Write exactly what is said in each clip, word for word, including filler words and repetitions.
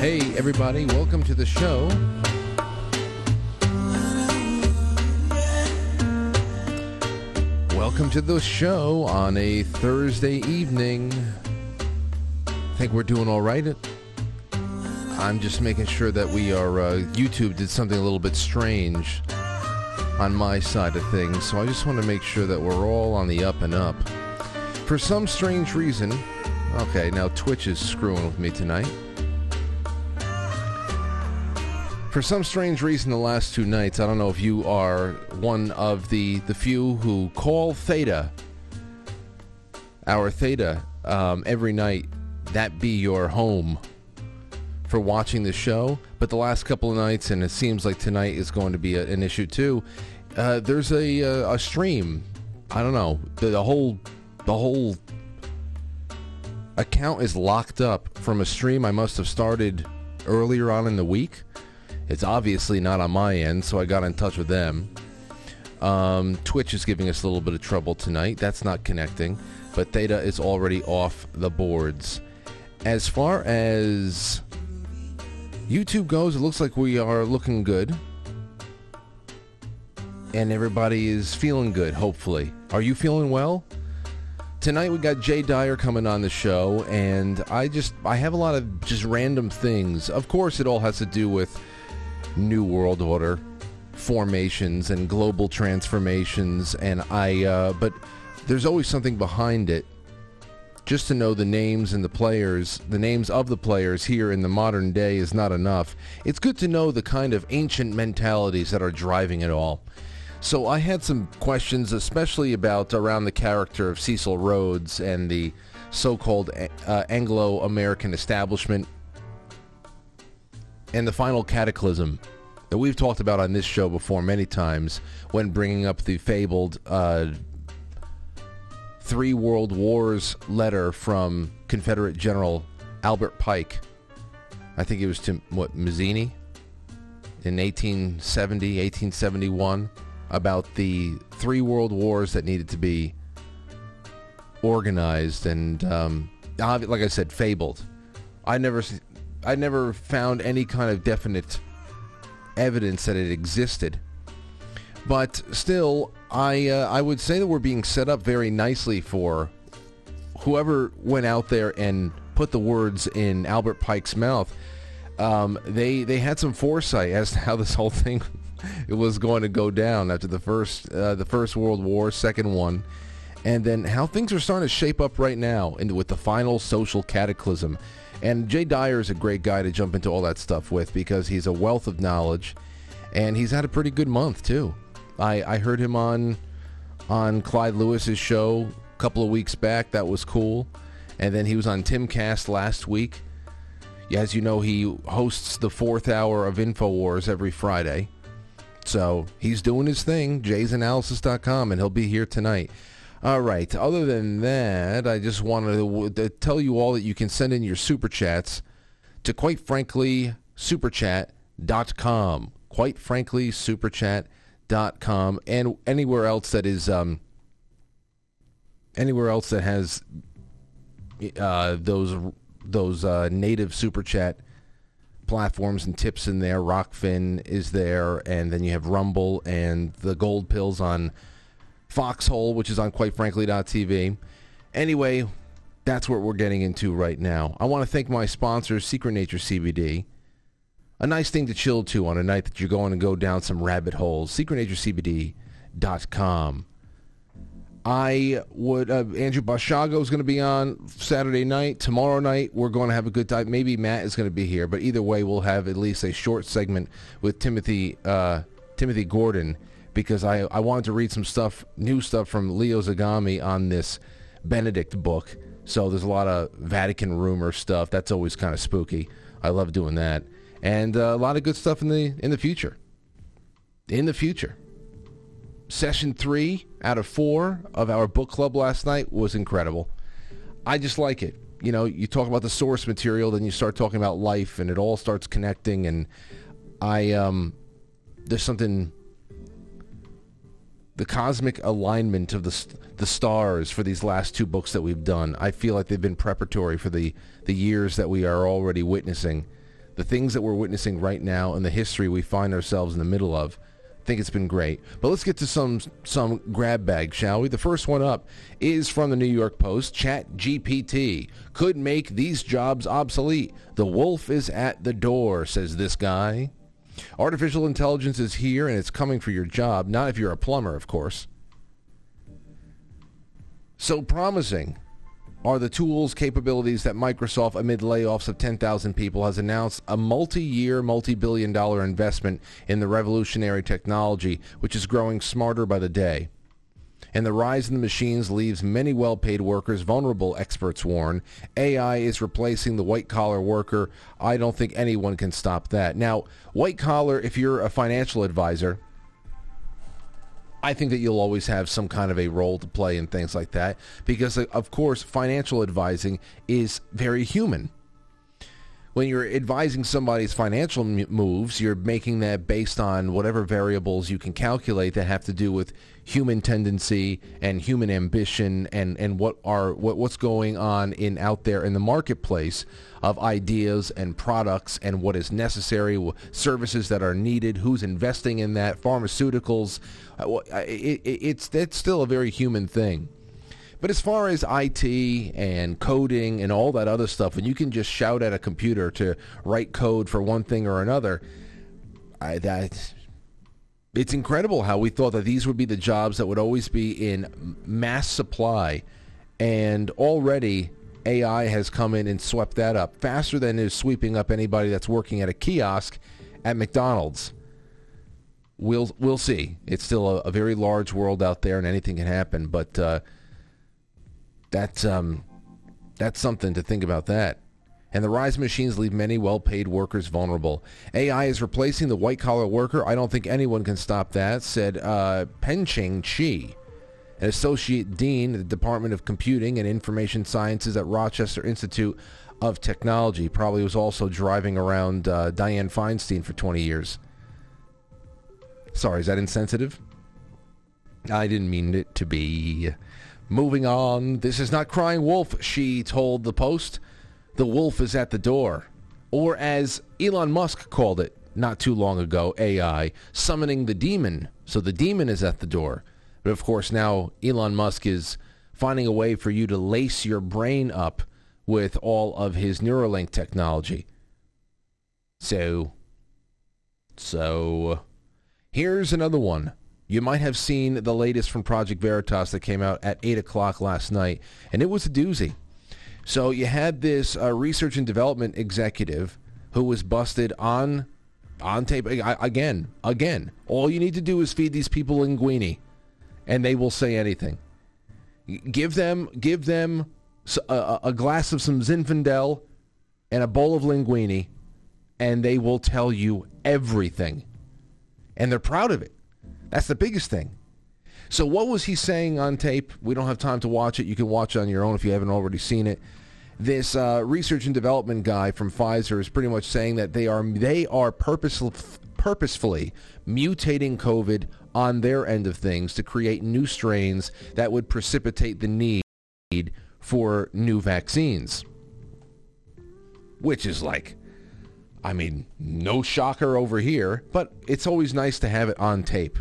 Hey, everybody, welcome to the show. Welcome to the show on a Thursday evening. I think we're doing all right. I'm just making sure that we are, uh, YouTube did something a little bit strange on my side of things, so I just want to make sure that we're all on the up and up. For some strange reason, okay, now Twitch is screwing with me tonight. For some strange reason, the last two nights, I don't know if you are one of the, the few who call Theta, our Theta, um, every night, that be your home for watching the show. But the last couple of nights, and it seems like tonight is going to be a, an issue too, uh, there's a, a, a stream. I don't know. The, the whole the whole account is locked up from a stream I must have started earlier on in the week. It's obviously not on my end, so I got in touch with them. Um, Twitch is giving us a little bit of trouble tonight. That's not connecting. But Theta is already off the boards. As far as YouTube goes, it looks like we are looking good. And everybody is feeling good, hopefully. Are you feeling well? Tonight we got Jay Dyer coming on the show, and I just I have a lot of just random things. Of course, it all has to do with New World Order formations and global transformations, and I uh, but there's always something behind it. Just to know the names and the players, the names of the players here in the modern day is not enough. It's good to know the kind of ancient mentalities that are driving it all. So I had some questions, especially about around the character of Cecil Rhodes and the so-called uh, Anglo-American establishment, and the final cataclysm that we've talked about on this show before many times when bringing up the fabled uh, Three World Wars letter from Confederate General Albert Pike. I think it was to, what, Mazzini in eighteen seventy, eighteen seventy-one, about the three world wars that needed to be organized and, um, like I said, fabled. I never... I never found any kind of definite evidence that it existed. But still, I uh, I would say that we're being set up very nicely for whoever went out there and put the words in Albert Pike's mouth. Um, they they had some foresight as to how this whole thing it was going to go down after the first uh, the first World War, second one. And then how things are starting to shape up right now into with the final social cataclysm. And Jay Dyer is a great guy to jump into all that stuff with because he's a wealth of knowledge, and he's had a pretty good month too. I, I heard him on on Clyde Lewis's show a couple of weeks back. That was cool. And then he was on Timcast last week. As you know, he hosts the fourth hour of InfoWars every Friday. So he's doing his thing, jays analysis dot com, and he'll be here tonight. All right, other than that, I just wanted to, to tell you all that you can send in your Super Chats to, quite frankly, superchat dot com. Quite frankly, superchat dot com, and anywhere else that is, um, anywhere else that has uh, those those uh, native Super Chat platforms and tips in there. Rockfin is there, and then you have Rumble and the Gold Pills on Foxhole, which is on quite frankly dot t v. Anyway, that's what we're getting into right now. I want to thank my sponsors, Secret Nature C B D. A nice thing to chill to on a night that you're going to go down some rabbit holes. secret nature c b d dot com. I would, uh, Andrew Bashago is going to be on Saturday night. Tomorrow night, we're going to have a good time. Maybe Matt is going to be here, but either way, we'll have at least a short segment with Timothy, uh, Timothy Gordon, because I, I wanted to read some stuff, new stuff from Leo Zagami on this Benedict book. So there's a lot of Vatican rumor stuff. That's always kind of spooky. I love doing that. And uh, a lot of good stuff in the in the future. In the future. Session three out of four of our book club last night was incredible. I just like it. You know, you talk about the source material, then you start talking about life, and it all starts connecting. And I, um, there's something... The cosmic alignment of the the stars for these last two books that we've done, I feel like they've been preparatory for the, the years that we are already witnessing. the things that we're witnessing right now and the history we find ourselves in the middle of. I think it's been great. But let's get to some some grab bag, shall we? The first one up is from the New York Post. Chat G P T could make these jobs obsolete. The wolf is at the door, says this guy. Artificial intelligence is here, and it's coming for your job. Not if you're a plumber, of course. So promising are the tools, capabilities that Microsoft, amid layoffs of ten thousand people, has announced a multi-year, multi-billion dollar investment in the revolutionary technology, which is growing smarter by the day. And the rise in the machines leaves many well-paid workers vulnerable, experts warn. A I is replacing the white-collar worker. I don't think anyone can stop that. Now, white-collar, if you're a financial advisor, I think that you'll always have some kind of a role to play in things like that because, of course, financial advising is very human. When you're advising somebody's financial moves, you're making that based on whatever variables you can calculate that have to do with human tendency and human ambition and, and what are what, what's going on in out there in the marketplace of ideas and products and what is necessary, services that are needed, who's investing in that, pharmaceuticals. It, it, it's that's still a very human thing. But as far as I T and coding and all that other stuff, when you can just shout at a computer to write code for one thing or another, I, that, it's incredible how we thought that these would be the jobs that would always be in mass supply. And already A I has come in and swept that up faster than it is sweeping up anybody that's working at a kiosk at McDonald's. We'll, we'll see. It's still a, a very large world out there and anything can happen, but... Uh, That's, um, that's something to think about that. And the rise of machines leave many well-paid workers vulnerable. A I is replacing the white-collar worker. I don't think anyone can stop that, said uh, Pencheng Chi, an associate dean at the Department of Computing and Information Sciences at Rochester Institute of Technology. Probably was also driving around uh, Dianne Feinstein for twenty years. Sorry, is that insensitive? I didn't mean it to be... Moving on, this is not crying wolf, she told the Post. The wolf is at the door. Or as Elon Musk called it not too long ago, A I, summoning the demon. So the demon is at the door. But of course now Elon Musk is finding a way for you to lace your brain up with all of his Neuralink technology. So, so, here's another one. You might have seen the latest from Project Veritas that came out at eight o'clock last night, and it was a doozy. So you had this uh, research and development executive who was busted on on tape. I, again, again, all you need to do is feed these people linguine, and they will say anything. Give them, give them a, a glass of some Zinfandel and a bowl of linguine, and they will tell you everything. And they're proud of it. That's the biggest thing. So what was he saying on tape? We don't have time to watch it. You can watch it on your own if you haven't already seen it. This uh, research and development guy from Pfizer is pretty much saying that they are they are purposeful, purposefully mutating COVID on their end of things to create new strains that would precipitate the need for new vaccines. Which is like... I mean, no shocker over here, but it's always nice to have it on tape,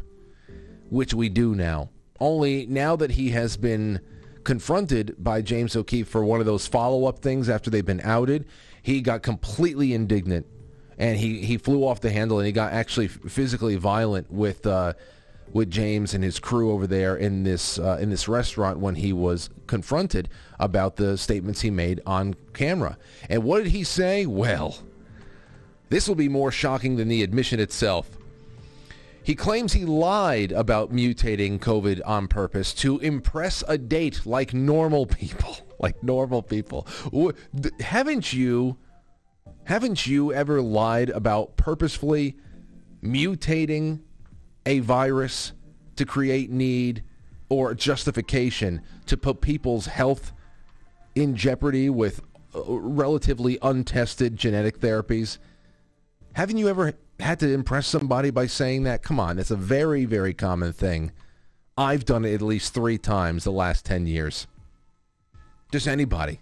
which we do now. Only now that he has been confronted by James O'Keefe for one of those follow-up things after they've been outed, he got completely indignant, and he, he flew off the handle, and he got actually physically violent with uh, with James and his crew over there in this uh, in this restaurant when he was confronted about the statements he made on camera. And what did he say? Well... This will be more shocking than the admission itself. He claims he lied about mutating COVID on purpose to impress a date like normal people. Like normal people. Haven't you, haven't you ever lied about purposefully mutating a virus to create need or justification to put people's health in jeopardy with relatively untested genetic therapies? Haven't you ever had to impress somebody by saying that? Come on, it's a very, very common thing. I've done it at least three times the last ten years. Just anybody.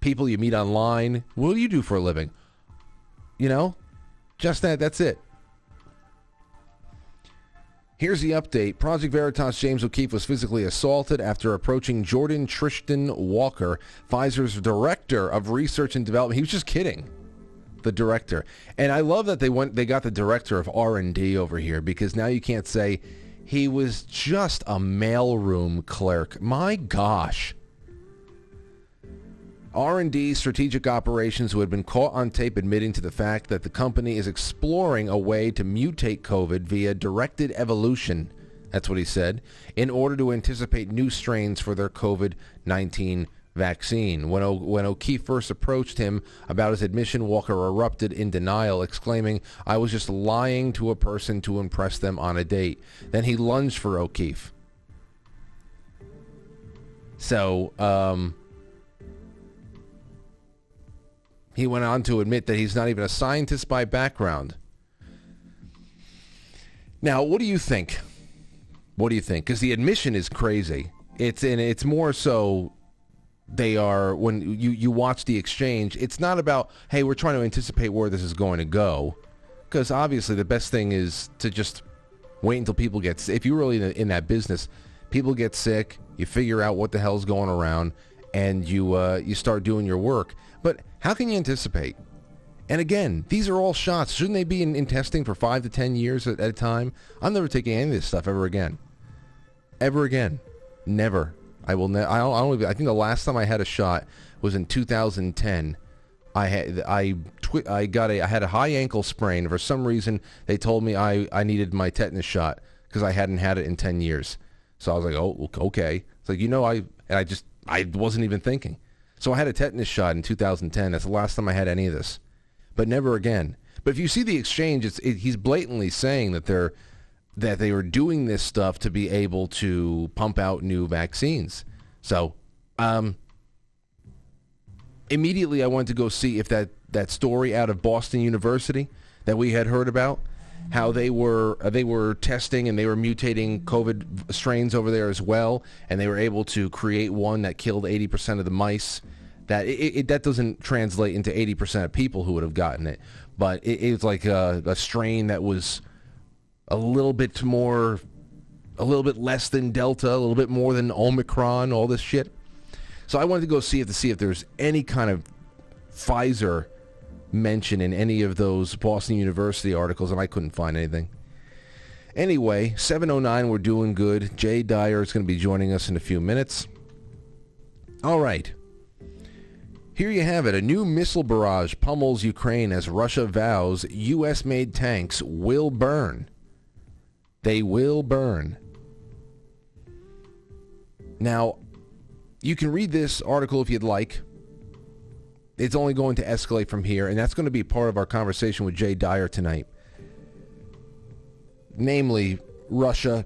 People you meet online. What do you do for a living? You know, just that. That's it. Here's the update. Project Veritas James O'Keefe was physically assaulted after approaching Jordan Tristan Walker, Pfizer's director of research and development. He was just kidding. The director. And I love that they went. They got the director of R and D over here, because now you can't say he was just a mailroom clerk. My gosh. R and D Strategic Operations, who had been caught on tape admitting to the fact that the company is exploring a way to mutate COVID via directed evolution, that's what he said, in order to anticipate new strains for their COVID nineteen vaccine. When, o- when O'Keefe first approached him about his admission, Walker erupted in denial, exclaiming, "I was just lying to a person to impress them on a date." Then he lunged for O'Keefe. So, um... he went on to admit that he's not even a scientist by background. Now, what do you think? What do you think? Because the admission is crazy. It's and it's more so they are, when you, you watch the exchange, it's not about, hey, we're trying to anticipate where this is going to go. Because obviously the best thing is to just wait until people get sick. If you're really in, in that business, people get sick, you figure out what the hell's going around, and you uh, you start doing your work. But how can you anticipate? And again, these are all shots. Shouldn't they be in, in testing for five to ten years at, at a time? I'm never taking any of this stuff ever again. Ever again. Never. I will. Ne- I, don't, I don't. Even, I think the last time I had a shot was in two thousand ten. I had. I. Twi- I got a. I had a high ankle sprain. For some reason, they told me I, I needed my tetanus shot because I hadn't had it in ten years. So I was like, oh, okay. It's like, you know, I and I just I wasn't even thinking. So I had a tetanus shot in two thousand ten. That's the last time I had any of this, but never again. But if you see the exchange, it's, it, he's blatantly saying that they're that they were doing this stuff to be able to pump out new vaccines. So um, immediately I went to go see if that, that story out of Boston University that we had heard about, how they were they were testing and they were mutating COVID strains over there as well, and they were able to create one that killed eighty percent of the mice. That it, it, that doesn't translate into eighty percent of people who would have gotten it, but it, it's like a, a strain that was a little bit more, a little bit less than Delta, a little bit more than Omicron, all this shit. So I wanted to go see if to see if there's any kind of Pfizer mention in any of those Boston University articles, and I couldn't find anything. Anyway, seven oh nine, we're doing good. Jay Dyer is going to be joining us in a few minutes. All right. Here you have it. A new missile barrage pummels Ukraine as Russia vows U S-made tanks will burn. They will burn. Now, you can read this article if you'd like. It's only going to escalate from here, and that's going to be part of our conversation with Jay Dyer tonight. Namely, Russia,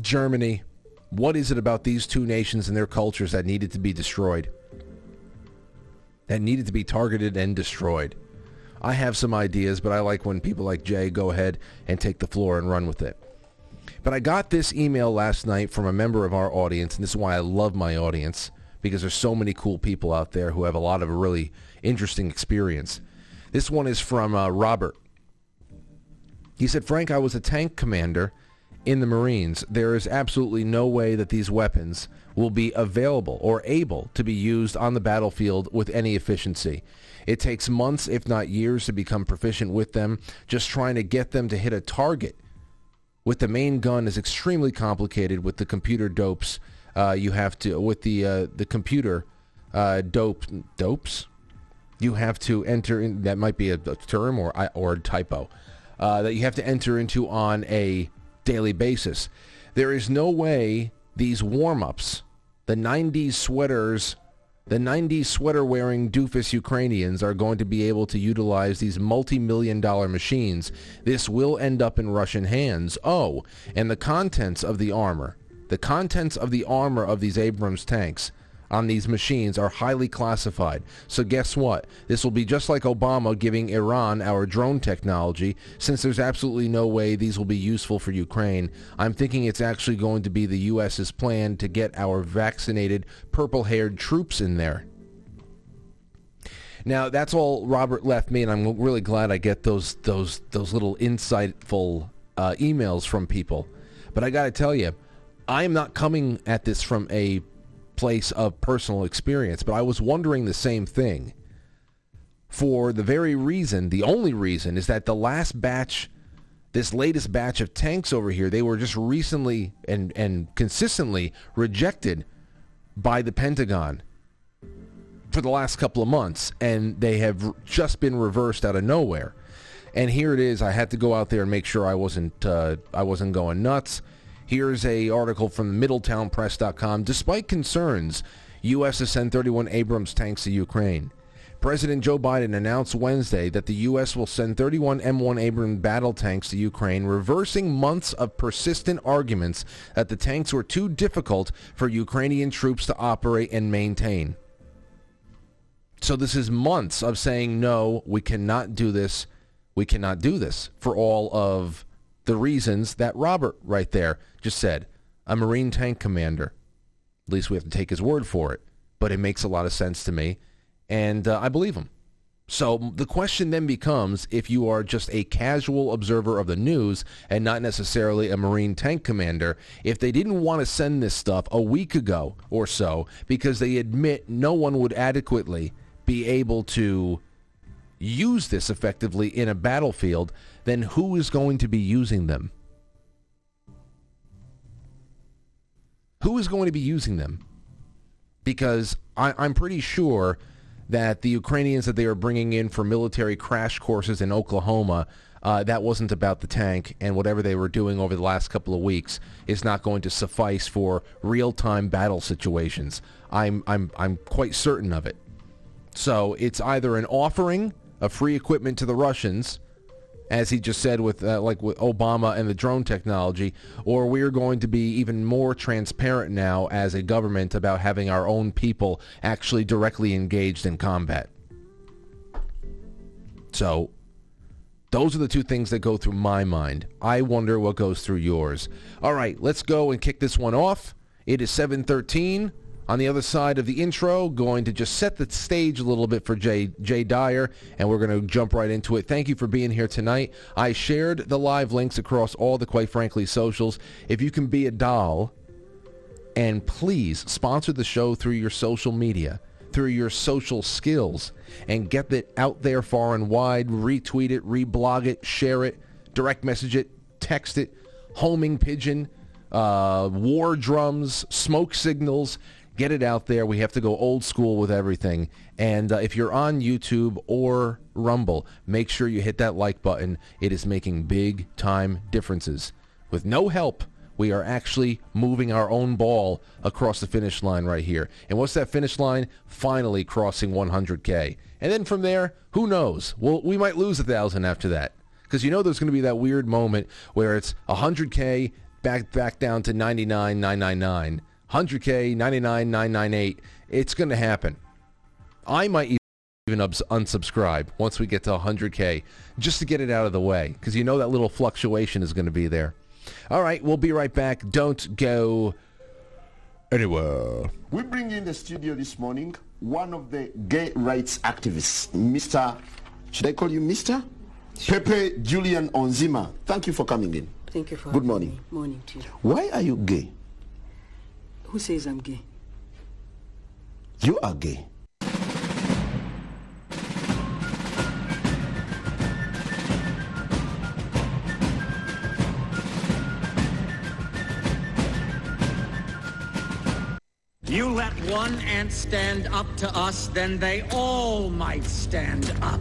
Germany. What is it about these two nations and their cultures that needed to be destroyed? That needed to be targeted and destroyed? I have some ideas, but I like when people like Jay go ahead and take the floor and run with it. But I got this email last night from a member of our audience, and this is why I love my audience, because there's so many cool people out there who have a lot of really interesting experience. This one is from uh, Robert. He said, "Frank, I was a tank commander in the Marines. There is absolutely no way that these weapons will be available or able to be used on the battlefield with any efficiency. It takes months, if not years, to become proficient with them. Just trying to get them to hit a target with the main gun is extremely complicated with the computer dopes. Uh, you have to, with the uh, the computer uh, dope, dopes, you have to enter in, that might be a, a term or, or a typo, uh, that you have to enter into on a daily basis. There is no way these warm-ups, the nineties sweaters, the nineties sweater-wearing doofus Ukrainians are going to be able to utilize these multi-million dollar machines. This will end up in Russian hands. Oh, and the contents of the armor. The contents of the armor of these Abrams tanks on these machines are highly classified. So guess what? This will be just like Obama giving Iran our drone technology, since there's absolutely no way these will be useful for Ukraine. I'm thinking it's actually going to be the U S's plan to get our vaccinated, purple-haired troops in there. Now, that's all Robert left me, and I'm really glad I get those those those little insightful uh, emails from people. But I got to tell you, I'm not coming at this from a place of personal experience, but I was wondering the same thing. For the very reason, the only reason, is that the last batch, this latest batch of tanks over here, they were just recently and, and consistently rejected by the Pentagon for the last couple of months, and they have just been reversed out of nowhere. And here it is. I had to go out there and make sure I wasn't uh, I wasn't going nuts. Here's a article from Middletown Press dot com. Despite concerns, U S to send thirty-one Abrams tanks to Ukraine. President Joe Biden announced Wednesday that the U S will send thirty-one M one Abrams battle tanks to Ukraine, reversing months of persistent arguments that the tanks were too difficult for Ukrainian troops to operate and maintain. So this is months of saying, no, we cannot do this. We cannot do this, for all of the reasons that Robert right there just said. A Marine tank commander. At least we have to take his word for it. But it makes a lot of sense to me. And uh, I believe him. So the question then becomes, if you are just a casual observer of the news and not necessarily a Marine tank commander, if they didn't want to send this stuff a week ago or so because they admit no one would adequately be able to use this effectively in a battlefield, then who is going to be using them? Who is going to be using them? Because I, I'm pretty sure that the Ukrainians that they are bringing in for military crash courses in Oklahoma, uh, that wasn't about the tank, and whatever they were doing over the last couple of weeks is not going to suffice for real-time battle situations. I'm I'm I'm quite certain of it. So it's either an offering of free equipment to the Russians, as he just said with uh, like with Obama and the drone technology, or we're going to be even more transparent now as a government about having our own people actually directly engaged in combat. So those are the two things that go through my mind. I wonder what goes through yours. All right, let's go and kick this one off. It is seven thirteen. On the other side of the intro, going to just set the stage a little bit for Jay, Jay Dyer, and we're going to jump right into it. Thank you for being here tonight. I shared the live links across all the Quite Frankly socials. If you can be a doll, and please sponsor the show through your social media, through your social skills, and get it out there far and wide. Retweet it, reblog it, share it, direct message it, text it, homing pigeon, uh, war drums, smoke signals. Get it out there. We have to go old school with everything. And uh, if you're on YouTube or Rumble, make sure you hit that like button. It is making big time differences. With no help, we are actually moving our own ball across the finish line right here. And what's that finish line? Finally crossing one hundred K. And then from there, who knows? Well, we might lose one thousand after that. Because you know there's going to be that weird moment where it's one hundred K back, back down to ninety-nine thousand nine hundred ninety-nine. one hundred K, ninety-nine thousand nine hundred ninety-eight. It's going to happen. I might even unsubscribe once we get to one hundred K just to get it out of the way, because you know that little fluctuation is going to be there. All right, we'll be right back. Don't go anywhere. We bring in the studio this morning one of the gay rights activists, Mister Should I call you Mister? Sure. Pepe Julian Onzima. Thank you for coming in. Thank you for Good morning. Me. Morning to you. Why are you gay? Who says I'm gay? You are gay. You let one ant stand up to us, then they all might stand up.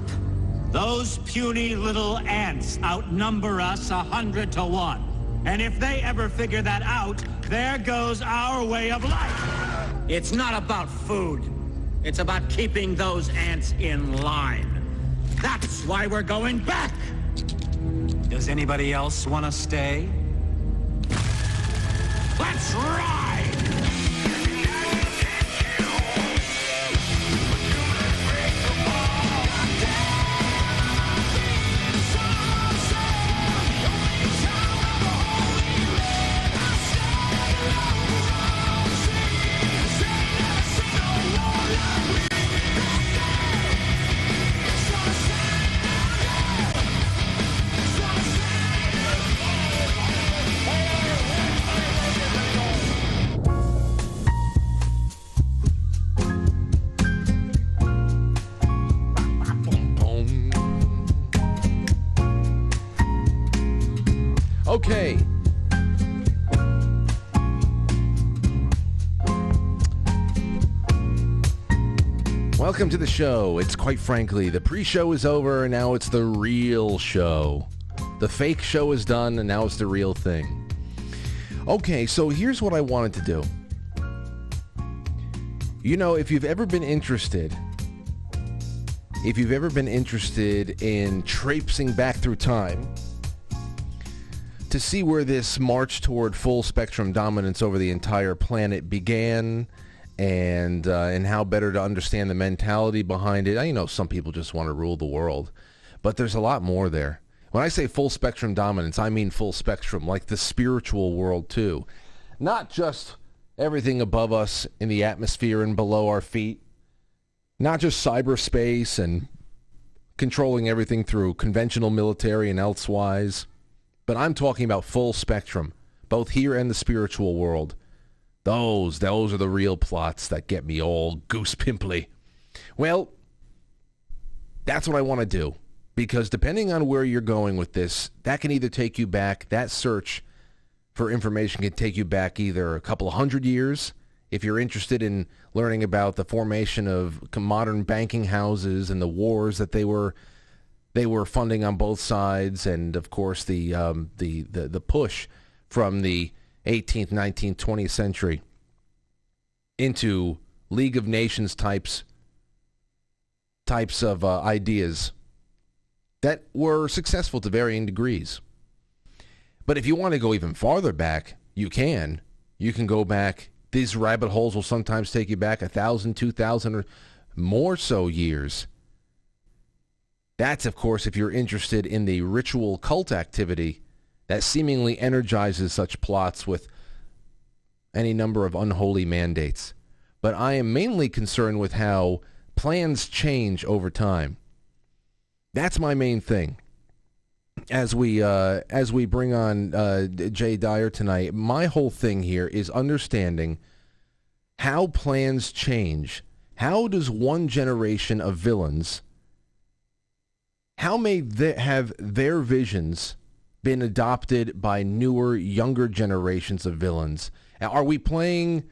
Those puny little ants outnumber us a hundred to one. And if they ever figure that out, there goes our way of life. It's not about food. It's about keeping those ants in line. That's why we're going back. Does anybody else want to stay? Let's ride! Okay. Welcome to the show. It's quite frankly, the pre-show is over, and now it's the real show. The fake show is done, and now it's the real thing. Okay, so here's what I wanted to do. You know, if you've ever been interested, if you've ever been interested in traipsing back through time to see where this march toward full spectrum dominance over the entire planet began, and uh, and how better to understand the mentality behind it. I you know some people just want to rule the world, but there's a lot more there. When I say full spectrum dominance, I mean full spectrum, like the spiritual world too. Not just everything above us in the atmosphere and below our feet. Not just cyberspace and controlling everything through conventional military and elsewise. But I'm talking about full spectrum, both here and the spiritual world. Those, those are the real plots that get me all goose pimply. Well, that's what I want to do, because depending on where you're going with this, that can either take you back, that search for information can take you back either a couple of hundred years, if you're interested in learning about the formation of modern banking houses and the wars that they were they were funding on both sides, and of course the um, the, the the push from the eighteenth, nineteenth, twentieth century into League of Nations types types of uh, ideas that were successful to varying degrees. But if you want to go even farther back, you can. You can go back. These rabbit holes will sometimes take you back a thousand, two thousand, or more so years. That's, of course, if you're interested in the ritual cult activity that seemingly energizes such plots with any number of unholy mandates. But I am mainly concerned with how plans change over time. That's my main thing. As we uh, as we bring on uh, Jay Dyer tonight, my whole thing here is understanding how plans change. How does one generation of villains, how may they have their visions been adopted by newer, younger generations of villains? Are we playing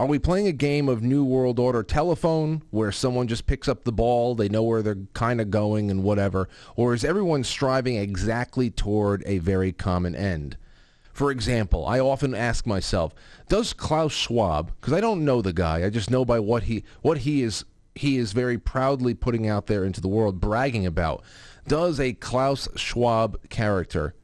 are we playing a game of New World Order telephone where someone just picks up the ball, they know where they're kind of going and whatever, or is everyone striving exactly toward a very common end? For example, I often ask myself, does Klaus Schwab, because I don't know the guy, I just know by what he what he is he is very proudly putting out there into the world, bragging about, does a Klaus Schwab character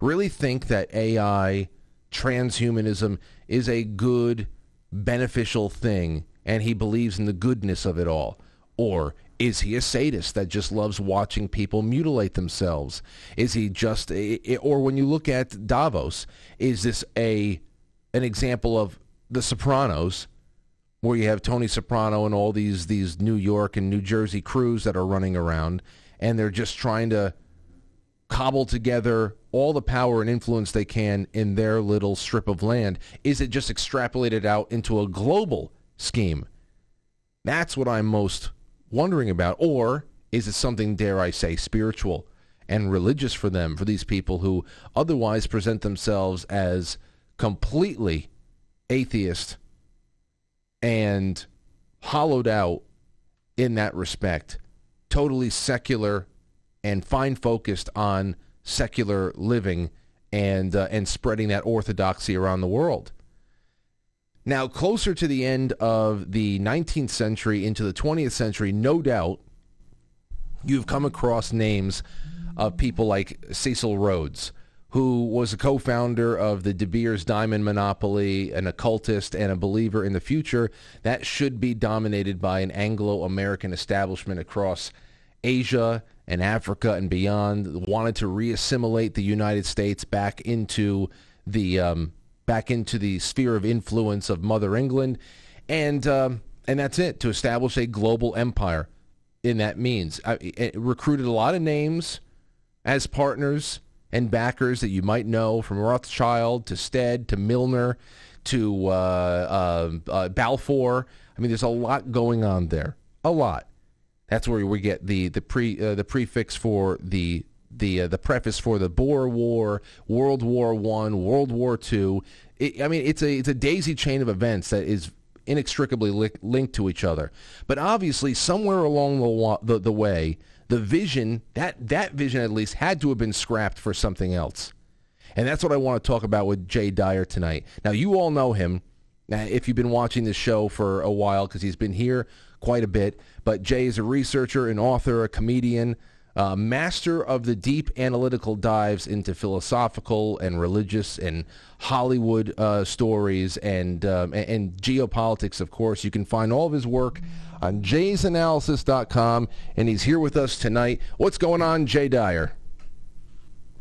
really think that A I, transhumanism, is a good, beneficial thing, and he believes in the goodness of it all? Or is he a sadist that just loves watching people mutilate themselves? Is he just, a, or when you look at Davos, is this a an example of The Sopranos, where you have Tony Soprano and all these, these New York and New Jersey crews that are running around, and they're just trying to cobble together all the power and influence they can in their little strip of land? Is it just extrapolated out into a global scheme? That's what I'm most wondering about. Or is it something, dare I say, spiritual and religious for them, for these people who otherwise present themselves as completely atheist and hollowed out in that respect, totally secular and fine focused on secular living and uh, and spreading that orthodoxy around the world. Now, closer to the end of the nineteenth century into the twentieth century, no doubt you've come across names of people like Cecil Rhodes, who was a co-founder of the De Beers Diamond Monopoly, an occultist and a believer in the future that should be dominated by an Anglo-American establishment across Asia and Africa and beyond, wanted to reassimilate the United States back into the um, back into the sphere of influence of Mother England, and um, and that's it, to establish a global empire. In that means, I, it recruited a lot of names as partners and backers that you might know, from Rothschild to Stead to Milner to uh, uh, uh, Balfour. I mean, there's a lot going on there. A lot. That's where we get the the pre uh, the prefix for the the uh, the preface for the Boer War, World War One, World War Two. I mean, it's a it's a daisy chain of events that is inextricably li- linked to each other. But obviously, somewhere along the, wa- the the way, the vision that that vision at least had to have been scrapped for something else. And that's what I want to talk about with Jay Dyer tonight. Now, you all know him if you've been watching this show for a while, because he's been here quite a bit. But Jay is a researcher, an author, a comedian, a master of the deep analytical dives into philosophical and religious and Hollywood uh, stories and, um, and and geopolitics, of course. You can find all of his work on jays analysis dot com, and he's here with us tonight. What's going on, Jay Dyer?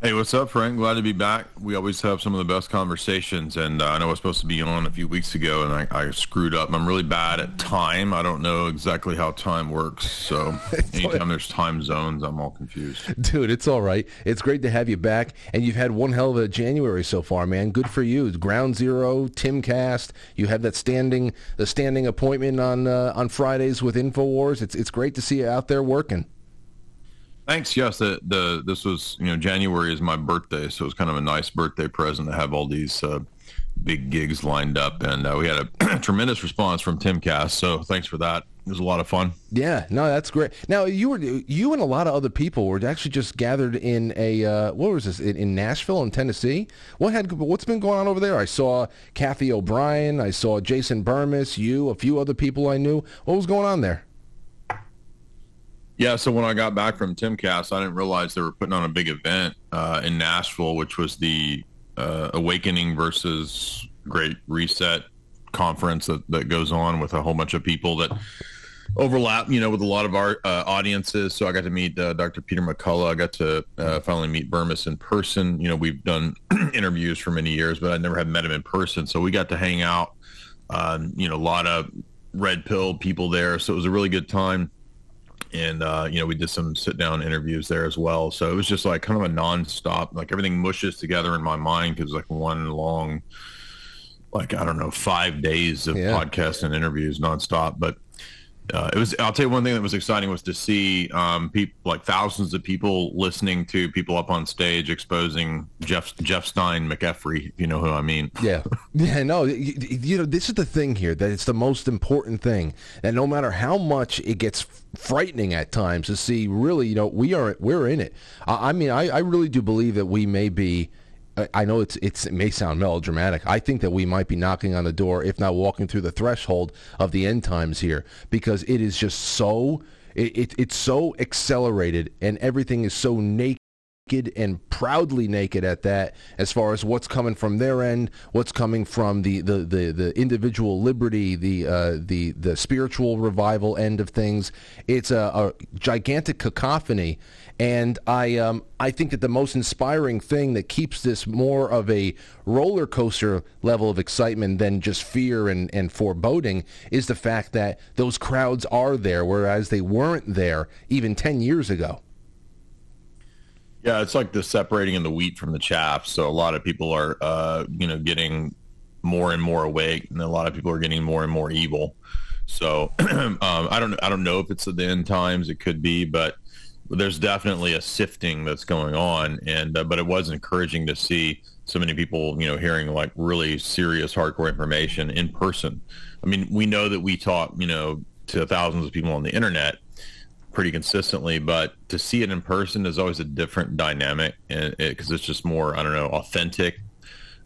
Hey, what's up, Frank? Glad to be back. We always have some of the best conversations, and uh, I know I was supposed to be on a few weeks ago, and I, I screwed up. I'm really bad at time. I don't know exactly how time works, so anytime there's time zones, I'm all confused. Dude, it's all right. It's great to have you back, and you've had one hell of a January so far, man. Good for you. Ground Zero, Timcast. You have that standing the standing appointment on uh, on Fridays with InfoWars. It's it's great to see you out there working. Thanks. Yes, the, the this was, you know, January is my birthday, so it was kind of a nice birthday present to have all these uh, big gigs lined up, and uh, we had a tremendous response from Timcast. So thanks for that. It was a lot of fun. Yeah, no, that's great. Now you were you and a lot of other people were actually just gathered in a uh, what was this in, in Nashville in Tennessee? What had what's been going on over there? I saw Kathy O'Brien. I saw Jason Burmess. You, a few other people I knew. What was going on there? Yeah, so when I got back from Timcast, I didn't realize they were putting on a big event uh, in Nashville, which was the uh, Awakening versus Great Reset conference that, that goes on with a whole bunch of people that overlap, you know, with a lot of our uh, audiences. So I got to meet uh, Doctor Peter McCullough. I got to uh, finally meet Burmess in person. You know, we've done interviews for many years, but I never had met him in person. So we got to hang out, um, you know, a lot of red pill people there. So it was a really good time. And, uh, you know, we did some sit down interviews there as well. So it was just like kind of a nonstop, like everything mushes together in my mind because like one long, like, I don't know, five days of yeah. podcasts and interviews nonstop. But uh, it was, I'll tell you one thing that was exciting was to see um, people, like thousands of people listening to people up on stage exposing Jeff, Jeff Stein McCaffrey, if you know who I mean. Yeah. Yeah, no, you, you know, this is the thing here, that it's the most important thing. And no matter how much it gets frightening at times to see, really, you know, we are we're in it. I, I mean, I, I really do believe that we may be. I, I know it's it's it may sound melodramatic. I think that we might be knocking on the door, if not walking through the threshold of the end times here, because it is just so it, it it's so accelerated, and everything is so naked and proudly naked at that, as far as what's coming from their end, what's coming from the the the, the individual liberty, the uh, the the spiritual revival end of things. It's a, a gigantic cacophony, and I um I think that the most inspiring thing that keeps this more of a roller coaster level of excitement than just fear and and foreboding is the fact that those crowds are there, whereas they weren't there even ten years ago. Yeah, it's like the separating of the wheat from the chaff. So a lot of people are, uh, you know, getting more and more awake, and a lot of people are getting more and more evil. So um, I don't, I don't know if it's at the end times. It could be, but there's definitely a sifting that's going on. And uh, but it was encouraging to see so many people, you know, hearing like really serious, hardcore information in person. I mean, we know that we talk, you know, to thousands of people on the internet pretty consistently, but to see it in person is always a different dynamic, and because it, it's just more, I don't know, authentic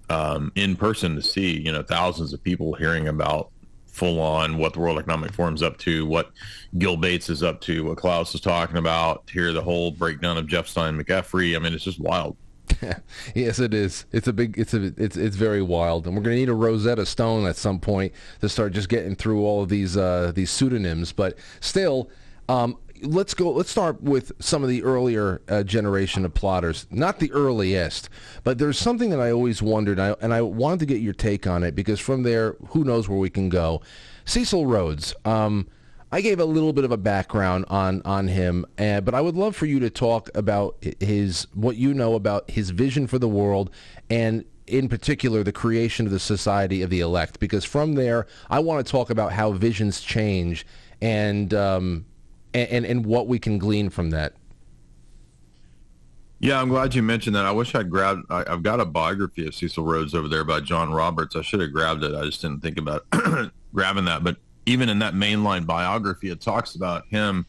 um, in person to see, you know, thousands of people hearing about full on what the World Economic Forum's up to, what Gil Bates is up to, what Klaus is talking about, to hear the whole breakdown of Jeff Stein McCaffrey. I mean, it's just wild. Yes, it is. It's a big. It's a. It's it's very wild, and we're going to need a Rosetta Stone at some point to start just getting through all of these uh, these pseudonyms, but still. Um, Let's go. Let's start with some of the earlier uh, generation of plotters. Not the earliest, but there's something that I always wondered, and I, and I wanted to get your take on it, because from there, who knows where we can go. Cecil Rhodes. Um, I gave a little bit of a background on on him, uh, but I would love for you to talk about his what you know about his vision for the world, and in particular, the creation of the Society of the Elect. Because from there, I want to talk about how visions change and. Um, And, and and what we can glean from that. Yeah, I'm glad you mentioned that. I wish I'd grabbed, I, I've got a biography of Cecil Rhodes over there by John Roberts. I should have grabbed it. I just didn't think about grabbing that. But even in that mainline biography, it talks about him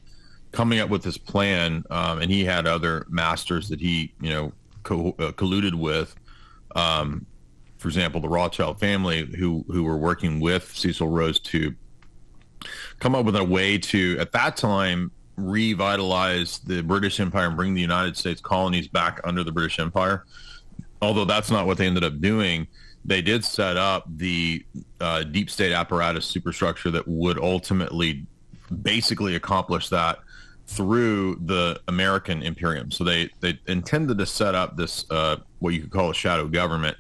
coming up with his plan, um, and he had other masters that he, you know, co- uh, colluded with. Um, for example, the Rothschild family, who who were working with Cecil Rhodes to come up with a way to, at that time, revitalize the British Empire and bring the United States colonies back under the British Empire. Although that's not what they ended up doing, they did set up the uh, deep state apparatus superstructure that would ultimately basically accomplish that through the American Imperium. So they, they intended to set up this, uh, what you could call a shadow government.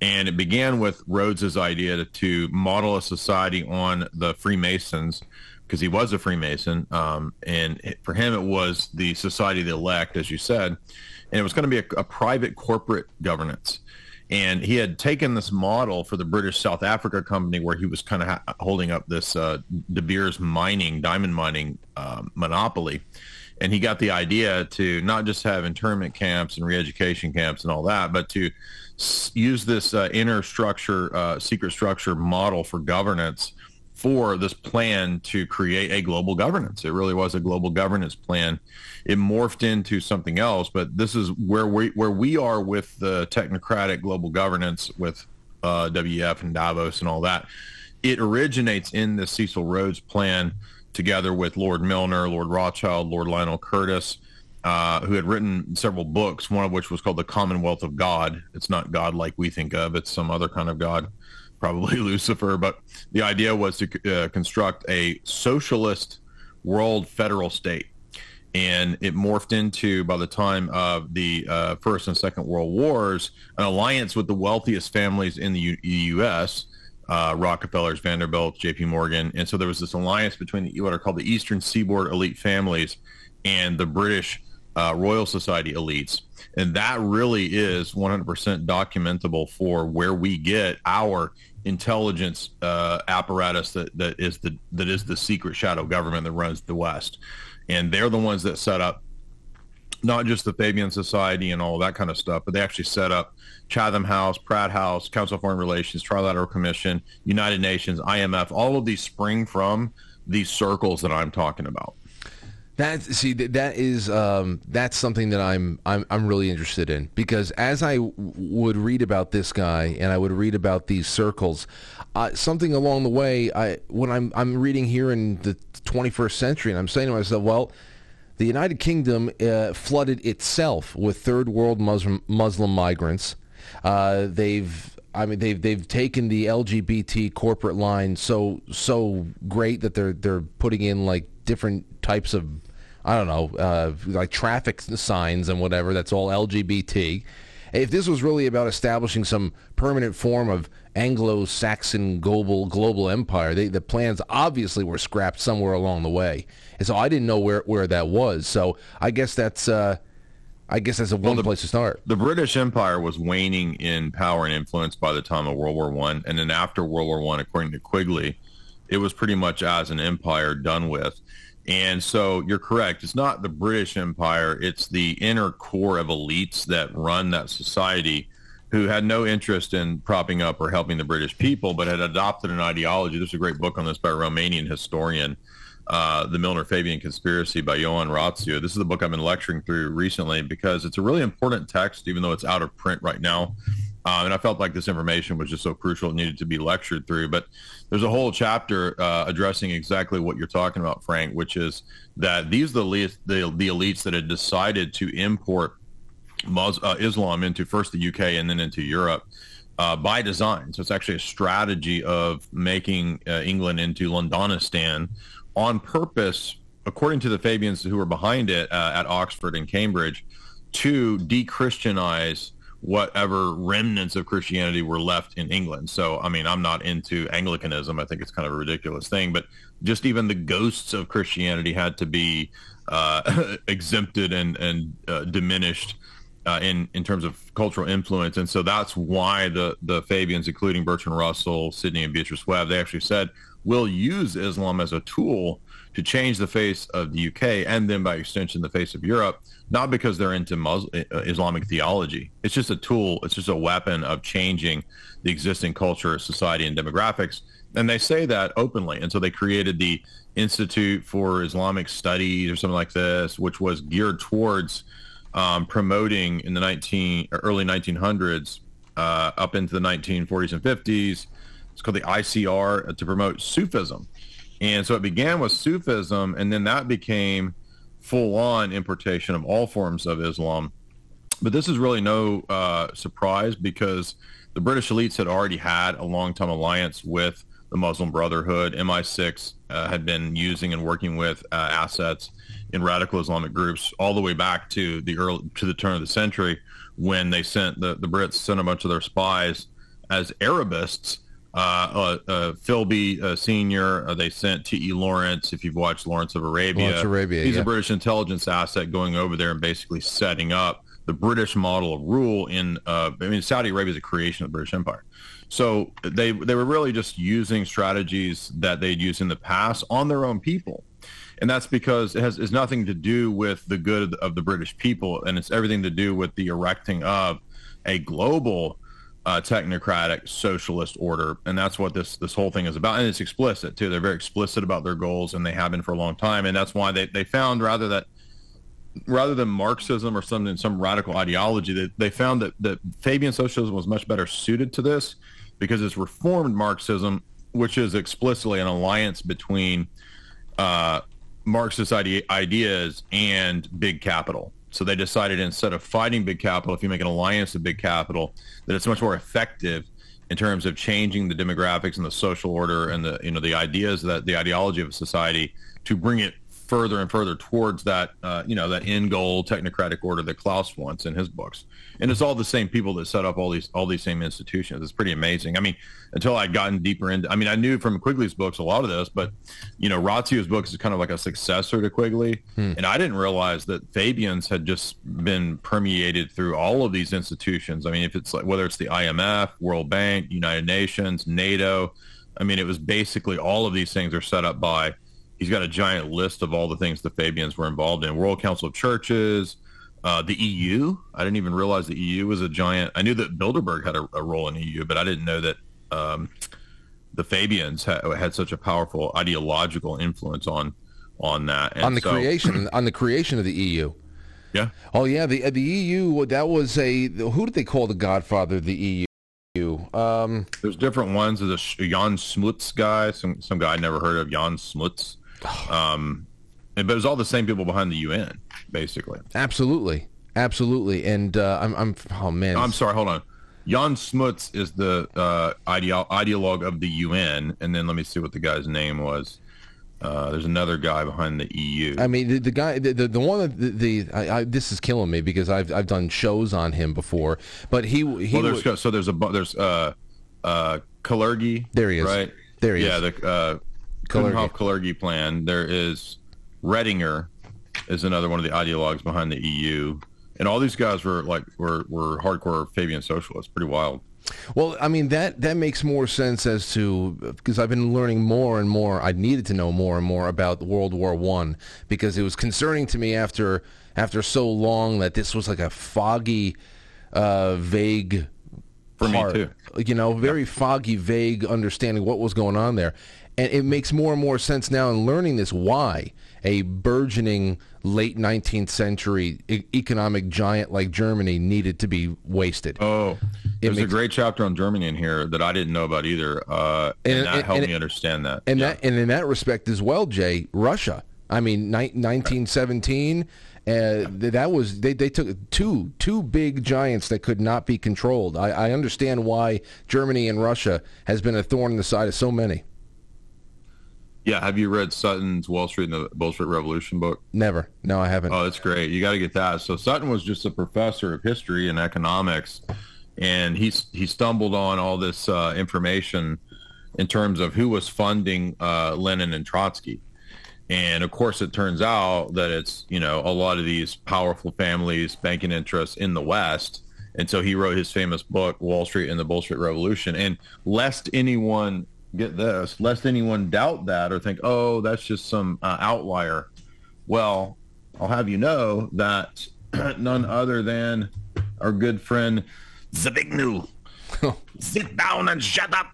And it began with Rhodes's idea to, to model a society on the Freemasons, because he was a Freemason. Um, and it, for him, it was the Society of the Elect, as you said. And it was going to be a, a private corporate governance. And he had taken this model for the British South Africa Company, where he was kind of ha- holding up this uh, De Beers mining, diamond mining uh, monopoly. And he got the idea to not just have internment camps and re-education camps and all that, but to s- use this uh, inner structure, uh, secret structure model for governance for this plan to create a global governance. It really was a global governance plan. It morphed into something else, but this is where we where we are with the technocratic global governance with uh, W E F and Davos and all that. It originates in the Cecil Rhodes plan, together with Lord Milner, Lord Rothschild, Lord Lionel Curtis, uh, who had written several books, one of which was called The Commonwealth of God. It's not God like we think of. It's some other kind of God, probably Lucifer. But the idea was to uh, construct a socialist world federal state. And it morphed into, by the time of the uh, First and Second World Wars, an alliance with the wealthiest families in the U- U.S., Uh, Rockefellers, Vanderbilt, J P. Morgan. And so there was this alliance between the, what are called the Eastern Seaboard elite families and the British uh, Royal Society elites. And that really is one hundred percent documentable for where we get our intelligence uh, apparatus that, that is the that is the secret shadow government that runs the West. And they're the ones that set up not just the Fabian Society and all that kind of stuff, but they actually set up Chatham House, Pratt House, Council of Foreign Relations, Trilateral Commission, United Nations, I M F. All of these spring from these circles that I'm talking about. That see that is um, that's something that I'm I'm I'm really interested in, because as I w- would read about this guy and I would read about these circles, uh, something along the way, I when I'm I'm reading here in the twenty-first century, and I'm saying to myself, well, the United Kingdom uh, flooded itself with third world Muslim, Muslim migrants. Uh, they've, I mean, they've they've taken the L G B T corporate line so so great that they're they're putting in like different types of, I don't know, uh, like traffic signs and whatever. That's all L G B T. If this was really about establishing some permanent form of Anglo-Saxon global global empire, they, the plans obviously were scrapped somewhere along the way, and so I didn't know where, where that was. So I guess that's uh, I guess that's a well, one the, place to start. The British Empire was waning in power and influence by the time of World War One, and then after World War One, according to Quigley, it was pretty much as an empire done with. And so you're correct. It's not the British Empire. It's the inner core of elites that run that society, who had no interest in propping up or helping the British people, but had adopted an ideology. There's a great book on this by a Romanian historian, uh, The Milner Fabian Conspiracy by Ioan Rațiu. This is the book I've been lecturing through recently, because it's a really important text, even though it's out of print right now. Uh, and I felt like this information was just so crucial, it needed to be lectured through. But there's a whole chapter uh, addressing exactly what you're talking about, Frank, which is that these are the elites, the, the elites that had decided to import Mus- uh, Islam into first the U K and then into Europe uh, by design. So it's actually a strategy of making uh, England into Londonistan on purpose, according to the Fabians who were behind it uh, at Oxford and Cambridge, to de-Christianize whatever remnants of Christianity were left in England. So, I mean, I'm not into Anglicanism. I think it's kind of a ridiculous thing, but just even the ghosts of Christianity had to be uh, exempted and, and uh, diminished uh, in, in terms of cultural influence. And so that's why the, the Fabians, including Bertrand Russell, Sidney, and Beatrice Webb, they actually said, will use Islam as a tool to change the face of the U K and then by extension the face of Europe, not because they're into Muslim, uh, Islamic theology. It's just a tool. It's just a weapon of changing the existing culture, society, and demographics. And they say that openly. And so they created the Institute for Islamic Studies or something like this, which was geared towards um, promoting in the nineteen, or early nineteen hundreds uh, up into the nineteen forties and fifties. It's called the I C R, to promote Sufism. And so it began with Sufism, and then that became full-on importation of all forms of Islam. But this is really no uh, surprise, because the British elites had already had a long-time alliance with the Muslim Brotherhood. M I six uh, had been using and working with uh, assets in radical Islamic groups all the way back to the early, to the turn of the century, when they sent the, the Brits sent a bunch of their spies as Arabists. Uh, uh, uh, Philby uh, Senior, uh, they sent T E Lawrence, if you've watched Lawrence of Arabia. Lawrence of Arabia, He's yeah. a British intelligence asset going over there and basically setting up the British model of rule in, uh, I mean, Saudi Arabia is a creation of the British Empire. So they they were really just using strategies that they'd used in the past on their own people. And that's because it has, it's nothing to do with the good of the, of the British people, and it's everything to do with the erecting of a global Uh, technocratic socialist order. And that's what this this whole thing is about. And it's explicit too. They're very explicit about their goals, and they have been for a long time. And that's why they, they found rather that rather than Marxism or something, some radical ideology, that they, they found that, that Fabian socialism was much better suited to this, because it's reformed Marxism, which is explicitly an alliance between uh, Marxist ide- ideas and big capital. So they decided, instead of fighting big capital, if you make an alliance with big capital, that it's much more effective in terms of changing the demographics and the social order and the, you know, the ideas, that the ideology of a society, to bring it further and further towards that, uh, you know, that end goal technocratic order that Klaus wants in his books. And it's all the same people that set up all these, all these same institutions. It's pretty amazing. I mean, until I'd gotten deeper into, I mean, I knew from Quigley's books a lot of this, but, you know, Ratio's books is kind of like a successor to Quigley. Hmm. And I didn't realize that Fabian's had just been permeated through all of these institutions. I mean, if it's like, whether it's the I M F, World Bank, United Nations, NATO, I mean, it was basically all of these things are set up by, he's got a giant list of all the things the Fabians were involved in. World Council of Churches, uh, the E U. I didn't even realize the E U was a giant. I knew that Bilderberg had a, a role in the E U, but I didn't know that um, the Fabians ha- had such a powerful ideological influence on on that. And on the so, creation, on the creation of the E U. Yeah. Oh yeah, the the E U. That was a who did they call the Godfather of the E U? Um, There's different ones. There's a Jan Smuts guy, some some guy I never heard of, Jan Smuts. Um, but it was all the same people behind the U N, basically. Absolutely, absolutely. And uh, I'm, I'm, oh man, I'm sorry. Hold on. Jan Smuts is the uh, ideo- ideologue of the U N, and then let me see what the guy's name was. Uh, there's another guy behind the E U. I mean, the, the guy, the the, the one that the, the I, I, this is killing me because I've I've done shows on him before, but he he. Well, there's, w- so there's a there's uh uh Kalergi. There he is. Right there he yeah, is. Yeah, the uh, Kalergi plan. There is Redinger, is another one of the ideologues behind the E U, and all these guys were like were were hardcore Fabian socialists. Pretty wild. Well, I mean, that, that makes more sense as to, because I've been learning more and more, I needed to know more and more about World War One, because it was concerning to me after after so long that this was like a foggy, uh, vague For part, me too. You know, very yeah. foggy, vague understanding what was going on there. And it makes more and more sense now in learning this why a burgeoning late nineteenth century e- economic giant like Germany needed to be wasted. Oh, there's makes, a great chapter on Germany in here that I didn't know about either, uh, and, and that and, helped and, me understand that. And yeah. that, and in that respect as well, Jay, Russia. I mean, ni- nineteen seventeen, uh, that was they, they took two two big giants that could not be controlled. I, I understand why Germany and Russia has been a thorn in the side of so many. Yeah, have you read Sutton's Wall Street and the Wall Street Revolution book? Never. No, I haven't. Oh, that's great. You got to get that. So Sutton was just a professor of history and economics, and he he stumbled on all this uh, information in terms of who was funding uh, Lenin and Trotsky. And, of course, it turns out that it's, you know, a lot of these powerful families, banking interests in the West. And so he wrote his famous book, Wall Street and the Wall Street Revolution. And lest anyone get this, lest anyone doubt that or think, oh, that's just some uh, outlier. Well, I'll have you know that none other than our good friend Zbigniew. Sit down and shut up.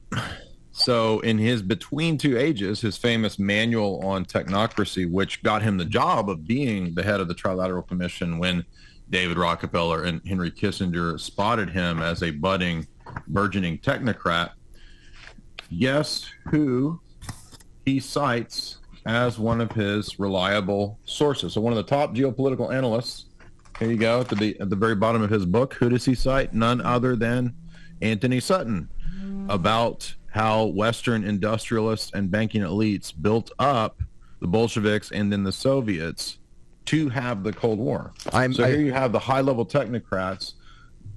So in his Between Two Ages, his famous manual on technocracy, which got him the job of being the head of the Trilateral Commission when David Rockefeller and Henry Kissinger spotted him as a budding, burgeoning technocrat, guess who he cites as one of his reliable sources? So one of the top geopolitical analysts, here you go, at the, at the very bottom of his book, who does he cite? None other than Anthony Sutton, about how Western industrialists and banking elites built up the Bolsheviks and then the Soviets to have the Cold War. I'm, so here I, you have the high-level technocrats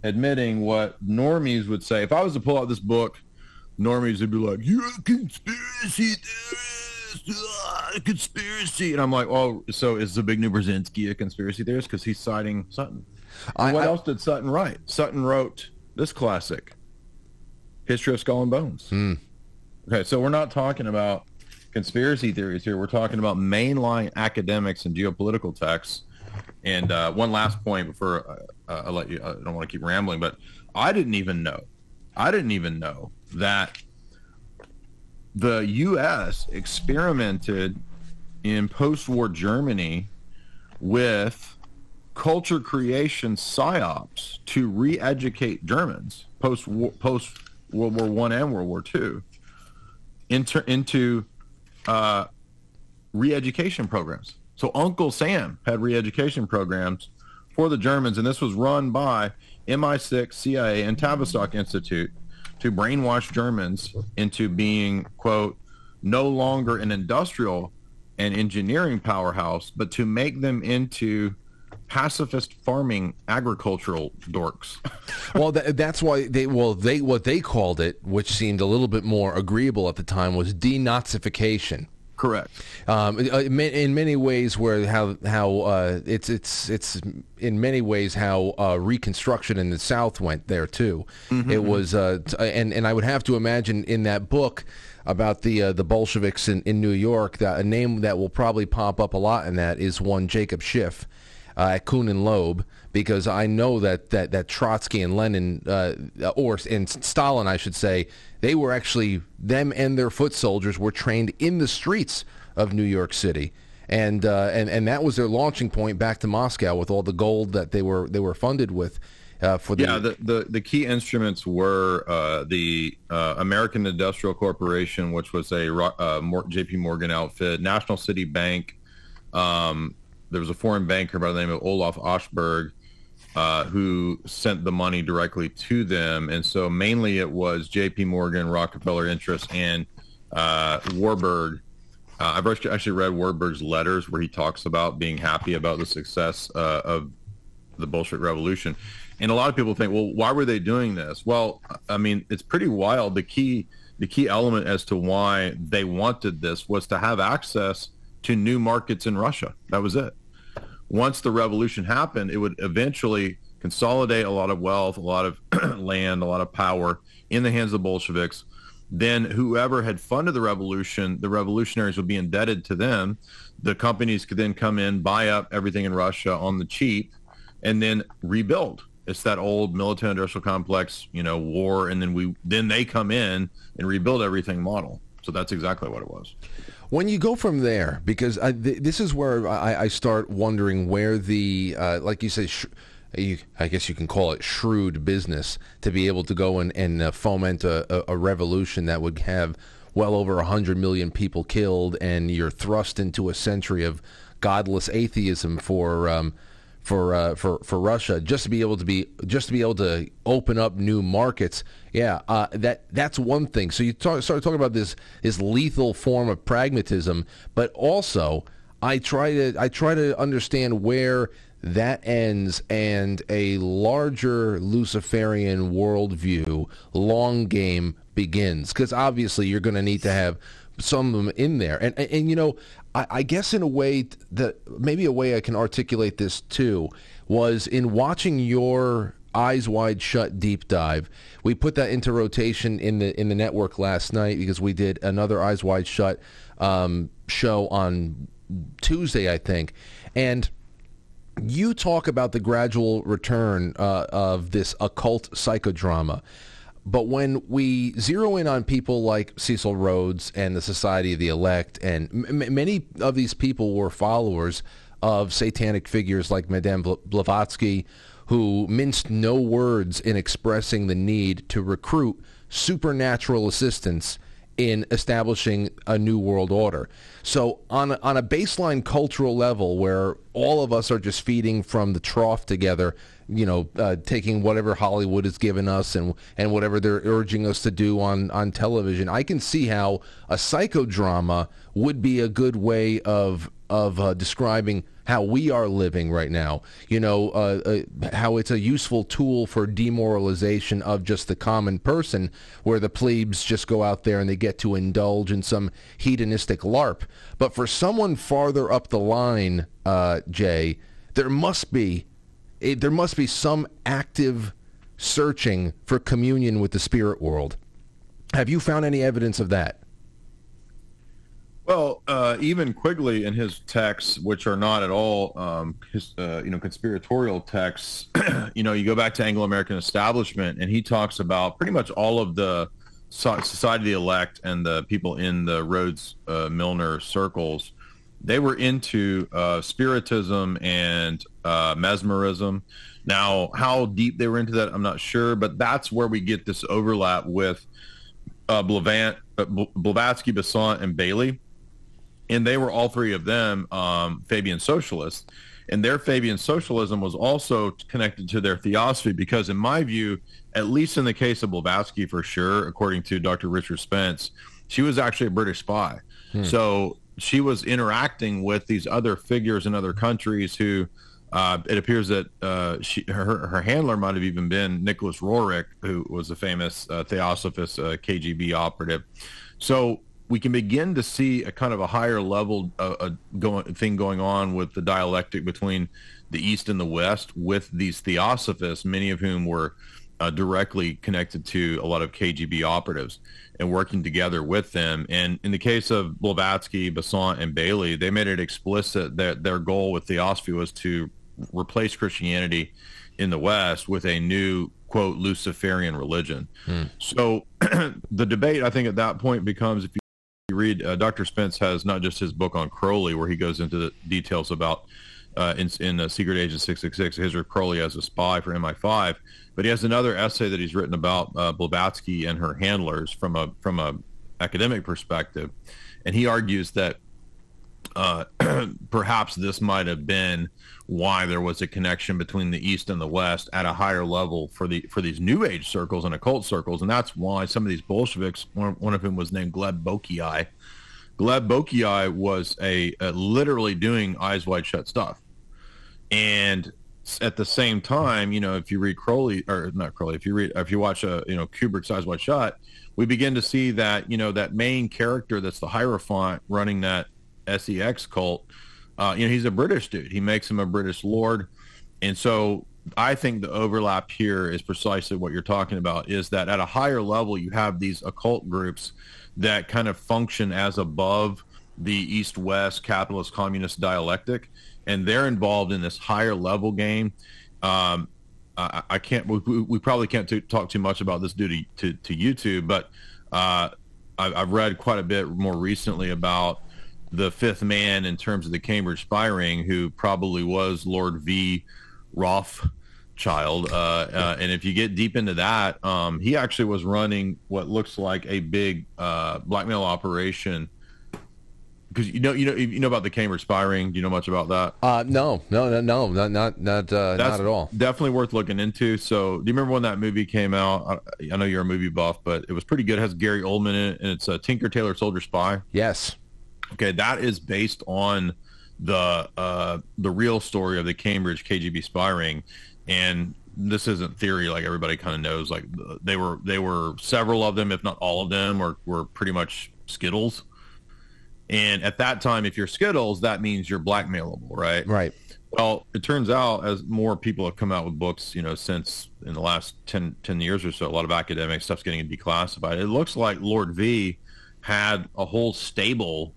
admitting what normies would say. If I was to pull out this book, normies would be like, you're a conspiracy theorist, ah, conspiracy. And I'm like, oh, so is Zbigniew Brzezinski a conspiracy theorist? Because he's citing Sutton. I, what I, else did Sutton write? Sutton wrote this classic, History of Skull and Bones. Mm. Okay, so we're not talking about conspiracy theories here. We're talking about mainline academics and geopolitical texts. And uh, one last point before I, uh, I let you, I don't want to keep rambling, but I didn't even know, I didn't even know that the U S experimented in post-war Germany with culture creation psyops to re-educate Germans post-war, post-World War One and World War Two into, into uh, re-education programs. So Uncle Sam had re-education programs for the Germans, and this was run by M I six, C I A, and Tavistock Institute to brainwash Germans into being, quote, no longer an industrial and engineering powerhouse, but to make them into pacifist farming agricultural dorks. Well, that, that's why they, well, they, what they called it, which seemed a little bit more agreeable at the time, was denazification. Correct. Um, in many ways, where how how uh, it's it's it's in many ways how uh, Reconstruction in the South went there too. Mm-hmm. It was uh, and and I would have to imagine in that book about the uh, the Bolsheviks in, in New York, that a name that will probably pop up a lot in that is one Jacob Schiff uh, at Kuhn and Loeb, because I know that that, that Trotsky and Lenin uh, or and Stalin, I should say, they were actually, them and their foot soldiers were trained in the streets of New York City, and uh, and and that was their launching point back to Moscow with all the gold that they were they were funded with. Uh, for the yeah, the, the the key instruments were uh, the uh, American Industrial Corporation, which was a uh, J P. Morgan outfit, National City Bank. Um, there was a foreign banker by the name of Olaf Oshberg, Uh, who sent the money directly to them. And so mainly it was J P. Morgan, Rockefeller interests, and uh, Warburg. Uh, I've actually read Warburg's letters where he talks about being happy about the success uh, of the Bolshevik Revolution. And a lot of people think, well, why were they doing this? Well, I mean, it's pretty wild. The key, the key element as to why they wanted this was to have access to new markets in Russia. That was it. Once the revolution happened, it would eventually consolidate a lot of wealth, a lot of land, a lot of power in the hands of the Bolsheviks. Then whoever had funded the revolution, the revolutionaries would be indebted to them. The companies could then come in, buy up everything in Russia on the cheap, and then rebuild. It's that old military-industrial complex, you know, war, and then we then they come in and rebuild everything model. So that's exactly what it was. When you go from there, because I, th- this is where I, I start wondering where the, uh, like you say, sh- you, I guess you can call it shrewd business to be able to go and, and uh, foment a, a revolution that would have well over one hundred million people killed, and you're thrust into a century of godless atheism for um, for uh, for for Russia, just to be able to be just to be able to open up new markets. Yeah, uh, that that's one thing. So you talk, started talking about this this lethal form of pragmatism, but also I try to I try to understand where that ends and a larger Luciferian worldview long game begins, because obviously you're going to need to have some of them in there, and and, and you know. I guess in a way that maybe a way I can articulate this too was in watching your eyes wide shut deep dive. We put that into rotation in the in the network last night because we did another eyes wide shut um, show on Tuesday, I think. And you talk about the gradual return uh, of this occult psychodrama. But when we zero in on people like Cecil Rhodes and the Society of the Elect, and m- many of these people were followers of satanic figures like Madame Blavatsky, who minced no words in expressing the need to recruit supernatural assistance in establishing a new world order. So on a, on a baseline cultural level where all of us are just feeding from the trough together, you know, uh, taking whatever Hollywood has given us and and whatever they're urging us to do on, on television, I can see how a psychodrama would be a good way of of uh, describing how we are living right now, you know, uh, uh, how it's a useful tool for demoralization of just the common person, where the plebes just go out there and they get to indulge in some hedonistic LARP. But for someone farther up the line, uh, Jay, there must be it, there must be some active searching for communion with the spirit world. Have you found any evidence of that? Well, uh, even Quigley in his texts, which are not at all, um, his, uh, you know, conspiratorial texts, you know, you go back to Anglo-American establishment, and he talks about pretty much all of the so- Society of the Elect and the people in the Rhodes uh, Milner circles. They were into uh, spiritism and uh, mesmerism. Now, how deep they were into that, I'm not sure, but that's where we get this overlap with uh, Blavant, uh, Blavatsky, Besant, and Bailey. And they were all three of them um, Fabian socialists, and their Fabian socialism was also connected to their theosophy, because in my view, at least in the case of Blavatsky for sure, according to Doctor Richard Spence, she was actually a British spy. Hmm. So she was interacting with these other figures in other countries who uh, it appears that uh, she, her, her handler might have even been Nicholas Roerich, who was a famous uh, theosophist, uh, K G B operative. So we can begin to see a kind of a higher level uh, a going, thing going on with the dialectic between the East and the West with these theosophists, many of whom were uh, directly connected to a lot of K G B operatives and working together with them. And in the case of Blavatsky, Besant, and Bailey, they made it explicit that their goal with theosophy was to replace Christianity in the West with a new, quote, Luciferian religion. Hmm. So the debate, I think, at that point becomes, if you You read, uh, Doctor Spence has not just his book on Crowley, where he goes into the details about uh, in, in uh, Secret Agent six six six, History of Crowley as a Spy for M I five, but he has another essay that he's written about uh, Blavatsky and her handlers from a from a academic perspective, and he argues that uh, perhaps this might have been why there was a connection between the East and the West at a higher level for the for these New Age circles and occult circles. And that's why some of these Bolsheviks, one, one of whom was named Gleb Bokyai. Gleb Bokyai was a, a literally doing eyes wide shut stuff. And at the same time, you know, if you read Crowley, or not Crowley, if you read, if you watch, a, you know, Kubrick's Eyes Wide Shut, we begin to see that, you know, that main character that's the Hierophant running that S E X cult, Uh, you know, he's a British dude. He makes him a British lord. And so I think the overlap here is precisely what you're talking about, is that at a higher level, you have these occult groups that kind of function as above the East-West capitalist communist dialectic, and they're involved in this higher level game. Um, I, I can't, we, we probably can't t- talk too much about this due to, to, to YouTube, but uh, I, I've read quite a bit more recently about the fifth man in terms of the Cambridge Spy Ring, who probably was Lord V. Rothschild. Uh, uh, and if you get deep into that, um, he actually was running what looks like a big uh, blackmail operation. Because you know, you know, you know about the Cambridge Spy Ring. Do you know much about that? Uh, no, no, no, no, not, not, not, uh, not at all. Definitely worth looking into. So, do you remember when that movie came out? I, I know you're a movie buff, but it was pretty good. It has Gary Oldman in it, and it's uh, Tinker, Tailor, Soldier, Spy. Yes. Okay, that is based on the uh, the real story of the Cambridge K G B spy ring, and this isn't theory. Like everybody kind of knows, like they were they were several of them, if not all of them, or were pretty much Skittles. And at that time, if you're Skittles, that means you're blackmailable, right? Right. Well, it turns out, as more people have come out with books, you know, since in the last ten, ten years or so, a lot of academic stuff's getting declassified. It looks like Lord V had a whole stable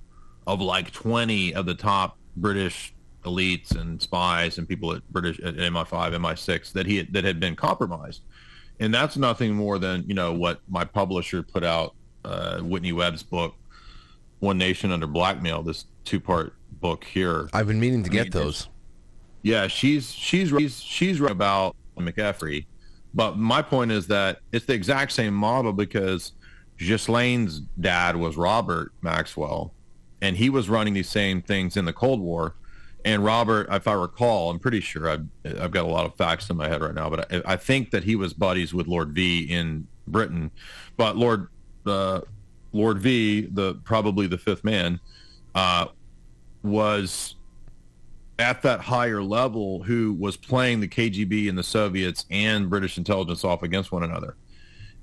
of like twenty of the top British elites and spies and people at British at M I five, M I six that he had, that had been compromised. And that's nothing more than, you know, what my publisher put out, uh, Whitney Webb's book, One Nation Under Blackmail, this two-part book here. I've been meaning to I get mean, those. Yeah, she's she's she's she's right about McCaffrey, but my point is that it's the exact same model, because Ghislaine's dad was Robert Maxwell, and he was running these same things in the Cold War. And Robert, if I recall, I'm pretty sure I've, I've got a lot of facts in my head right now, but I, I think that he was buddies with Lord V in Britain. But Lord uh, Lord V, the probably the fifth man, uh, was at that higher level, who was playing the K G B and the Soviets and British intelligence off against one another.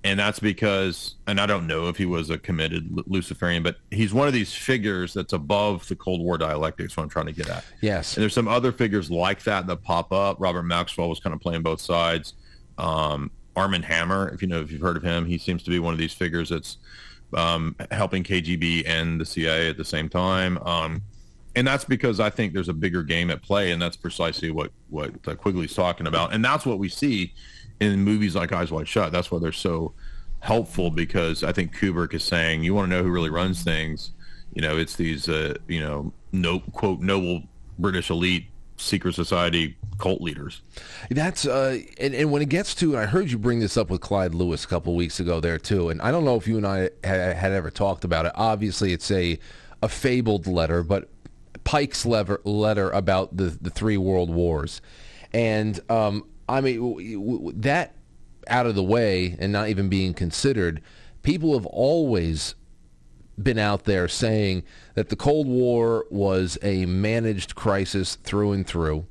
And that's because, and I don't know if he was a committed Luciferian, but he's one of these figures that's above the Cold War dialectics, what I'm trying to get at. Yes. And there's some other figures like that that pop up. Robert Maxwell was kind of playing both sides. Um, Armin Hammer, if you know, if you've heard of him, he seems to be one of these figures that's um, helping K G B and the C I A at the same time. Um, And that's because I think there's a bigger game at play, and that's precisely what what uh, Quigley's talking about. And that's what we see in movies like Eyes Wide Shut. That's why they're so helpful, because I think Kubrick is saying, you want to know who really runs things? You know, it's these, uh, you know, no quote, noble British elite secret society cult leaders. That's uh, and, and when it gets to, and I heard you bring this up with Clyde Lewis a couple of weeks ago there too, and I don't know if you and I had, had ever talked about it. Obviously, it's a, a fabled letter, but Pike's lever, letter about the, the three world wars. And, um, I mean, w- w- that out of the way and not even being considered, people have always been out there saying that the Cold War was a managed crisis through and through,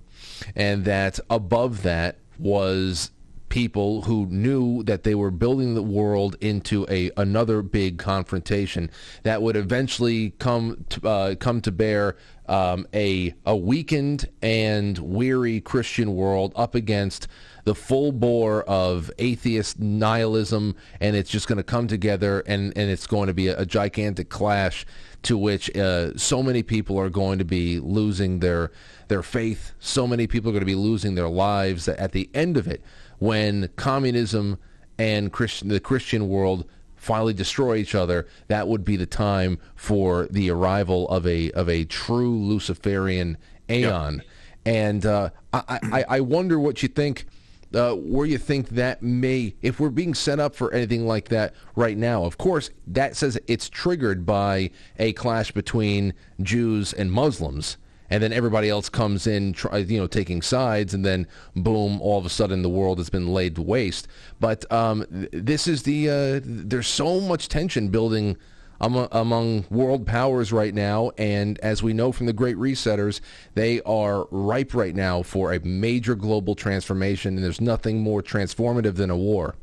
and that above that was people who knew that they were building the world into a another big confrontation that would eventually come to, uh, come to bear um, a a weakened and weary Christian world up against the full bore of atheist nihilism, and it's just going to come together, and, and it's going to be a, a gigantic clash to which uh, so many people are going to be losing their their faith, so many people are going to be losing their lives, that at the end of it, when communism and Christian, the Christian world finally destroy each other, that would be the time for the arrival of a of a true Luciferian aeon. Yep. And uh, I, I, I wonder what you think, uh, where you think that may, if we're being set up for anything like that right now. Of course, that says it's triggered by a clash between Jews and Muslims. And then everybody else comes in, try, you know, taking sides, and then boom! All of a sudden, the world has been laid waste. But um, this is the uh, there's so much tension building among, among world powers right now, and as we know from the Great Resetters, they are ripe right now for a major global transformation. And there's nothing more transformative than a war.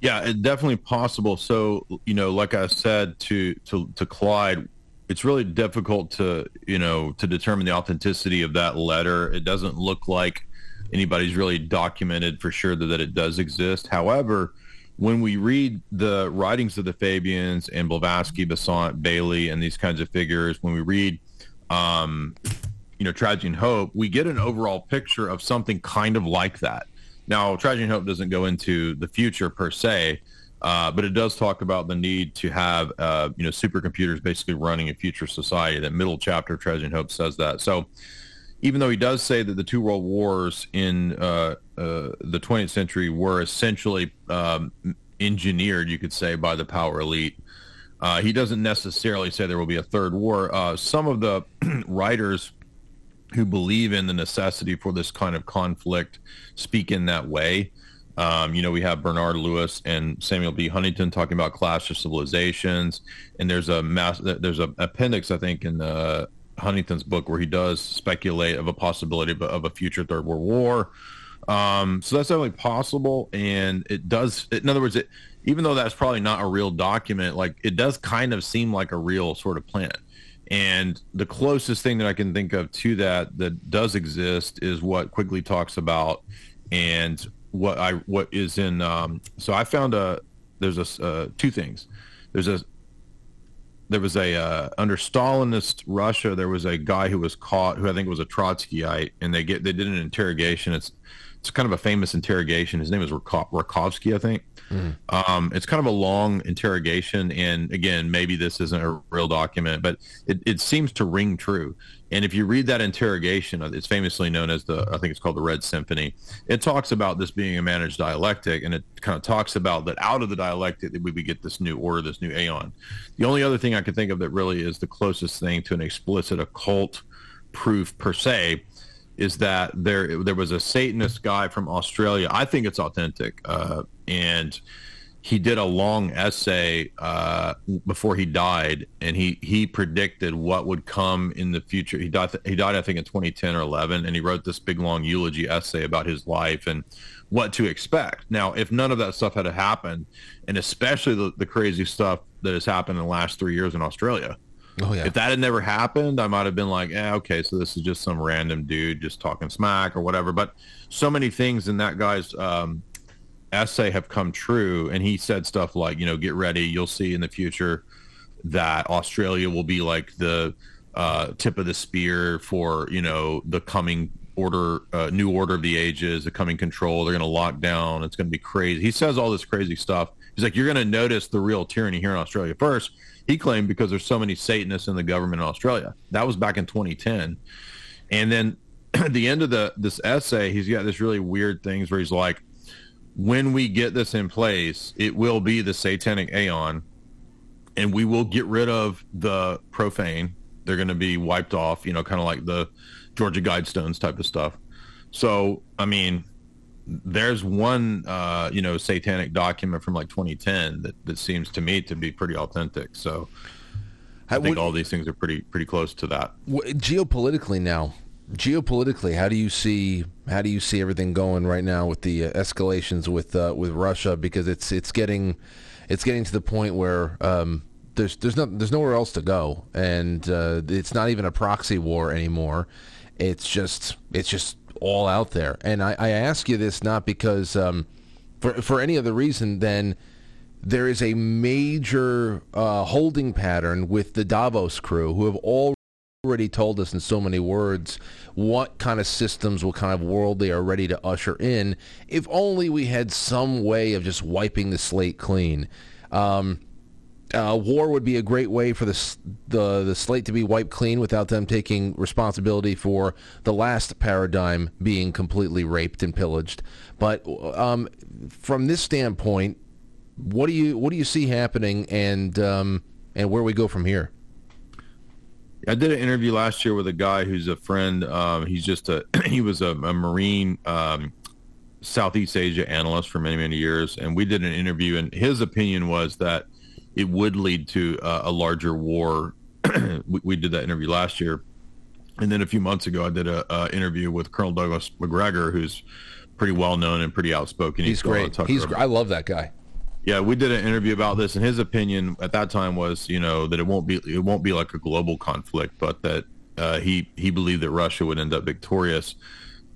Yeah, it's definitely possible. So, you know, like I said to to, to Clyde, it's really difficult to, you know, to determine the authenticity of that letter. It doesn't look like anybody's really documented for sure that, that it does exist. However, when we read the writings of the Fabians and Blavatsky, Besant, Bailey, and these kinds of figures, when we read, um, you know, Tragedy and Hope, we get an overall picture of something kind of like that. Now, Tragedy and Hope doesn't go into the future per se, Uh, but it does talk about the need to have, uh, you know, supercomputers basically running a future society. That middle chapter of Tragedy and Hope says that. So even though he does say that the two world wars in uh, uh, the twentieth century were essentially um, engineered, you could say, by the power elite, uh, he doesn't necessarily say there will be a third war. Uh, some of the writers who believe in the necessity for this kind of conflict speak in that way. Um, you know, we have Bernard Lewis and Samuel B. Huntington talking about clash of civilizations, and there's a mass, there's an appendix, I think, in uh, Huntington's book where he does speculate of a possibility of, of a future Third World War. Um, so that's definitely possible, and it does. It, in other words, it, even though that's probably not a real document, like it does kind of seem like a real sort of plan. And the closest thing that I can think of to that that does exist is what Quigley talks about, and what I what is in. Um, so I found a there's a uh, two things. There's a there was a uh, under Stalinist Russia there was a guy who was caught who I think was a Trotskyite, and they get they did an interrogation. It's it's kind of a famous interrogation. His name is Rakovsky, I think. Mm. Um, it's kind of a long interrogation, and again, maybe this isn't a real document, but it, it seems to ring true. And if you read that interrogation, it's famously known as the, I think it's called the Red Symphony. It talks about this being a managed dialectic, and it kind of talks about that out of the dialectic that we would get this new order, this new aeon. The only other thing I could think of that really is the closest thing to an explicit occult proof per se is that there there was a Satanist guy from Australia. I think it's authentic. Uh, and he did a long essay uh, before he died, and he, he predicted what would come in the future. He died, he died, I think, in twenty ten or eleven, and he wrote this big, long eulogy essay about his life and what to expect. Now, if none of that stuff had happened, and especially the, the crazy stuff that has happened in the last three years in Australia, oh, yeah. If that had never happened, I might have been like, eh, okay, so this is just some random dude just talking smack or whatever. But so many things in that guy's um, essay have come true. And he said stuff like, you know, get ready. You'll see in the future that Australia will be like the uh, tip of the spear for, you know, the coming order, uh, new order of the ages, the coming control. They're going to lock down. It's going to be crazy. He says all this crazy stuff. He's like, you're going to notice the real tyranny here in Australia first. He claimed because there's so many Satanists in the government in Australia. That was back in twenty ten. And then at the end of the this essay, he's got this really weird things where he's like, when we get this in place, it will be the satanic aeon, and we will get rid of the profane. They're going to be wiped off, you know, kind of like the Georgia Guidestones type of stuff. So, I mean, there's one, uh, you know, satanic document from like twenty ten that, that seems to me to be pretty authentic. So I, I think would, all these things are pretty, pretty close to that. W- geopolitically now, geopolitically, how do you see, how do you see everything going right now with the uh, escalations with, uh, with Russia? Because it's, it's getting, it's getting to the point where, um, there's, there's not, there's nowhere else to go. And, uh, it's not even a proxy war anymore. It's just, it's just, all out there. And I, I ask you this not because um, for, for any other reason than there is a major uh, holding pattern with the Davos crew who have already told us in so many words what kind of systems, what kind of world they are ready to usher in. If only we had some way of just wiping the slate clean. Um, uh, war would be a great way for the, the the slate to be wiped clean without them taking responsibility for the last paradigm being completely raped and pillaged. But um, from this standpoint, what do you what do you see happening, and um, and where we go from here? I did an interview last year with a guy who's a friend. Um, he's just a he was a, a Marine um, Southeast Asia analyst for many many years, and we did an interview, and his opinion was that it would lead to uh, a larger war. we, we did that interview last year. And then a few months ago, I did a, a interview with Colonel Douglas McGregor, who's pretty well-known and pretty outspoken. He's, He's great. He's gr- I love that guy. Yeah, we did an interview about this, and his opinion at that time was, you know, that it won't be it won't be like a global conflict, but that uh, he, he believed that Russia would end up victorious.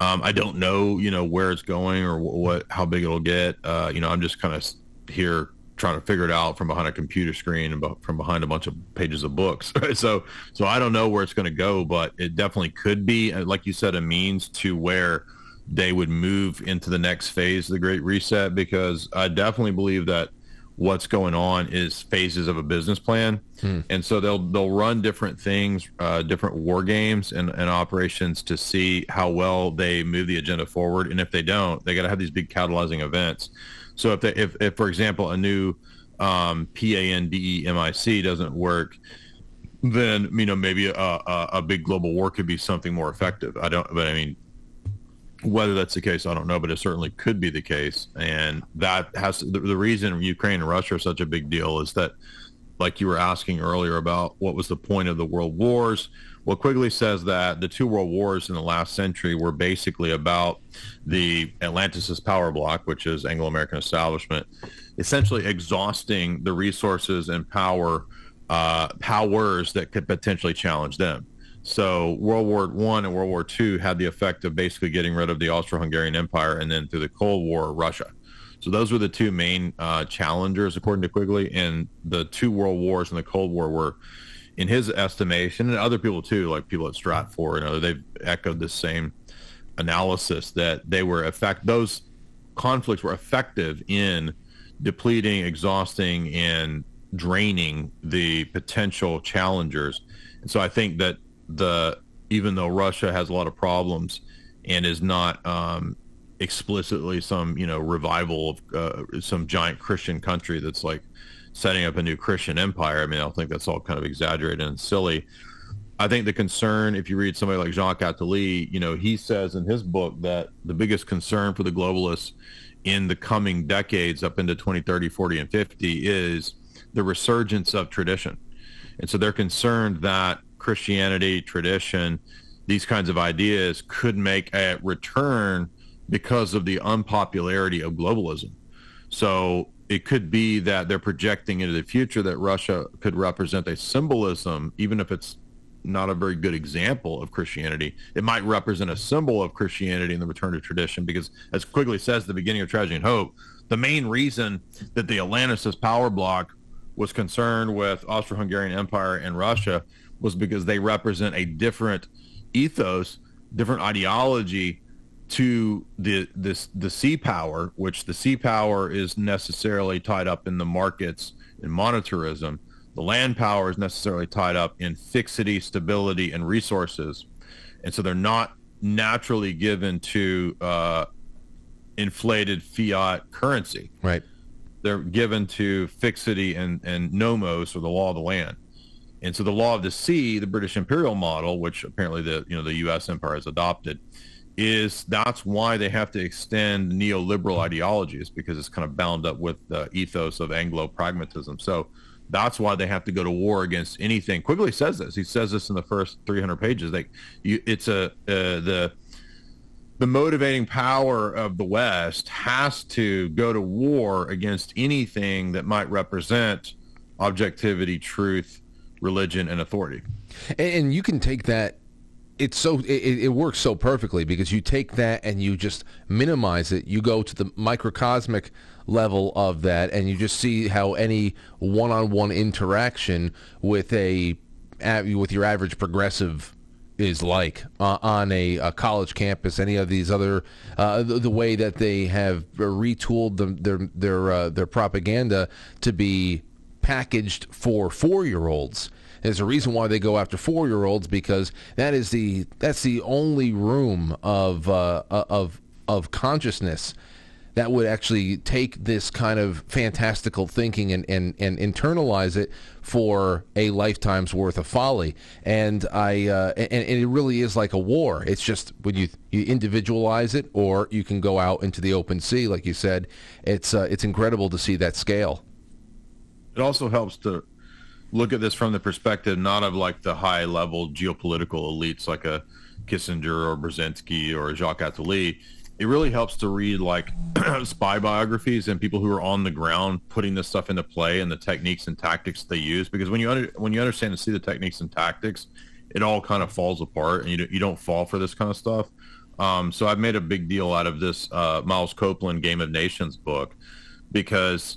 Um, I don't know, you know, where it's going or what how big it'll get. Uh, you know, I'm just kind of here trying to figure it out from behind a computer screen and from behind a bunch of pages of books. so, so I don't know where it's going to go, but it definitely could be, like you said, a means to where they would move into the next phase of the Great Reset, because I definitely believe that what's going on is phases of a business plan. Hmm. And so they'll, they'll run different things, uh, different war games and, and operations to see how well they move the agenda forward. And if they don't, they got to have these big catalyzing events. So if, they, if, if for example, a new um, P A N D E M I C doesn't work, then, you know, maybe a, a, a big global war could be something more effective. I don't, but I mean, whether that's the case, I don't know, but it certainly could be the case. And that has the, the reason Ukraine and Russia are such a big deal is that, like you were asking earlier about what was the point of the world wars. Well, Quigley says that the two world wars in the last century were basically about the Atlanticist power block, which is Anglo-American establishment, essentially exhausting the resources and power uh, powers that could potentially challenge them. So World War One and World War Two had the effect of basically getting rid of the Austro-Hungarian Empire, and then through the Cold War, Russia. So those were the two main uh, challengers, according to Quigley. And the two world wars and the Cold War were, in his estimation, and other people too, like people at Stratfor and other, they've echoed the same analysis, that they were effect those conflicts were effective in depleting, exhausting, and draining the potential challengers. And so I think that the even though Russia has a lot of problems and is not um, explicitly some you know revival of uh, some giant Christian country that's like setting up a new Christian empire. I mean, I think that's all kind of exaggerated and silly. I think the concern, if you read somebody like Jacques Attali, you know, he says in his book that the biggest concern for the globalists in the coming decades up into twenty thirty, forty, and fifty is the resurgence of tradition. And so they're concerned that Christianity, tradition, these kinds of ideas could make a return because of the unpopularity of globalism. So it could be that they're projecting into the future that Russia could represent a symbolism, even if it's not a very good example of Christianity. It might represent a symbol of Christianity and the return to tradition, because as Quigley says at the beginning of Tragedy and Hope, the main reason that the Atlanticist power bloc was concerned with Austro-Hungarian Empire and Russia was because they represent a different ethos, different ideology to the this the sea power, which the sea power is necessarily tied up in the markets and monetarism. The land power is necessarily tied up in fixity, stability, and resources. And so they're not naturally given to uh, inflated fiat currency. Right. They're given to fixity and, and nomos, or the law of the land. And so the law of the sea, the British imperial model, which apparently the you know the U S empire has adopted, is that's why they have to extend neoliberal ideologies, because it's kind of bound up with the ethos of Anglo-pragmatism. So that's why they have to go to war against anything. Quigley says this. He says this in the first three hundred pages. Like, you, it's a uh, the the motivating power of the West has to go to war against anything that might represent objectivity, truth, religion, and authority. And you can take that. It's so it, it works so perfectly, because you take that and you just minimize it. You go to the microcosmic level of that, and you just see how any one-on-one interaction with a with your average progressive is like uh, on a, a college campus. Any of these other uh, the, the way that they have retooled the, their their uh, their propaganda to be packaged for four-year-olds. There's a reason why they go after four-year-olds, because that is the that's the only room of uh, of of consciousness that would actually take this kind of fantastical thinking and, and, and internalize it for a lifetime's worth of folly. And I uh, and, and it really is like a war. It's just when you you individualize it, or you can go out into the open sea, like you said. It's uh, it's incredible to see that scale. It also helps to look at this from the perspective not of like the high-level geopolitical elites like a Kissinger or Brzezinski or Jacques Attali. It really helps to read like spy biographies and people who are on the ground putting this stuff into play and the techniques and tactics they use. Because when you under, when you understand and see the techniques and tactics, it all kind of falls apart, and you you don't fall for this kind of stuff. Um, so I've made a big deal out of this uh, Miles Copeland Game of Nations book. Because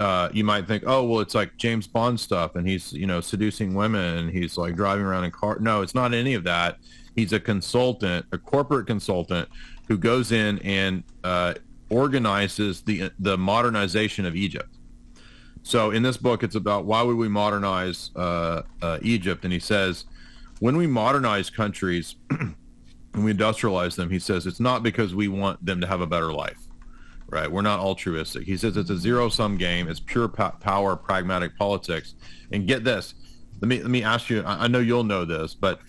uh, you might think, oh, well, it's like James Bond stuff, and he's, you know, seducing women, and he's like driving around in car. No, it's not any of that. He's a consultant, a corporate consultant, who goes in and uh, organizes the the modernization of Egypt. So in this book, it's about why would we modernize uh, uh, Egypt? And he says, when we modernize countries and we industrialize them, he says it's not because we want them to have a better life. Right, we're not altruistic. He says it's a zero-sum game. It's pure po- power, pragmatic politics. And get this, let me let me ask you. I, I know you'll know this, but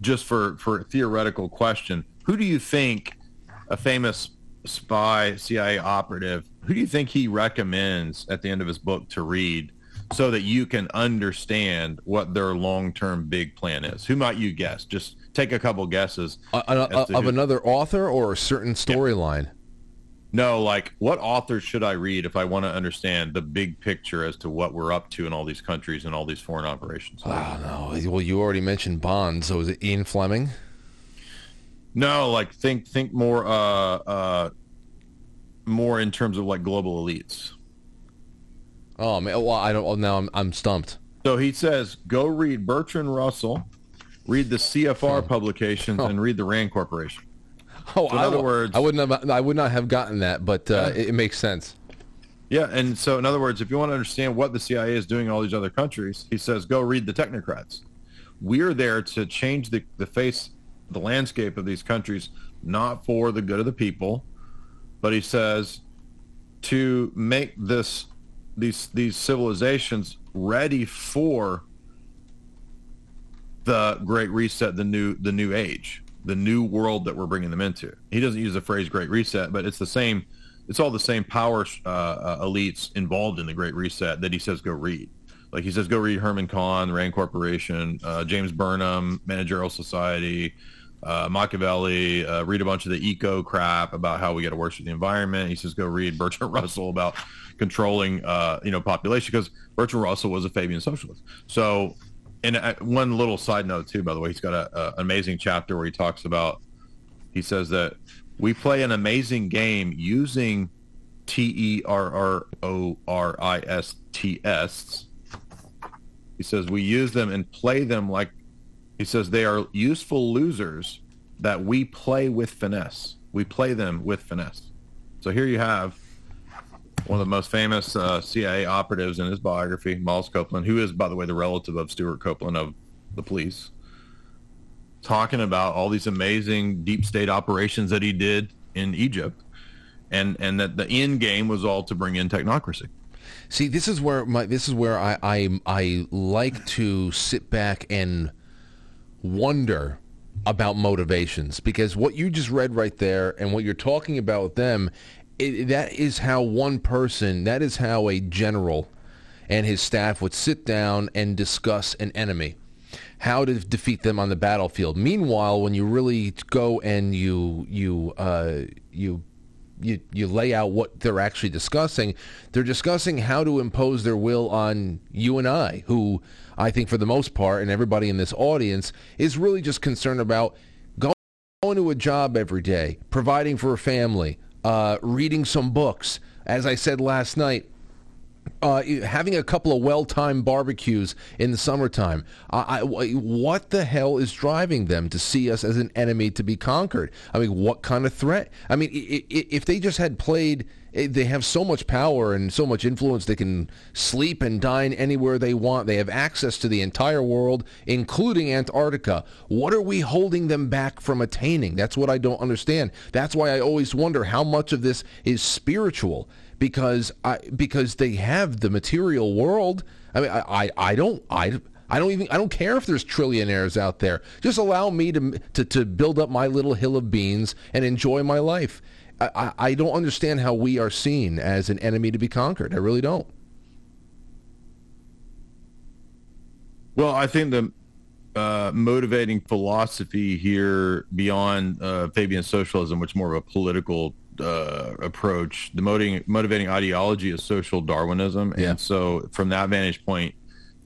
just for for a theoretical question, who do you think a famous spy, C I A operative, who do you think he recommends at the end of his book to read so that you can understand what their long-term big plan is? Who might you guess? Just take a couple guesses uh, uh, uh, of who- another author or a certain storyline. Yeah. no, like, what authors should I read if I want to understand the big picture as to what we're up to in all these countries and all these foreign operations? Oh, no. Well, you already mentioned Bond, so is it Ian Fleming? No, like, think think more uh, uh, more in terms of, like, global elites. Oh, man. Well, I don't, well, now I'm, I'm stumped. So he says, go read Bertrand Russell, read the C F R oh. publications, oh. and read the RAND Corporation. Oh, so in I, other words, I wouldn't have, I would not have gotten that, but uh, yeah. it, it makes sense. Yeah, and so in other words, if you want to understand what the C I A is doing in all these other countries, he says, go read the technocrats. We're there to change the, the face, the landscape of these countries, not for the good of the people, but he says to make this these these civilizations ready for the Great Reset, the new the new age. The new world that we're bringing them into. He doesn't use the phrase Great Reset, but it's the same, it's all the same power uh, uh, elites involved in the Great Reset that he says go read. Like he says, go read Herman Kahn, the RAND Corporation, uh, James Burnham, Managerial Society, uh, Machiavelli, uh, read a bunch of the eco crap about how we got to worship the environment. He says, go read Bertrand Russell about controlling, uh, you know, population, because Bertrand Russell was a Fabian socialist. So, and one little side note, too, by the way, he's got an amazing chapter where he talks about, he says that we play an amazing game using T E R R O R I S T S. He says we use them and play them like, he says they are useful losers that we play with finesse. We play them with finesse. So here you have one of the most famous uh, C I A operatives in his biography, Miles Copeland, who is, by the way, the relative of Stuart Copeland of the police, talking about all these amazing deep state operations that he did in Egypt, and, and that the end game was all to bring in technocracy. See, this is where my this is where I I, I like to sit back and wonder about motivations, because what you just read right there and what you're talking about with them. It, that is how one person, that is how a general and his staff would sit down and discuss an enemy, how to defeat them on the battlefield. Meanwhile, when you really go and you you uh, you you you lay out what they're actually discussing, they're discussing how to impose their will on you and I, who I think for the most part, and everybody in this audience, is really just concerned about going to a job every day, providing for a family, Uh, reading some books, as I said last night, uh, having a couple of well-timed barbecues in the summertime. I, I, what the hell is driving them to see us as an enemy to be conquered? I mean, what kind of threat? I mean, it, it, if they just had played, it, they have so much power and so much influence, they can sleep and dine anywhere they want. They have access to the entire world, including Antarctica. What are we holding them back from attaining? That's what I don't understand. That's why I always wonder how much of this is spiritual. Because I because they have the material world. I mean, I, I, I don't I I don't even I don't care if there's trillionaires out there. Just allow me to to, to build up my little hill of beans and enjoy my life. I, I, I don't understand how we are seen as an enemy to be conquered. I really don't. Well, I think the uh, motivating philosophy here beyond uh, Fabian socialism, which is more of a political Uh, approach, the motivating, motivating ideology is social Darwinism, yeah. And so from that vantage point,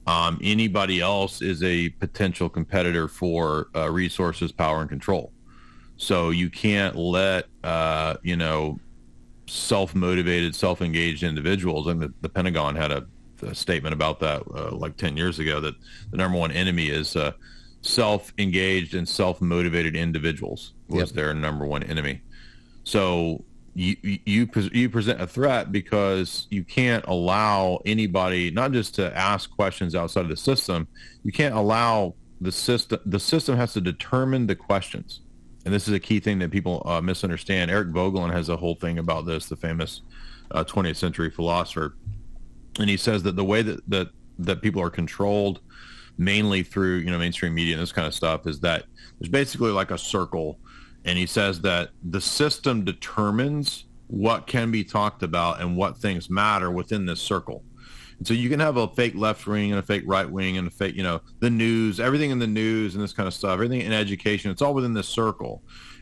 um, anybody else is a potential competitor for uh, resources, power, and control. So you can't let uh, you know self-motivated, self-engaged individuals. And the, the Pentagon had a, a statement about that uh, like ten years ago, that the number one enemy is uh, self-engaged and self-motivated individuals was yep. their number one enemy. So you, you you present a threat because you can't allow anybody not just to ask questions outside of the system. You can't allow the system. The system has to determine the questions, and this is a key thing that people uh, misunderstand. Eric Vogelin has a whole thing about this, the famous uh, twentieth century philosopher, and he says that the way that that, that people are controlled, mainly through you know mainstream media and this kind of stuff, is that there's basically like a circle. And he says that the system determines what can be talked about and what things matter within this circle. And so you can have a fake left wing and a fake right wing and a fake, you know, the news, everything in the news and this kind of stuff, everything in education, it's all within this circle.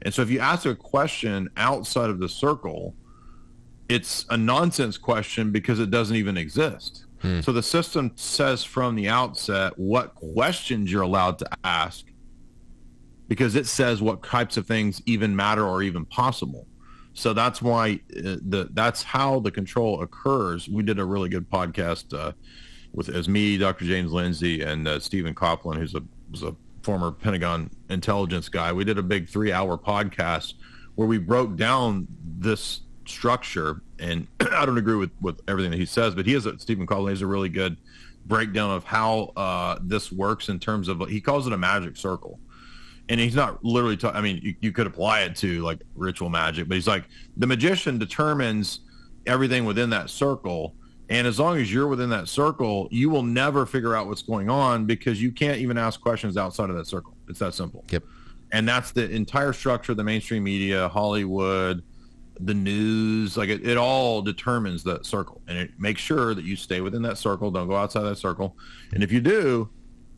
And so if you ask a question outside of the circle, it's a nonsense question because it doesn't even exist. Hmm. So the system says from the outset what questions you're allowed to ask, because it says what types of things even matter or even possible. So that's why uh, the that's how the control occurs. We did a really good podcast uh, with as me, Doctor James Lindsay, and uh, Stephen Coughlin, who's a was a former Pentagon intelligence guy. We did a big three-hour podcast where we broke down this structure, and I don't agree with, with everything that he says, but he is a, Stephen Coughlin is a really good breakdown of how uh, this works in terms of, he calls it a magic circle. And he's not literally talking, I mean, you, you could apply it to like ritual magic, but he's like, the magician determines everything within that circle. And as long as you're within that circle, you will never figure out what's going on because you can't even ask questions outside of that circle. It's that simple. Yep. And that's the entire structure of the mainstream media, Hollywood, the news, like it, it all determines that circle. And it makes sure that you stay within that circle. Don't go outside that circle. And if you do,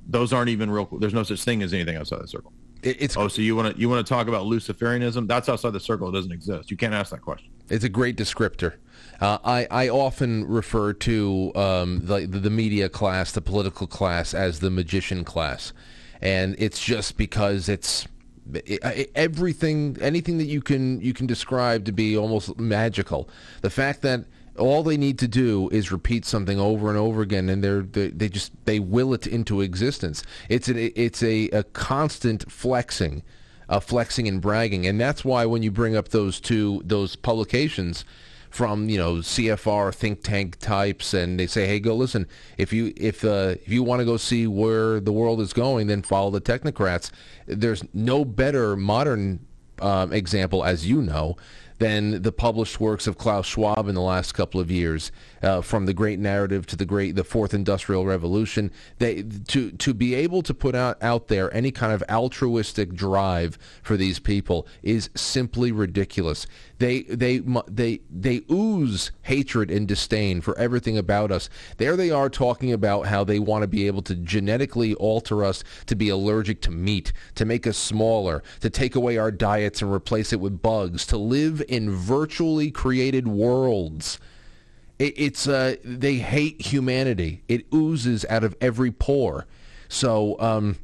those aren't even real. There's no such thing as anything outside that circle. It's, oh, so you want to you want to talk about Luciferianism? That's outside the circle. It doesn't exist. You can't ask that question. It's a great descriptor. Uh, I I often refer to um, the the media class, the political class, as the magician class, and it's just because it's it, it, everything, anything that you can you can describe to be almost magical. The fact that all they need to do is repeat something over and over again, and they're, they they just they will it into existence. It's a, it's a, a constant flexing, uh, flexing and bragging, and that's why when you bring up those two those publications from, you know, C F R think tank types, and they say, hey, go listen. If you if uh, if you want to go see where the world is going, then follow the technocrats. There's no better modern um, example, as you know, than the published works of Klaus Schwab in the last couple of years, uh, from the Great Narrative to the Great, the Fourth Industrial Revolution. They to to be able to put out, out there any kind of altruistic drive for these people is simply ridiculous. They they they they ooze hatred and disdain for everything about us. There they are talking about how they want to be able to genetically alter us to be allergic to meat, to make us smaller, to take away our diets and replace it with bugs, to live in virtually created worlds. It, it's uh, they hate humanity. It oozes out of every pore. So um,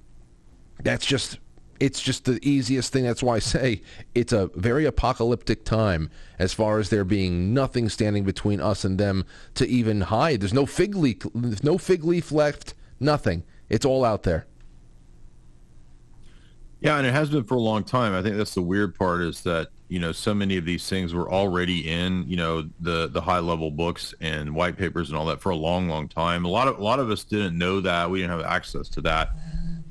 that's just. It's just the easiest thing. That's why I say it's a very apocalyptic time as far as there being nothing standing between us and them to even hide. There's no fig leaf, no fig leaf left, nothing. It's all out there. Yeah, and it has been for a long time. I think that's the weird part is that, you know, so many of these things were already in, you know, the, the high-level books and white papers and all that for a long, long time. A lot of, a lot of us didn't know that. We didn't have access to that.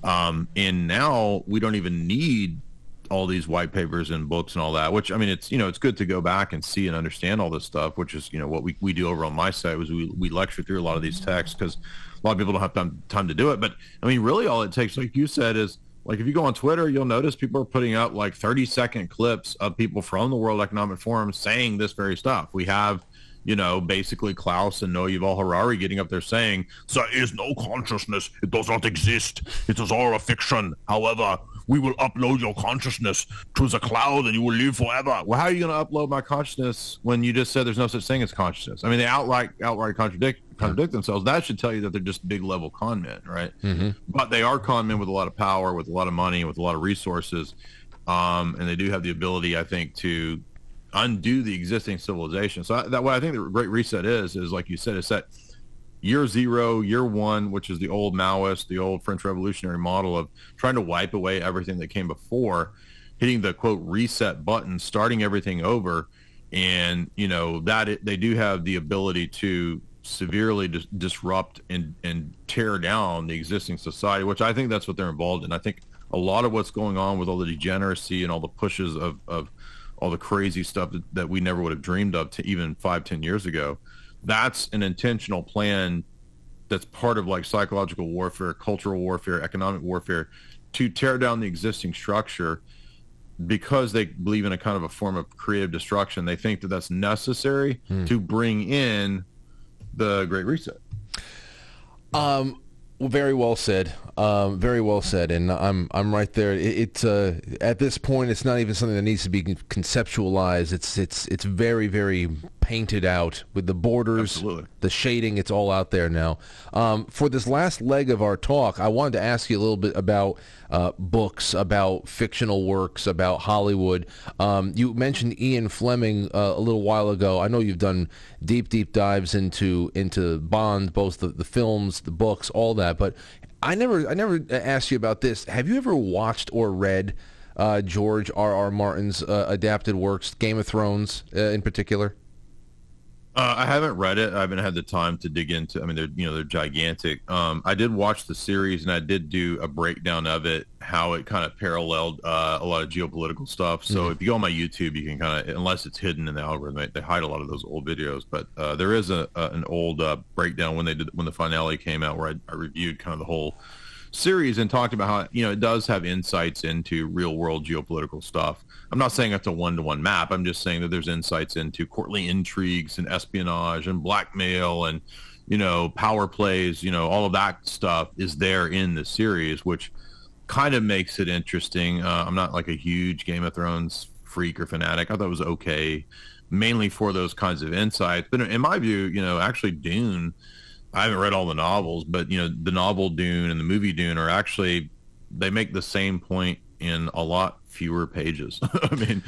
Um, and now we don't even need all these white papers and books and all that, which, I mean, it's, you know, it's good to go back and see and understand all this stuff, which is, you know, what we, we do over on my site was we, we lecture through a lot of these texts because a lot of people don't have time, time to do it. But I mean, really all it takes, like you said, is like, if you go on Twitter, you'll notice people are putting up like thirty second clips of people from the World Economic Forum saying this very stuff. We have, you know, basically Klaus and Noah Yuval Harari getting up there saying, there is no consciousness. It does not exist. It is all a fiction. However, we will upload your consciousness to the cloud and you will live forever. Well, how are you going to upload my consciousness when you just said there's no such thing as consciousness? I mean, they outright, outright contradict, contradict themselves. That should tell you that they're just big level con men, right? Mm-hmm. But they are con men with a lot of power, with a lot of money, with a lot of resources. Um, and they do have the ability, I think, to undo the existing civilization. So that way, I think the Great Reset is, is like you said, it's that year zero, year one, which is the old Maoist, the old French revolutionary model of trying to wipe away everything that came before, hitting the quote reset button, starting everything over. And, you know, that it, they do have the ability to severely dis- disrupt and, and tear down the existing society, which I think that's what they're involved in. I think a lot of what's going on with all the degeneracy and all the pushes of, of, all the crazy stuff that, that we never would have dreamed of to even five, ten years ago. That's an intentional plan that's part of like psychological warfare, cultural warfare, economic warfare to tear down the existing structure because they believe in a kind of a form of creative destruction. They think that that's necessary hmm. to bring in the Great Reset. Um, Very well said. Um, very well said, and I'm I'm right there. It, it's uh, at this point, it's not even something that needs to be conceptualized. It's it's it's very very painted out with the borders, Absolutely. the shading. It's all out there now. Um, for this last leg of our talk, I wanted to ask you a little bit about uh, books, about fictional works, about Hollywood. Um, you mentioned Ian Fleming uh, a little while ago. I know you've done deep deep dives into into Bond, both the, the films, the books, all that. But I never, I never asked you about this. Have you ever watched or read uh, George R R. Martin's uh, adapted works, Game of Thrones uh, in particular? Uh, I haven't read it. I haven't had the time to dig into. I mean, they're you know they're gigantic. Um, I did watch the series, and I did do a breakdown of it, how it kind of paralleled uh, a lot of geopolitical stuff. So mm-hmm. if you go on my YouTube, you can kind of, unless it's hidden in the algorithm, they, they hide a lot of those old videos. But uh, there is a, a an old uh, breakdown when they did when the finale came out, where I, I reviewed kind of the whole series and talked about how, you know, it does have insights into real world geopolitical stuff. I'm not saying that's a one-to-one map. I'm just saying that there's insights into courtly intrigues and espionage and blackmail and, you know, power plays, you know, all of that stuff is there in the series, which kind of makes it interesting. Uh, I'm not like a huge Game of Thrones freak or fanatic. I thought it was okay, mainly for those kinds of insights. But in my view, you know, actually Dune, I haven't read all the novels, but, you know, the novel Dune and the movie Dune are actually, they make the same point in a lot fewer pages. I mean,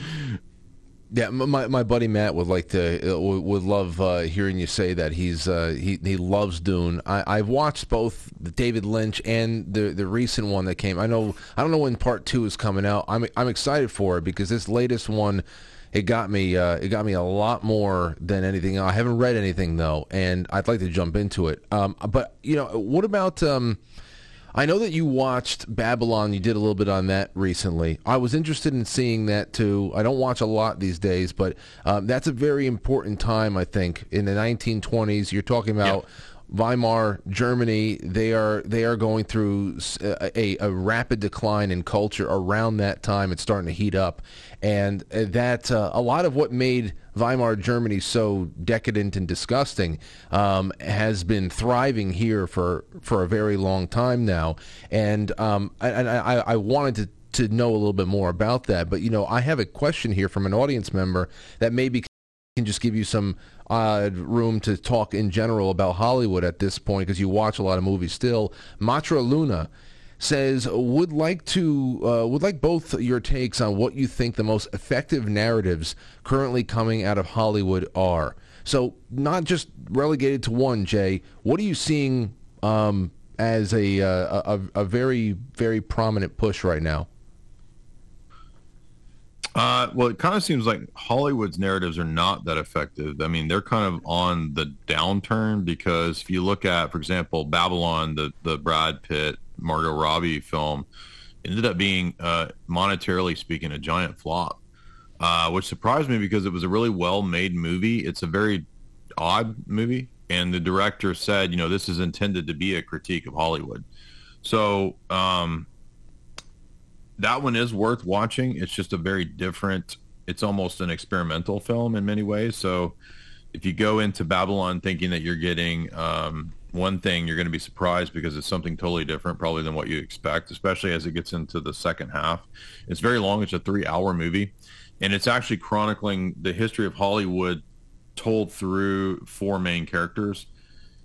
yeah, my my buddy Matt would like to would love uh, hearing you say that. He's uh, he he loves Dune. I, I've watched both the David Lynch and the the recent one that came. I know I don't know when part two is coming out. I'm I'm excited for it because this latest one, it got me uh, it got me a lot more than anything else. I haven't read anything though, and I'd like to jump into it. Um, but you know, what about um? I know that you watched Babylon. You did a little bit on that recently. I was interested in seeing that, too. I don't watch a lot these days, but um, that's a very important time, I think, in the nineteen twenties. You're talking about yep. Weimar, Germany. They are they are going through a, a rapid decline in culture around that time. It's starting to heat up. And that uh, a lot of what made Weimar Germany so decadent and disgusting um, has been thriving here for, for a very long time now. And um, I, I, I wanted to, to know a little bit more about that. But, you know, I have a question here from an audience member that maybe can just give you some uh, room to talk in general about Hollywood at this point, because you watch a lot of movies still. Matra Luna says, would like to uh, would like both your takes on what you think the most effective narratives currently coming out of Hollywood are. So not just relegated to one, Jay. What are you seeing um, as a, uh, a a very very prominent push right now? Uh, well, it kind of seems like Hollywood's narratives are not that effective. I mean, they're kind of on the downturn because if you look at, for example, Babylon, the the Brad Pitt, Margot Robbie film, ended up being, uh, monetarily speaking, a giant flop, uh, which surprised me because it was a really well-made movie. It's a very odd movie, and the director said, you know, this is intended to be a critique of Hollywood. So um, that one is worth watching. It's just a very different, it's almost an experimental film in many ways. So if you go into Babylon thinking that you're getting... Um, one thing, you're going to be surprised because it's something totally different probably than what you expect, especially as it gets into the second half. It's very long. It's a three-hour movie, and it's actually chronicling the history of Hollywood told through four main characters,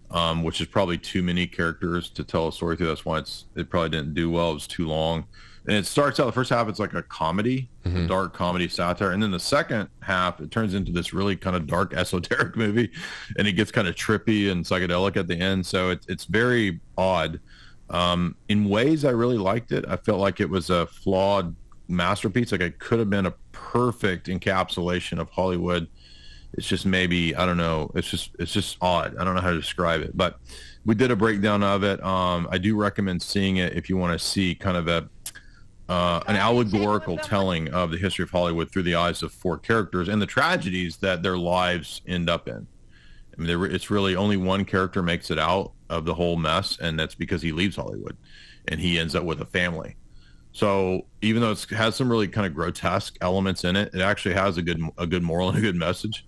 um, which is probably too many characters to tell a story through. That's why it's, it probably didn't do well. It was too long. And it starts out, the first half, it's like a comedy, mm-hmm. a dark comedy satire. And then the second half, it turns into this really kind of dark, esoteric movie. And it gets kind of trippy and psychedelic at the end. So it, it's very odd. Um, in ways, I really liked it. I felt like it was a flawed masterpiece. Like it could have been a perfect encapsulation of Hollywood. It's just maybe, I don't know, it's just it's just odd. I don't know how to describe it. But we did a breakdown of it. Um, I do recommend seeing it if you want to see kind of a... Uh, an allegorical telling of the history of Hollywood through the eyes of four characters and the tragedies that their lives end up in. I mean, re- it's really only one character makes it out of the whole mess, and that's because he leaves Hollywood, and he ends up with a family. So even though it has some really kind of grotesque elements in it, it actually has a good a good moral and a good message.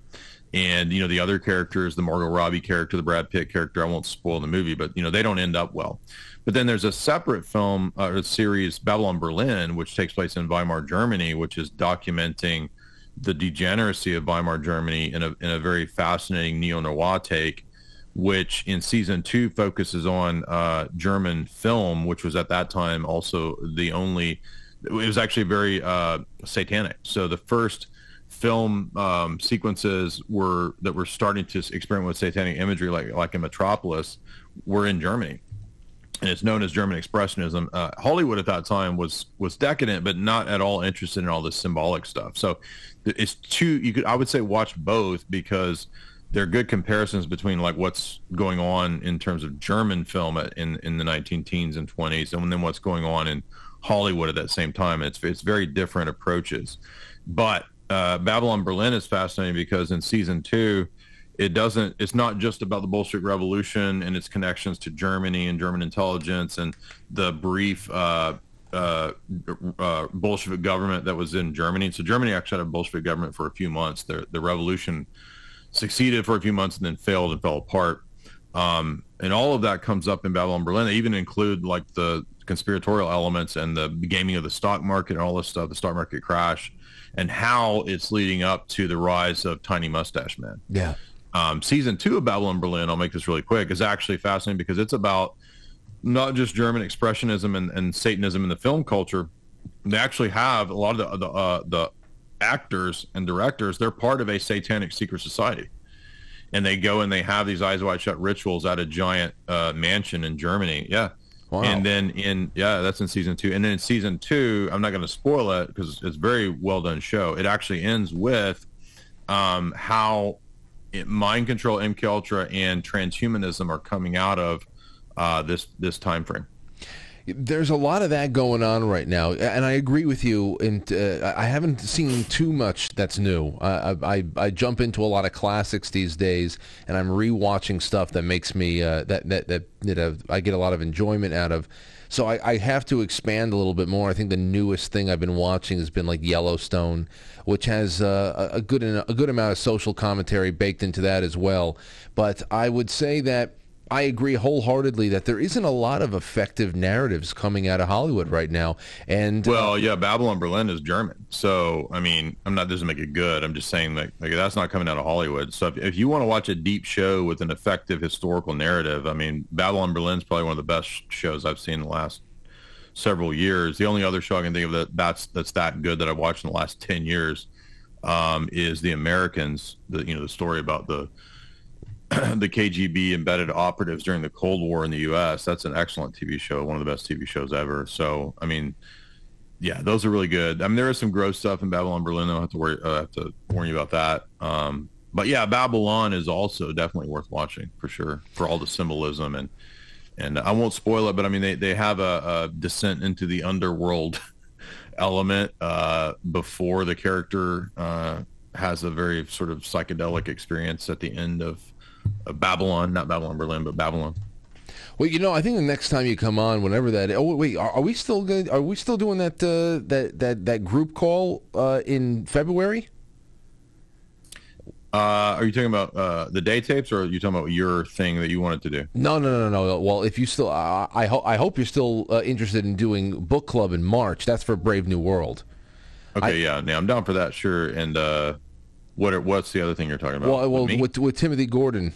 And, you know, the other characters, the Margot Robbie character, the Brad Pitt character, I won't spoil the movie, but, you know, they don't end up well. But then there's a separate film or uh, series, Babylon Berlin, which takes place in Weimar, Germany, which is documenting the degeneracy of Weimar, Germany in a, in a very fascinating neo-noir take, which in season two focuses on uh, German film, which was at that time also the only, it was actually very uh, satanic. So the first film um, sequences were that were starting to experiment with satanic imagery, like like in Metropolis, were in Germany, and it's known as German Expressionism. Uh, Hollywood at that time was was decadent, but not at all interested in all this symbolic stuff. So it's two. You could I would say watch both because they're good comparisons between like what's going on in terms of German film in in the nineteen teens and twenties, and then what's going on in Hollywood at that same time. It's it's very different approaches, but Uh, Babylon Berlin is fascinating because in season two, it doesn't, it's not just about the Bolshevik Revolution and its connections to Germany and German intelligence and the brief uh, uh, uh, Bolshevik government that was in Germany. So Germany actually had a Bolshevik government for a few months. The, the revolution succeeded for a few months and then failed and fell apart. Um, and all of that comes up in Babylon Berlin. They even include like the conspiratorial elements and the gaming of the stock market and all this stuff, the stock market crash, and how it's leading up to the rise of Tiny Mustache Man. Yeah. Um, season two of Babylon Berlin, I'll make this really quick, is actually fascinating because it's about not just German Expressionism and, and Satanism in the film culture. They actually have a lot of the the, uh, the actors and directors, they're part of a satanic secret society. And they go and they have these eyes wide shut rituals at a giant uh, mansion in Germany. Yeah. Wow. And then in, yeah, that's in season two. And then in season two, I'm not going to spoil it because it's a very well done show. It actually ends with um, how it, mind control, M K Ultra, and transhumanism are coming out of uh, this this time frame. There's a lot of that going on right now, and I agree with you. And uh, I haven't seen too much that's new. I, I I jump into a lot of classics these days, and I'm rewatching stuff that makes me uh, that that that you know, I get a lot of enjoyment out of. So I, I have to expand a little bit more. I think the newest thing I've been watching has been like Yellowstone, which has uh, a good a good amount of social commentary baked into that as well. But I would say that I agree wholeheartedly that there isn't a lot of effective narratives coming out of Hollywood right now. And well, uh, yeah, Babylon Berlin is German. So, I mean, I'm not, doesn't make it good. I'm just saying that like, that's not coming out of Hollywood. So if, if you want to watch a deep show with an effective historical narrative, I mean, Babylon Berlin is probably one of the best shows I've seen in the last several years. The only other show I can think of that that's, that's that good that I've watched in the last ten years um, is The Americans, the, you know, the story about the, the K G B embedded operatives during the Cold War in the U S. That's an excellent T V show, one of the best T V shows ever. So, I mean, yeah, those are really good. I mean, there is some gross stuff in Babylon Berlin. I don't have to worry, uh, have to warn you about that. Um, but yeah, Babylon is also definitely worth watching for sure, for all the symbolism. And and I won't spoil it, but I mean, they, they have a, a descent into the underworld element uh, before the character uh, has a very sort of psychedelic experience at the end of Babylon, not Babylon Berlin, but Babylon. Well, you know, I think the next time you come on, whenever that. Oh wait, are, are we still going? Are we still doing that uh, that that that group call uh, in February? Uh, are you talking about uh, the day tapes, or are you talking about your thing that you wanted to do? No, no, no, no. Well, if you still, uh, I hope I hope you're still uh, interested in doing book club in March. That's for Brave New World. Okay, I, yeah, now I'm down for that, sure, and. Uh, What are, what's the other thing you're talking about? Well, well with, with, with Timothy Gordon.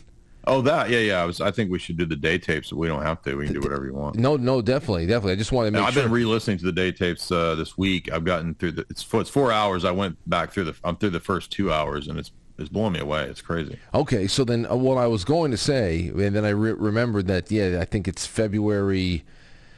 Oh, that yeah, yeah. I was. I think we should do the day tapes. We don't have to. We can do whatever you want. No, no, definitely, definitely. I just want to make. Now, I've sure. been re-listening to the day tapes uh, this week. I've gotten through the. It's four, it's four hours. I went back through the. I'm through the first two hours, and it's it's blowing me away. It's crazy. Okay, so then uh, what I was going to say, and then I re- remembered that. Yeah, I think it's February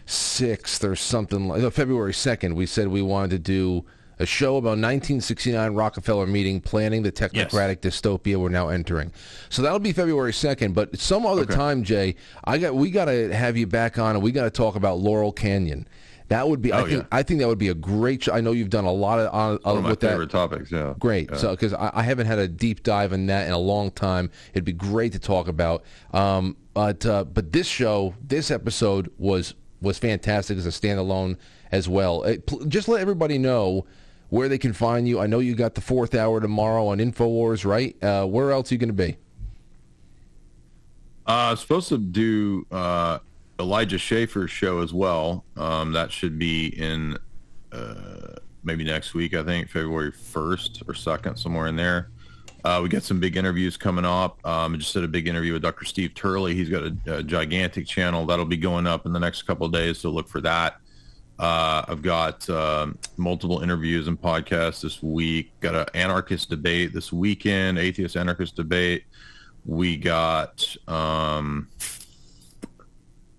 sixth or something like no, February second. We said we wanted to do a show about nineteen sixty-nine Rockefeller meeting, planning the technocratic yes. dystopia we're now entering. So that'll be February second. But some other okay. time, Jay, I got we got to have you back on, and we got to talk about Laurel Canyon. That would be. Oh, I think. Yeah. I think that would be a great. Sh- I know you've done a lot of. Uh, One of my with favorite that. topics. Yeah. Great. Yeah. So because I, I haven't had a deep dive in that in a long time, it'd be great to talk about. Um. But uh, but this show, this episode was was fantastic as a standalone as well. It, pl- just let everybody know. where they can find you. I know you got the fourth hour tomorrow on InfoWars, right? Uh, where else are you going to be? Uh, I'm supposed to do uh, Elijah Schaefer's show as well. Um, that should be in uh, maybe next week, I think, February first or second, somewhere in there. Uh, we got some big interviews coming up. Um, I just did a big interview with Doctor Steve Turley. He's got a, a gigantic channel that'll be going up in the next couple of days, so look for that. Uh, I've got uh, multiple interviews and podcasts this week. Got an anarchist debate this weekend, atheist anarchist debate. We got um,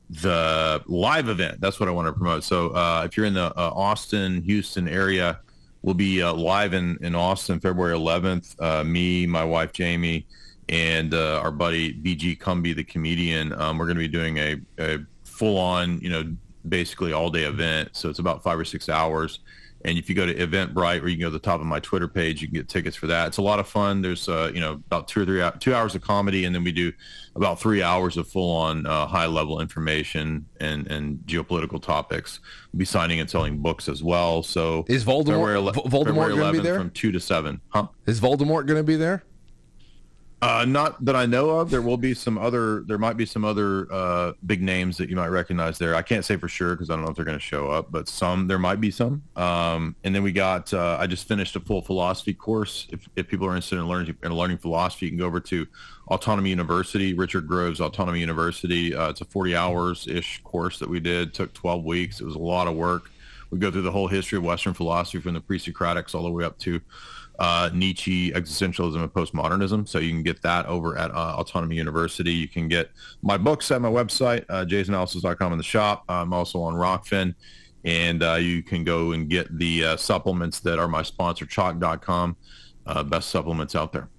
the live event. That's what I want to promote. So uh, if you're in the uh, Austin, Houston area, we'll be uh, live in, in Austin, February eleventh. Uh, me, my wife, Jamie, and uh, our buddy B G Cumby, the comedian. Um, we're going to be doing a, a full-on, you know, basically all-day event. So it's about five or six hours. And if you go to Eventbrite, or you can go to the top of my Twitter page, you can get tickets for that. It's a lot of fun. There's, uh, you know, about two or three hours, two hours of comedy, and then we do about three hours of full-on uh, high-level information and, and geopolitical topics. We'll be signing and selling books as well. So is Voldemort, February, Voldemort going to be there from two to seven? Huh? Is Voldemort going to be there? Uh, not that I know of. There will be some other. There might be some other uh, big names that you might recognize there. I can't say for sure because I don't know if they're going to show up, but some there might be some. Um, and then we got. Uh, I just finished a full philosophy course. If if people are interested in learning in learning philosophy, you can go over to Autonomy University, Richard Grove's Autonomy University. Uh, it's a forty hours ish course that we did. It took twelve weeks. It was a lot of work. We go through the whole history of Western philosophy from the pre-Socratics all the way up to. Uh, Nietzsche, existentialism, and postmodernism. So you can get that over at uh, Autonomy University. You can get my books at my website, uh, jason analysis dot com in the shop. I'm also on Rockfin, and uh, you can go and get the uh, supplements that are my sponsor, chalk dot com. Uh, best supplements out there.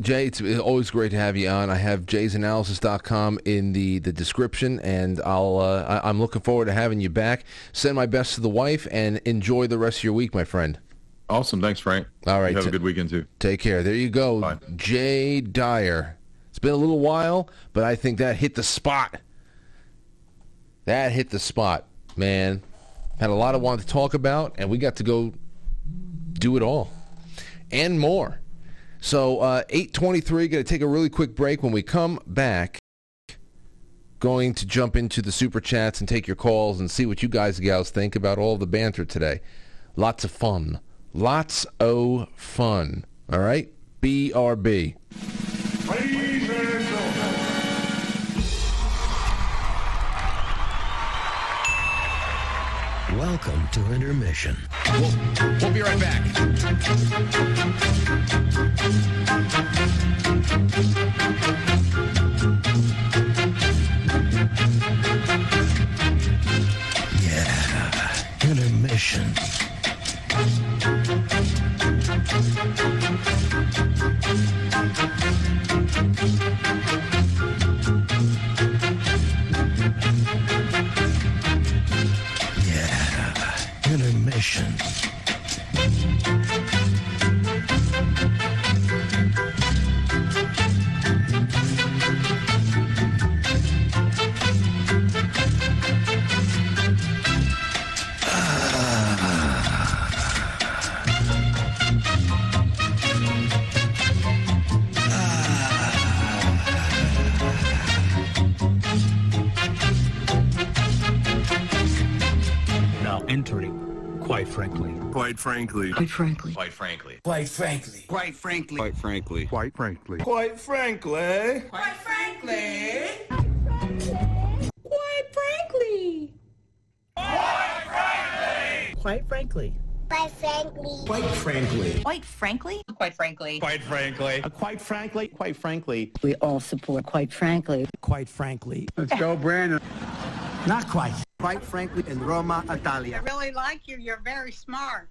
Jay, it's always great to have you on. I have jays analysis dot com in the, the description, and I'll uh, I'm looking forward to having you back. Send my best to the wife, and enjoy the rest of your week, my friend. Awesome. Thanks, Frank. All right. You have t- a good weekend, too. Take care. There you go. Bye. Jay Dyer. It's been a little while, but I think that hit the spot. That hit the spot, man. Had a lot I wanted to talk about, and we got to go do it all and more. So uh, eight twenty-three, going to take a really quick break. When we come back, going to jump into the Super Chats and take your calls and see what you guys and gals think about all the banter today. Lots of fun. Lots of fun. All right? B R B. Ladies and gentlemen. Welcome to Intermission. We'll, we'll be right back. Yeah. Intermission. Quite frankly. Quite frankly. Quite frankly. Quite frankly. Quite frankly. Quite frankly. Quite frankly. Quite frankly. Quite frankly. Quite frankly. Quite frankly. Quite frankly. Quite frankly. Quite frankly. Quite frankly. Quite frankly. Quite frankly. Quite frankly. We all support quite frankly. Quite frankly. Let's go, Brandon. Not quite. Quite frankly, in Roma, Italy. I really like you. You're very smart.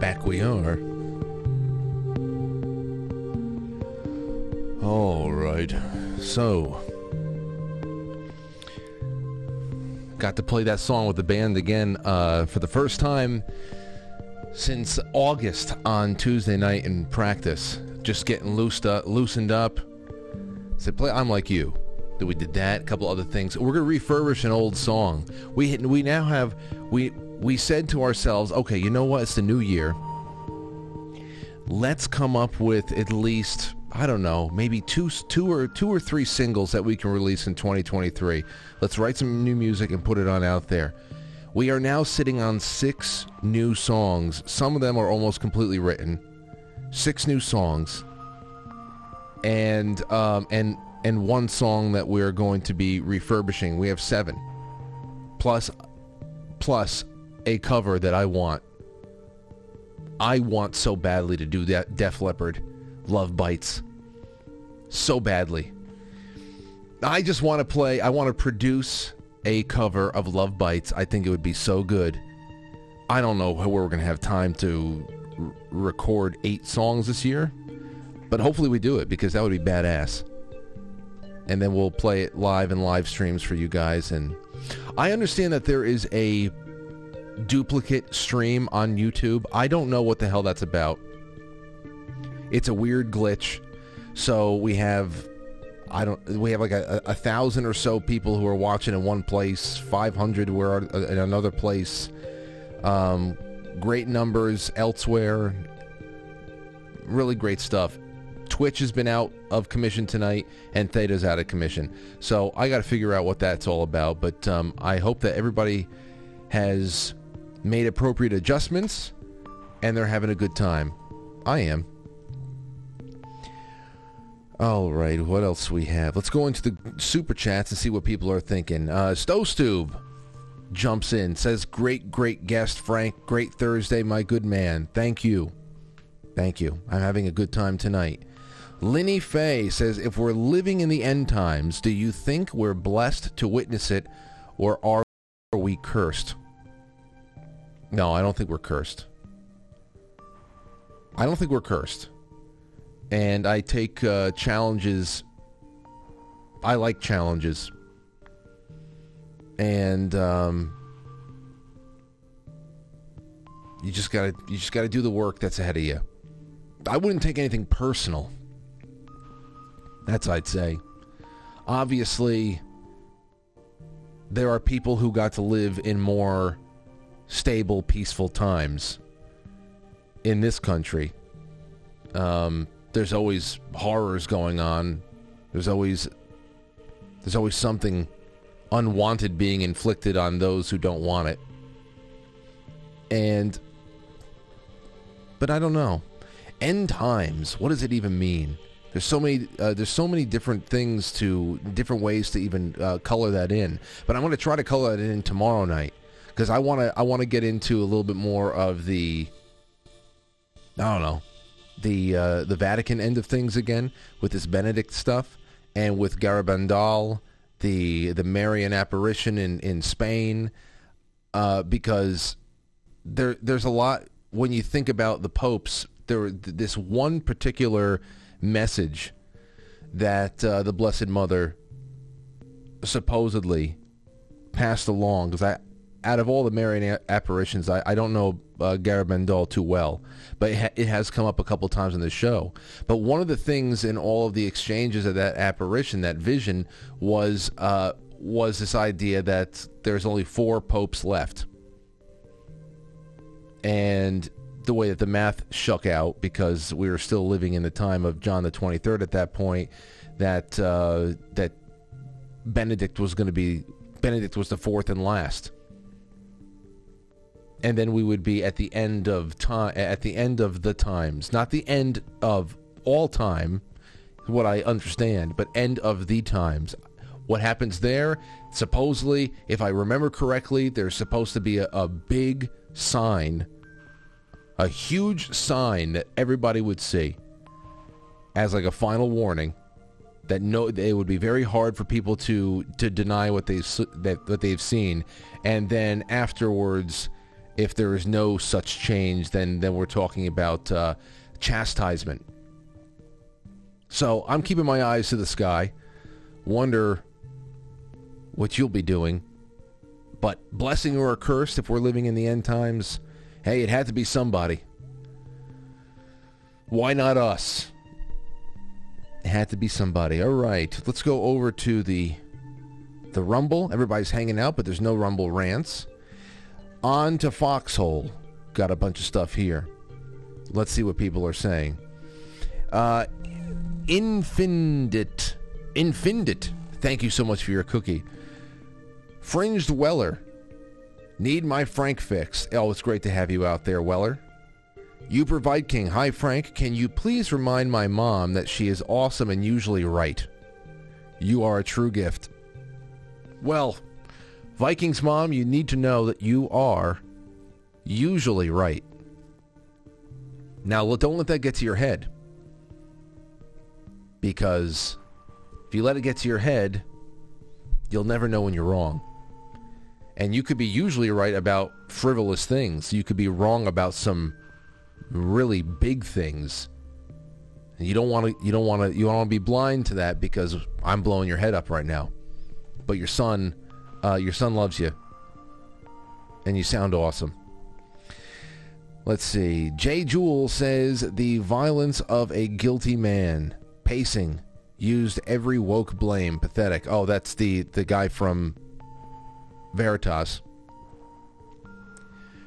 back we are. All right, so got to play that song with the band again uh, for the first time since August on Tuesday night in practice. Just getting loosed up, loosened up. Said, play I'm Like You. That we did that, a couple other things. We're gonna refurbish an old song. We we now have we we said to ourselves, okay, you know what? It's the new year. Let's come up with at least, I don't know, maybe two two or two or three singles that we can release in twenty twenty-three. Let's write some new music and put it on out there. We are now sitting on six new songs. Some of them are almost completely written. Six new songs, and um, and. and one song that we're going to be refurbishing. We have seven. Plus, plus a cover that I want. I want so badly to do that Def Leppard, Love Bites. So badly. I just want to play, I want to produce a cover of Love Bites. I think it would be so good. I don't know where we're going to have time to r- record eight songs this year, but hopefully we do it because that would be badass. And then we'll play it live in live streams for you guys. And I understand that there is a duplicate stream on YouTube. I don't know what the hell that's about. It's a weird glitch. So we have, I don't, we have like a, a thousand or so people who are watching in one place, five hundred were in another place, um, great numbers elsewhere. Really great stuff. Twitch has been out of commission tonight, and Theta's out of commission. So I got to figure out what that's all about, but um, I hope that everybody has made appropriate adjustments, and they're having a good time. I am. All right, what else we have? Let's go into the Super Chats and see what people are thinking. Uh, Stowstube jumps in, says, great, great guest, Frank. Great Thursday, my good man. Thank you. Thank you. I'm having a good time tonight. Linny Fay says, if we're living in the end times, do you think we're blessed to witness it, or are we cursed? No, I don't think we're cursed. I don't think we're cursed. And I take uh, challenges. I like challenges. And um, you just gotta, you just gotta do the work that's ahead of you. I wouldn't take anything personal. That's I'd say. Obviously, there are people who got to live in more stable, peaceful times in this country. Um, there's always horrors going on. There's always there's always something unwanted being inflicted on those who don't want it. And but I don't know. End times. What does it even mean? There's so many uh, there's so many different things to, different ways to even uh, color that in. But I'm going to try to color that in tomorrow night because I want to I want to get into a little bit more of the, I don't know, the uh, the Vatican end of things again with this Benedict stuff and with Garabandal, the the Marian apparition in in Spain, uh, because there there's a lot when you think about the popes. There this one particular message that uh, the Blessed Mother supposedly passed along, because I, out of all the Marian apparitions, I, I don't know uh, Garabandal too well, but it, ha- it has come up a couple times in the show. But one of the things in all of the exchanges of that apparition, that vision, was uh, was this idea that there's only four popes left, and the way that the math shook out, because we were still living in the time of John the twenty-third at that point, that uh, that Benedict was going to be Benedict was the fourth and last, and then we would be at the end of time, at the end of the times, not the end of all time, what I understand, but end of the times. What happens there? Supposedly, if I remember correctly, there's supposed to be a, a big sign. A huge sign that everybody would see as like a final warning that no, it would be very hard for people to, to deny what they've, that, what they've seen. And then afterwards, If there is no such change, then then we're talking about uh, chastisement. So I'm keeping my eyes to the sky. Wonder what you'll be doing. But blessing or accursed, if we're living in the end times, hey, it had to be somebody. Why not us? It had to be somebody. All right, let's go over to the the Rumble. Everybody's hanging out, but there's no Rumble rants. On to Foxhole. Got a bunch of stuff here. Let's see what people are saying. Uh, Infindit. Infindit. Thank you so much for your cookie. Fringed Weller. Need my Frank fix. Oh, it's great to have you out there, Weller. You provide King. Hi, Frank. Can you please remind my mom that she is awesome and usually right? You are a true gift. Well, Vikings mom, you need to know that you are usually right. Now, don't let that get to your head. Because if you let it get to your head, you'll never know when you're wrong. And you could be usually right about frivolous things. You could be wrong about some really big things. And you don't want to you don't want to you don't want to be blind to that, because I'm blowing your head up right now. But your son uh, your son loves you. And you sound awesome. Let's see. Jay Jewell says the violence of a guilty man. Pacing. Used every woke blame. Pathetic. Oh, that's the, the guy from Veritas.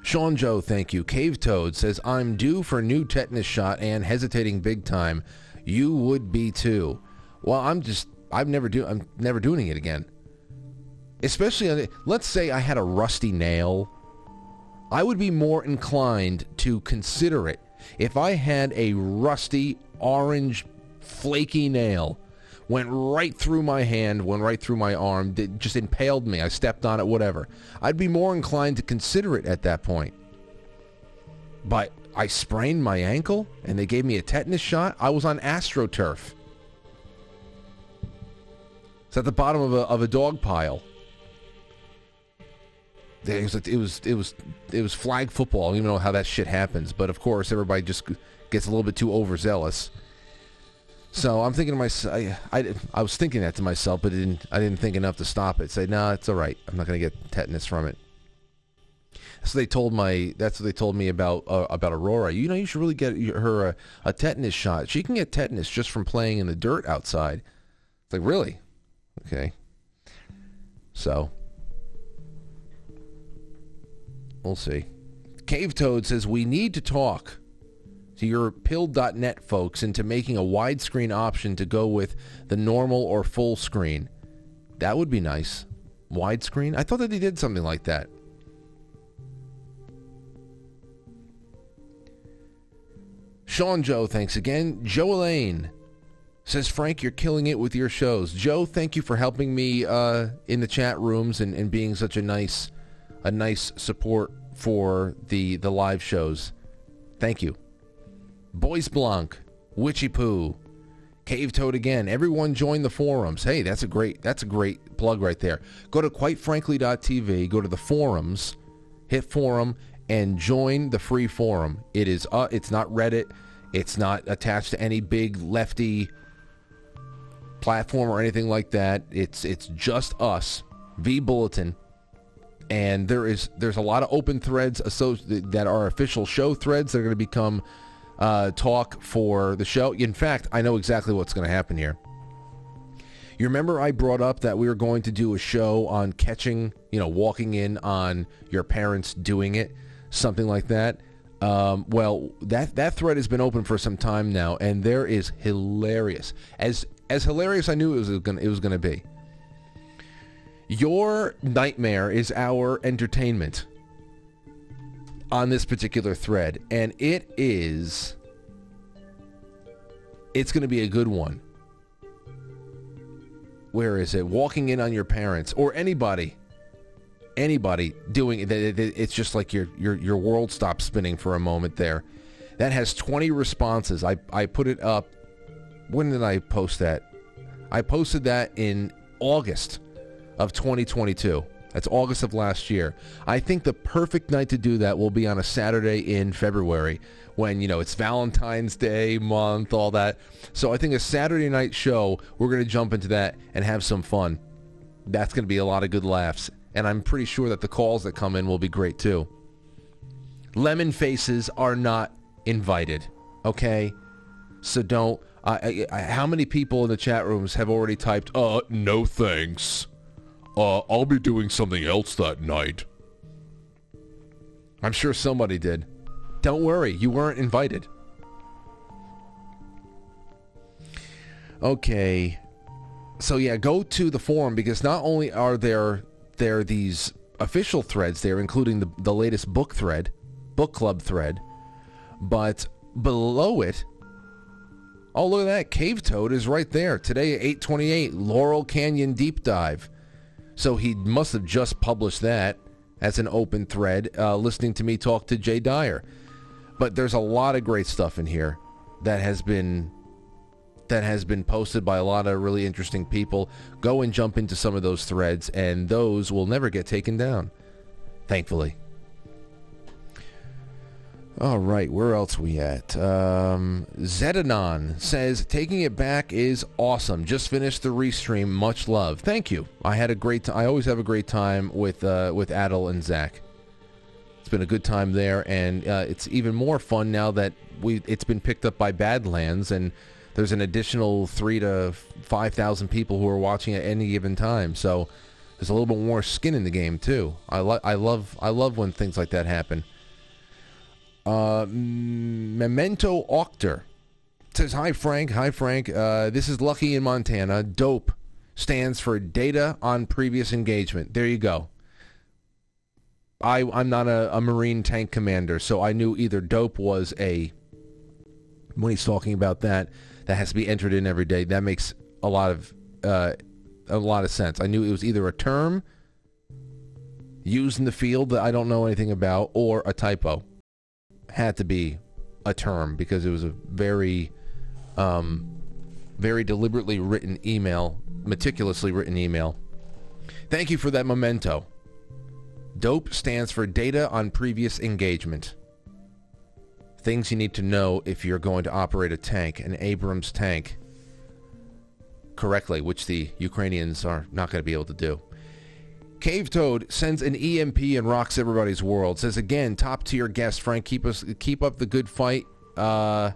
Sean Joe, thank you. Cave Toad says, I'm due for new tetanus shot and hesitating big time. You would be too. Well, I'm just, I've never do, I'm never doing it again. Especially, on the, let's say I had a rusty nail. I would be more inclined to consider it. If I had a rusty, orange, flaky nail, went right through my hand, went right through my arm, it just impaled me, I stepped on it, whatever, I'd be more inclined to consider it at that point. But I sprained my ankle, and they gave me a tetanus shot. I was on AstroTurf. It's at the bottom of a, of a dog pile. It was, it was it was it was flag football. I don't even know how that shit happens, but of course everybody just gets a little bit too overzealous. So I'm thinking to myself, I, I, I was thinking that to myself, but it didn't, I didn't think enough to stop it. Say, nah, it's all right. I'm not going to get tetanus from it. So they told my, that's what they told me about uh, about Aurora. You know, you should really get her a, a tetanus shot. She can get tetanus just from playing in the dirt outside. It's like, really? Okay. So we'll see. Cave Toad says, we need to talk to your pill dot net folks into making a widescreen option to go with the normal or full screen. That would be nice. Widescreen? I thought that they did something like that. Sean Joe, thanks again. Joe Elaine says, Frank, you're killing it with your shows. Joe, thank you for helping me uh, in the chat rooms and, and being such a nice a nice support for the, the live shows. Thank you. Boyce Blanc, Witchy Poo, Cave Toad again. Everyone join the forums. Hey, that's a great that's a great plug right there. Go to quite frankly dot t v, go to the forums, hit forum, and join the free forum. It is uh, it's not Reddit. It's not attached to any big lefty platform or anything like that. It's it's just us, V Bulletin. And there is there's a lot of open threads associated that are official show threads that are going to become Uh, talk for the show. In fact, I know exactly what's going to happen here. You remember I brought up that we were going to do a show on catching, you know, walking in on your parents doing it, something like that. Um, well, that that thread has been open for some time now, and there is hilarious, as as hilarious I knew it was gonna, it was going to be. Your nightmare is our entertainment on this particular thread, and it is it's going to be a good one. Where is it? Walking in on your parents or anybody anybody doing it, it's just like your your your world stops spinning for a moment there. That has twenty responses. I I put it up. When did I post that? I posted that in August of twenty twenty-two. That's August of last year. I think the perfect night to do that will be on a Saturday in February when, you know, it's Valentine's Day month, all that. So I think a Saturday night show, we're going to jump into that and have some fun. That's going to be a lot of good laughs. And I'm pretty sure that the calls that come in will be great, too. Lemon faces are not invited, okay? So don't... I, I, how many people in the chat rooms have already typed, uh, no thanks. Uh, I'll be doing something else that night. I'm sure somebody did. Don't worry, you weren't invited. Okay. So yeah, go to the forum, because not only are there there these official threads there, including the, the latest book thread, book club thread, but below it, oh, look at that. Cave Toad is right there. Today at eight twenty-eight, Laurel Canyon Deep Dive. So he must have just published that as an open thread, uh, listening to me talk to Jay Dyer. But there's a lot of great stuff in here that has been that has been posted by a lot of really interesting people. Go and jump into some of those threads, and those will never get taken down, thankfully. All right, where else we at? Um, Zedanon says, taking it back is awesome. Just finished the restream. Much love. Thank you. I had a great time. I always have a great time with uh, with Adel and Zach. It's been a good time there, and uh, it's even more fun now that we it's been picked up by Badlands, and there's an additional three to five thousand people who are watching at any given time. So there's a little bit more skin in the game too. I lo- I love I love when things like that happen. Uh, Memento Octor says, hi Frank, hi Frank, uh, this is Lucky in Montana. DOPE stands for Data on Previous Engagement. There you go. I, I'm not a, a Marine tank commander, so I knew either DOPE was a, when he's talking about that, that has to be entered in every day. That makes a lot of, uh, a lot of sense. I knew it was either a term used in the field that I don't know anything about, or a typo. Had to be a term, because it was a very um, very deliberately written email, meticulously written email. Thank you for that memento. DOPE stands for Data on Previous Engagement. Things you need to know if you're going to operate a tank, an Abrams tank, correctly, which the Ukrainians are not going to be able to do. Cave Toad sends an E M P and rocks everybody's world. Says again, top tier guest Frank. Keep us, keep up the good fight. Uh,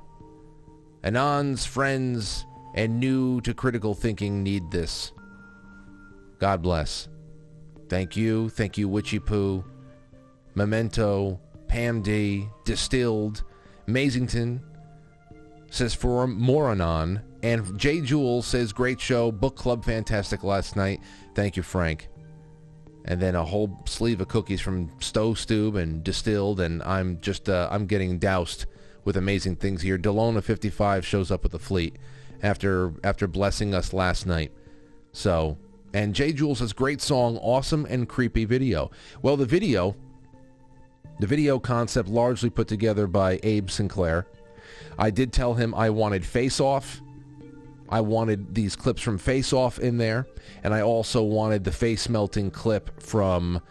Anons, friends, and new to critical thinking need this. God bless. Thank you, thank you, Witchy Poo, Memento, Pam D, Distilled, Mazington says for more Anon, and Jay Jewell says great show, book club, fantastic last night. Thank you, Frank. And then a whole sleeve of cookies from Stove Stube and Distilled, and I'm just, uh, I'm getting doused with amazing things here. Delona fifty-five shows up with the fleet after after blessing us last night. So, and Jay Jewell says, great song, awesome and creepy video. Well, the video, the video concept largely put together by Abe Sinclair. I did tell him I wanted Face Off. I wanted these clips from Face Off in there, and I also wanted the face-melting clip from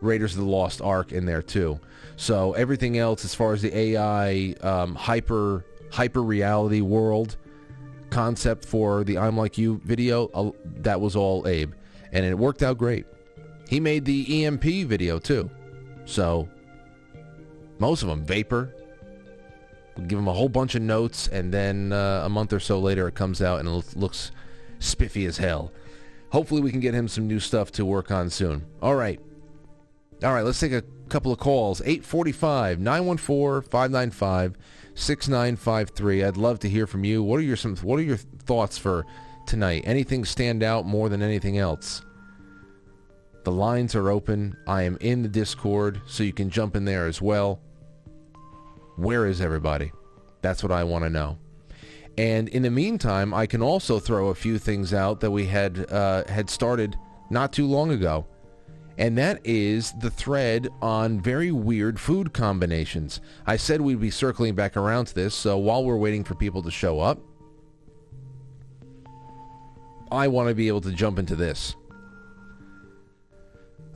Raiders of the Lost Ark in there, too. So everything else, as far as the A I um, hyper, hyper-reality world concept for the I'm Like You video, uh, that was all Abe, and it worked out great. He made the E M P video, too. So most of them, Vapor. We'll give him a whole bunch of notes, and then uh, a month or so later it comes out and it looks spiffy as hell. Hopefully we can get him some new stuff to work on soon. All right. All right, let's take a couple of calls. eight four five, nine one four, five nine five, six nine five three. I'd love to hear from you. What are your some, what are your thoughts for tonight? Anything stand out more than anything else? The lines are open. I am in the Discord, so you can jump in there as well. Where is everybody? That's what I want to know. And in the meantime, I can also throw a few things out that we had uh, had started not too long ago. And that is the thread on very weird food combinations. I said we'd be circling back around to this, so while we're waiting for people to show up, I want to be able to jump into this.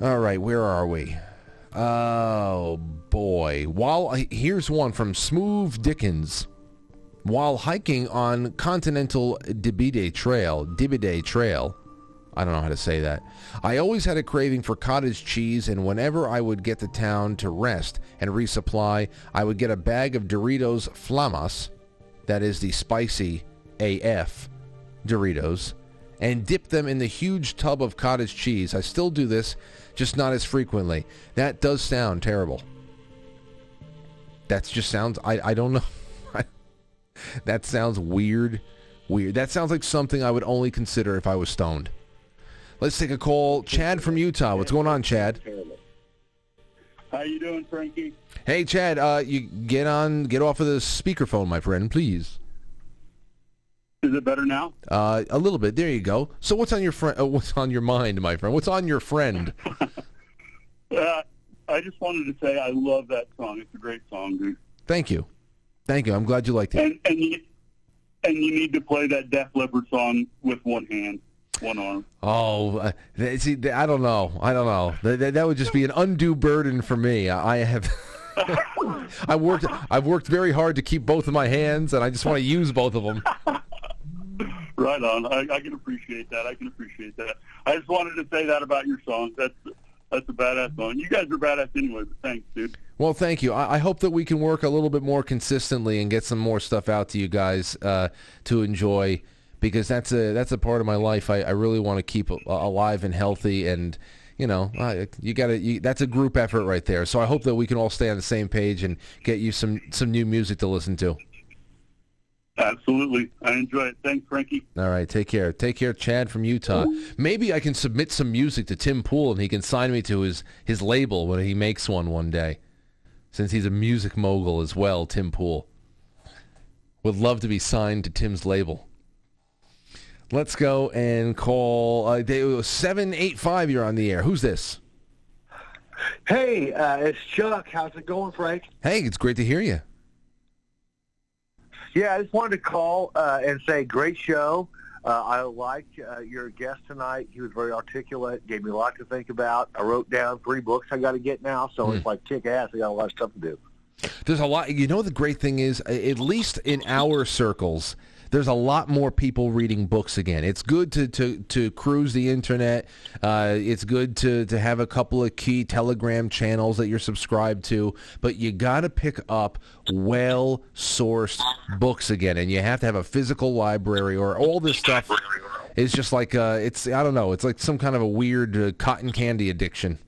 All right, where are we? Oh, boy. While here's one from Smooth Dickens. While hiking on Continental Dibide Trail, Dibide Trail, I don't know how to say that, I always had a craving for cottage cheese, and whenever I would get to town to rest and resupply, I would get a bag of Doritos Flamas, that is the spicy A F Doritos, and dip them in the huge tub of cottage cheese. I still do this, just not as frequently. That does sound terrible. That just sounds, I, I don't know. That sounds weird. Weird. That sounds like something I would only consider if I was stoned. Let's take a call. Chad from Utah. What's going on, Chad? How you doing, Frankie? Hey, Chad. Uh, you get on, get off of the speakerphone, my friend, please. Is it better now? Uh, a little bit. There you go. So, what's on your friend? Uh, what's on your mind, my friend? What's on your friend? uh, I just wanted to say I love that song. It's a great song, dude. Thank you, thank you. I'm glad you liked it. And and you, and you need to play that Def Leppard song with one hand, one arm. Oh, uh, see, I don't know. I don't know. That, that would just be an undue burden for me. I have. I worked. I've worked very hard to keep both of my hands, and I just want to use both of them. Right on. I, I can appreciate that. I can appreciate that. I just wanted to say that about your songs. That's that's a badass song. You guys are badass anyway, but thanks, dude. Well, thank you. I, I hope that we can work a little bit more consistently and get some more stuff out to you guys uh, to enjoy, because that's a that's a part of my life I, I really want to keep alive and healthy, and you know, I, you got to. That's a group effort right there. So I hope that we can all stay on the same page and get you some some new music to listen to. Absolutely. I enjoy it. Thanks, Frankie. All right. Take care. Take care, Chad from Utah. Maybe I can submit some music to Tim Pool and he can sign me to his, his label when he makes one one day, since he's a music mogul as well, Tim Pool. Would love to be signed to Tim's label. Let's go and call uh, seven eight five. You're on the air. Who's this? Hey, uh, it's Chuck. How's it going, Frank? Hey, it's great to hear you. Yeah, I just wanted to call uh, and say great show. Uh, I liked uh, your guest tonight. He was very articulate, gave me a lot to think about. I wrote down three books I got to get now, so mm. it's like kick-ass. I got a lot of stuff to do. There's a lot. You know, the great thing is, at least in our circles, there's a lot more people reading books again. It's good to, to, to cruise the internet. Uh, it's good to, to have a couple of key Telegram channels that you're subscribed to, but you got to pick up well-sourced books again, and you have to have a physical library, or all this stuff is just like, uh, it's I don't know, it's like some kind of a weird uh, cotton candy addiction.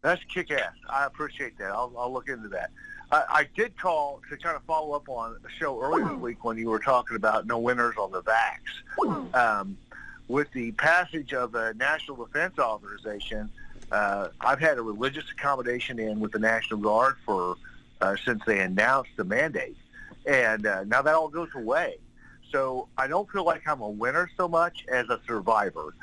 That's kick-ass. I appreciate that. I'll, I'll look into that. I did call to kind of follow up on a show earlier this week when you were talking about no winners on the vax. Um, with the passage of a National Defense Authorization, uh, I've had a religious accommodation in with the National Guard for uh, since they announced the mandate. And uh, now that all goes away. So I don't feel like I'm a winner so much as a survivor.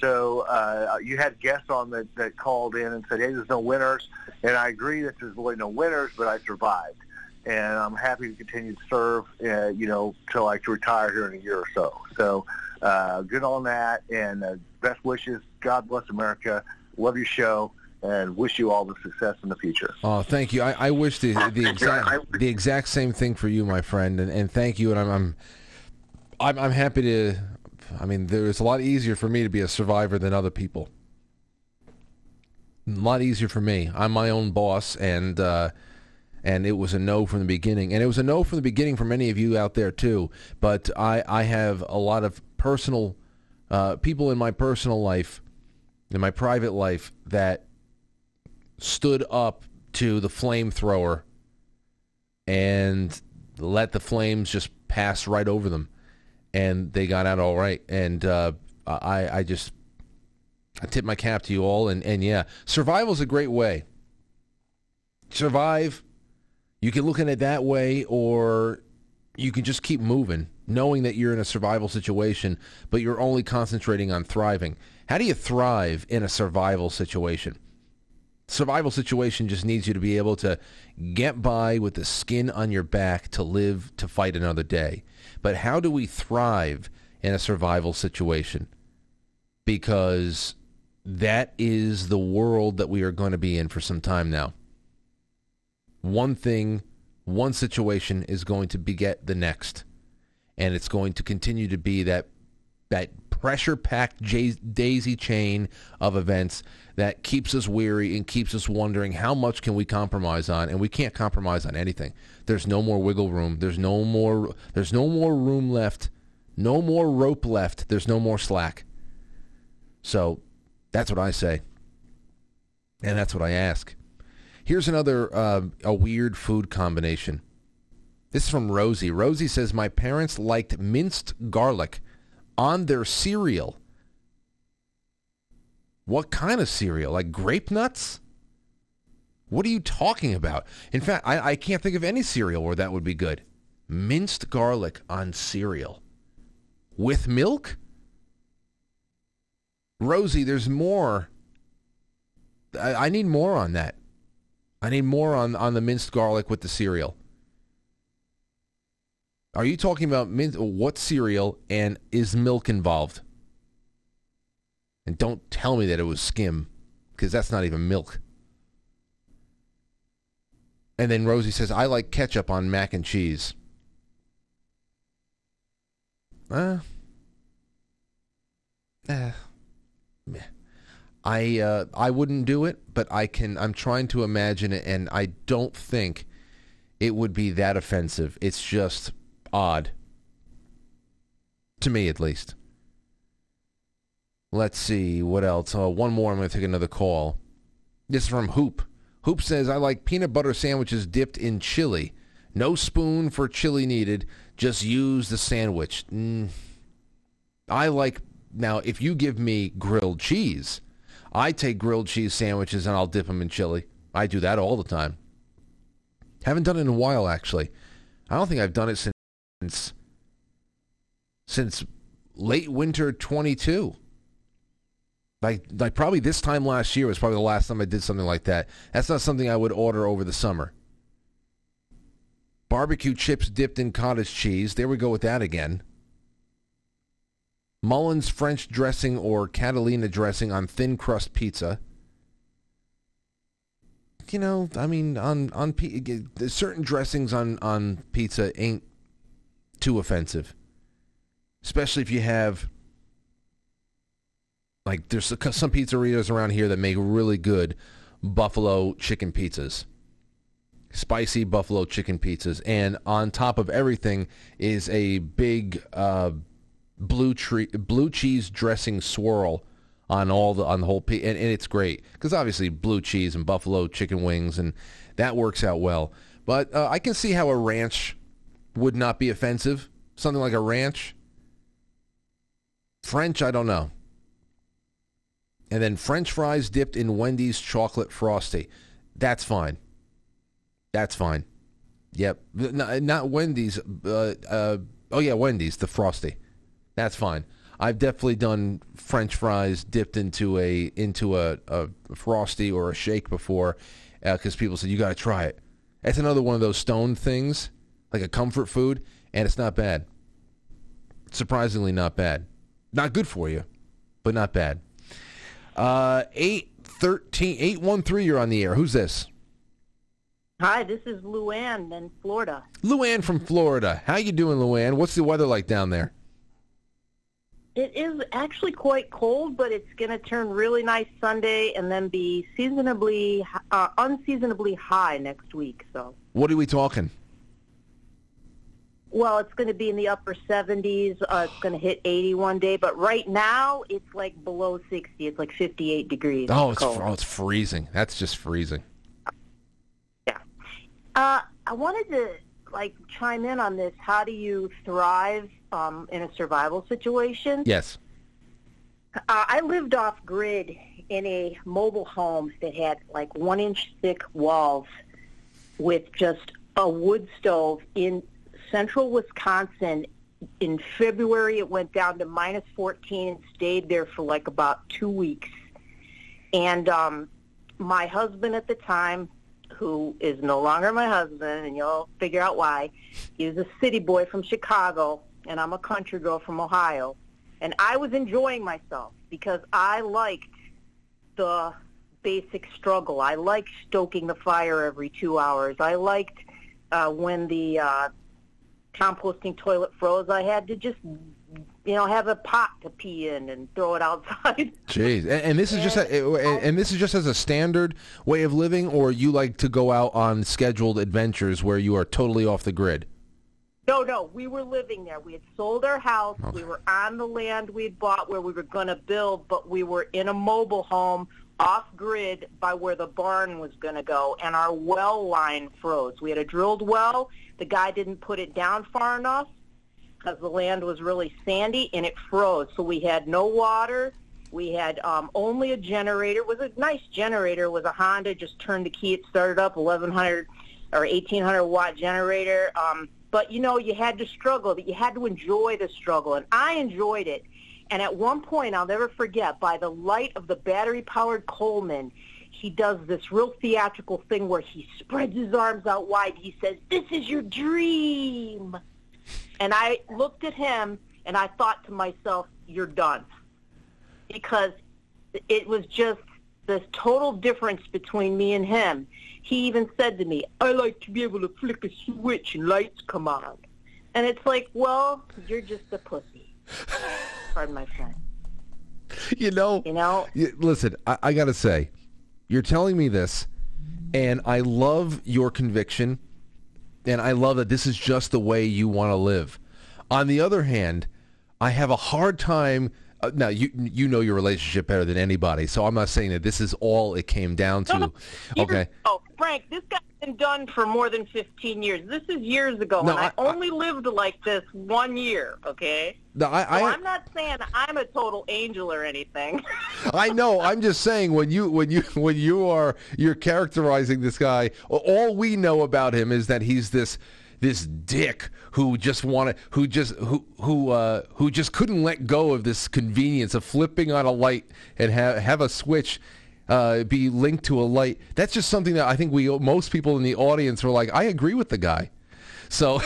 So uh, you had guests on that, that called in and said, hey, there's no winners. And I agree that there's really no winners, but I survived. And I'm happy to continue to serve, uh, you know, till I retire here in a year or so. So uh, good on that. And uh, best wishes. God bless America. Love your show. And wish you all the success in the future. Oh, thank you. I, I wish the, the, exact, the exact same thing for you, my friend. And, and thank you. And I'm, I'm, I'm, I'm happy to... I mean, it's a lot easier for me to be a survivor than other people. A lot easier for me. I'm my own boss, and uh, and it was a no from the beginning. And it was a no from the beginning for many of you out there, too. But I, I have a lot of personal uh, people in my personal life, in my private life, that stood up to the flamethrower and let the flames just pass right over them. And they got out all right. And uh, I, I just I tip my cap to you all. And, and yeah, survival's a great way. Survive. You can look at it that way, or you can just keep moving, knowing that you're in a survival situation, but you're only concentrating on thriving. How do you thrive in a survival situation? Survival situation just needs you to be able to get by with the skin on your back to live to fight another day. But how do we thrive in a survival situation? Because that is the world that we are going to be in for some time now. One thing, one situation is going to beget the next. And it's going to continue to be that that pressure-packed daisy chain of events that keeps us weary and keeps us wondering how much can we compromise on, and we can't compromise on anything. There's no more wiggle room. There's no more. There's no more room left. No more rope left. There's no more slack. So that's what I say, and that's what I ask. Here's another uh, a weird food combination. This is from Rosie. Rosie says, my parents liked minced garlic on their cereal. What kind of cereal? Like grape nuts? What are you talking about? In fact, I, I can't think of any cereal where that would be good. Minced garlic on cereal. With milk? Rosie, there's more. I, I need more on that. I need more on, on the minced garlic with the cereal. Are you talking about min- what cereal, and is milk involved? And don't tell me that it was skim, because that's not even milk. And then Rosie says, I like ketchup on mac and cheese. Uh, uh, meh. I uh, I wouldn't do it, but I can. I'm trying to imagine it, and I don't think it would be that offensive. It's just odd. To me, at least. Let's see, what else? Uh, one more, I'm going to take another call. This is from Hoop. Hoop says, I like peanut butter sandwiches dipped in chili. No spoon for chili needed. Just use the sandwich. Mm. I like, now, if you give me grilled cheese, I take grilled cheese sandwiches and I'll dip them in chili. I do that all the time. Haven't done it in a while, actually. I don't think I've done it since Since, since late winter twenty-two. Like, like probably this time last year was probably the last time I did something like that. That's not something I would order over the summer. Barbecue chips dipped in cottage cheese. There we go with that again. Mullins French dressing or Catalina dressing on thin crust pizza. You know, I mean, on, on certain dressings on, on pizza ain't too offensive, especially if you have, like, there's some pizzerias around here that make really good buffalo chicken pizzas, spicy buffalo chicken pizzas, and on top of everything is a big uh, blue tree, blue cheese dressing swirl on all the on the whole pizza, and, and it's great because obviously blue cheese and buffalo chicken wings, and that works out well. But uh, I can see how a ranch would not be offensive. Something like a ranch. French, I don't know. And then French fries dipped in Wendy's chocolate frosty. That's fine. That's fine. Yep. No, not Wendy's. Uh, uh, oh, yeah, Wendy's, the frosty. That's fine. I've definitely done French fries dipped into a into a, a frosty or a shake before because uh, people said, you got to try it. That's another one of those stone things. Like a comfort food, and it's not bad. Surprisingly not bad. Not good for you, but not bad. Uh, eight thirteen, eight thirteen, you're on the air. Who's this? Hi, this is Luann in Florida. Luann from Florida. How you doing, Luann? What's the weather like down there? It is actually quite cold, but it's going to turn really nice Sunday and then be seasonably, uh, unseasonably high next week. So. What are we talking? Well, it's going to be in the upper seventies. Uh, it's going to hit eighty one day. But right now, it's like below sixty. It's like fifty-eight degrees. Oh, it's, it's, fr- oh, it's freezing. That's just freezing. Yeah. Uh, I wanted to, like, chime in on this. How do you thrive um, in a survival situation? Yes. Uh, I lived off-grid in a mobile home that had, like, one-inch thick walls with just a wood stove in central Wisconsin. In February, it went down to minus fourteen and stayed there for like about two weeks. And um, my husband at the time, who is no longer my husband, and you'll figure out why, he was a city boy from Chicago, and I'm a country girl from Ohio. And I was enjoying myself because I liked the basic struggle. I liked stoking the fire every two hours. I liked uh, when the uh, composting toilet froze, I had to just, you know, have a pot to pee in and throw it outside. Jeez, and, and this is and, just a, and this is just as a standard way of living, or you like to go out on scheduled adventures where you are totally off the grid? No, no, we were living there. We had sold our house. Okay. We were on the land we had bought where we were going to build, but we were in a mobile home off-grid by where the barn was going to go, and our well line froze. We had a drilled well. The guy didn't put it down far enough because the land was really sandy, and it froze. So we had no water. We had um, only a generator. It was a nice generator. It was a Honda. Just turned the key. It started up, eleven hundred or eighteen hundred watt generator. Um But, you know, you had to struggle. You had to enjoy the struggle, and I enjoyed it. And at one point, I'll never forget, by the light of the battery-powered Coleman, he does this real theatrical thing where he spreads his arms out wide. He says, "This is your dream." And I looked at him, and I thought to myself, you're done. Because it was just this total difference between me and him. He even said to me, "I like to be able to flick a switch and lights come on." And it's like, well, you're just a pussy. Pardon my friend. You know, you know. You, listen, I, I got to say, you're telling me this, and I love your conviction, and I love that this is just the way you want to live. On the other hand, I have a hard time... Uh, now, you you know your relationship better than anybody, so I'm not saying that this is all it came down to. No, no, okay. Oh, Frank, this guy's been done for more than fifteen years. This is years ago, no, and I, I only I, lived like this one year, okay? No, I, so I, I'm not saying I'm a total angel or anything. I know. I'm just saying when you when you when you are you're characterizing this guy, all we know about him is that he's this this dick who just wanted, who just, who, who, uh, who just couldn't let go of this convenience of flipping on a light and have have a switch uh, be linked to a light. That's just something that I think we most people in the audience were like, I agree with the guy. So,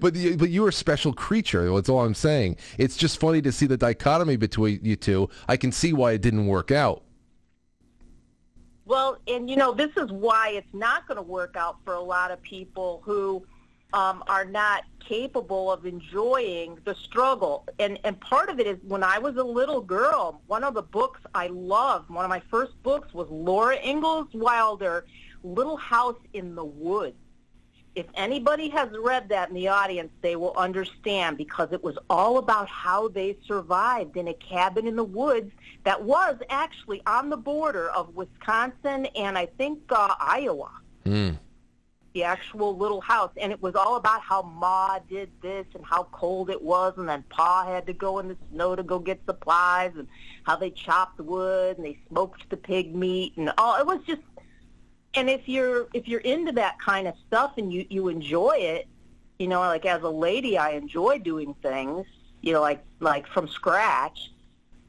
but the, but you're a special creature. That's all I'm saying. It's just funny to see the dichotomy between you two. I can see why it didn't work out. Well, and, you know, this is why it's not going to work out for a lot of people who um, are not capable of enjoying the struggle. And, and part of it is when I was a little girl, one of the books I loved, one of my first books was Laura Ingalls Wilder, Little House in the Woods. If anybody has read that in the audience, they will understand because it was all about how they survived in a cabin in the woods that was actually on the border of Wisconsin and I think uh, Iowa, mm. the actual little house. And it was all about how Ma did this and how cold it was and then Pa had to go in the snow to go get supplies and how they chopped wood and they smoked the pig meat and all. It was just... And if you're if you're into that kind of stuff and you, you enjoy it, you know, like as a lady, I enjoy doing things, you know, like like from scratch.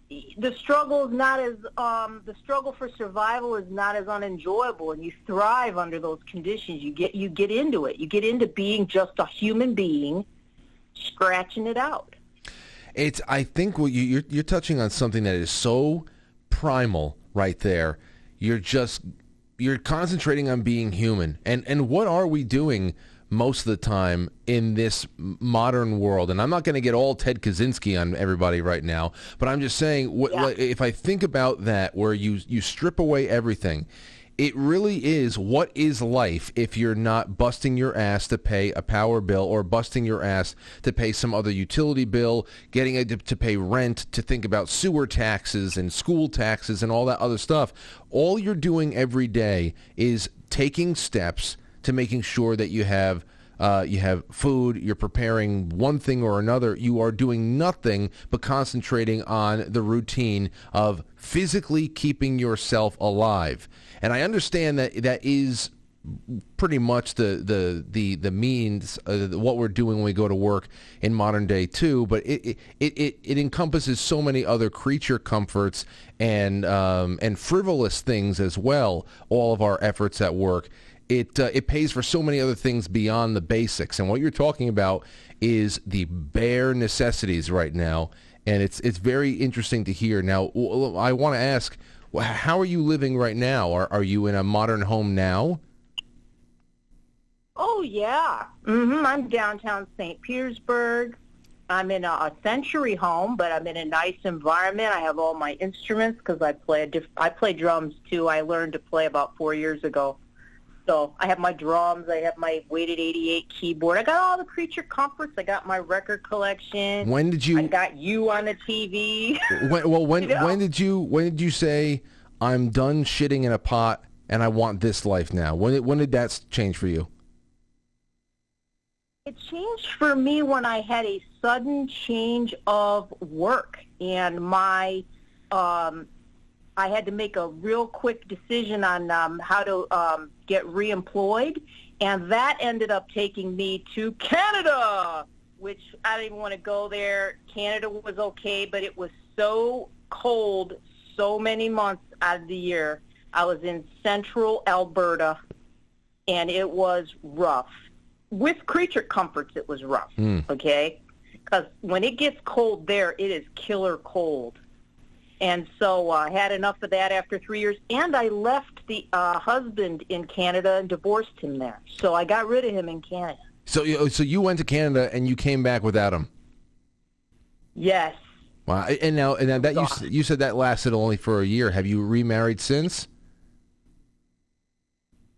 The struggle is not as um, the struggle for survival is not as unenjoyable, and you thrive under those conditions. You get you get into it. You get into being just a human being, scratching it out. It's I think what you, you're you're touching on something that is so primal right there. You're just You're concentrating on being human. And and what are we doing most of the time in this modern world? And I'm not going to get all Ted Kaczynski on everybody right now, but I'm just saying, what, yeah. like, if I think about that, where you, you strip away everything, it really is what is life if you're not busting your ass to pay a power bill or busting your ass to pay some other utility bill, getting a, to pay rent, to think about sewer taxes and school taxes and all that other stuff. All you're doing every day is taking steps to making sure that you have uh, you have food, you're preparing one thing or another. You are doing nothing but concentrating on the routine of physically keeping yourself alive. And I understand that that is pretty much the the the the means uh, what we're doing when we go to work in modern day too. But it it it, it encompasses so many other creature comforts and um, and frivolous things as well. All of our efforts at work, it uh, it pays for so many other things beyond the basics. And what you're talking about is the bare necessities right now. And it's it's very interesting to hear. Now I want to ask, how are you living right now? Are, are you in a modern home now? Oh, yeah. Mm-hmm. I'm downtown Saint Petersburg. I'm in a, a century home, but I'm in a nice environment. I have all my instruments because I play a diff- I play drums, too. I learned to play about four years ago. So I have my drums. I have my weighted eighty-eight keyboard. I got all the creature comforts. I got my record collection. When did you? I got you on the T V. when, well, when you know? when did you when did you say I'm done shitting in a pot and I want this life now? When when did that change for you? It changed for me when I had a sudden change of work and my. Um, I had to make a real quick decision on um, how to um, get reemployed, and that ended up taking me to Canada, which I didn't even want to go there. Canada was okay, but it was so cold so many months out of the year. I was in central Alberta, and it was rough. With creature comforts, it was rough, mm. okay? Because when it gets cold there, it is killer cold. And so I uh, had enough of that after three years, and I left the uh, husband in Canada and divorced him there. So I got rid of him in Canada. So, so you went to Canada and you came back without him. Yes. Wow. And now, and now that you awesome. you said that lasted only for a year. Have you remarried since?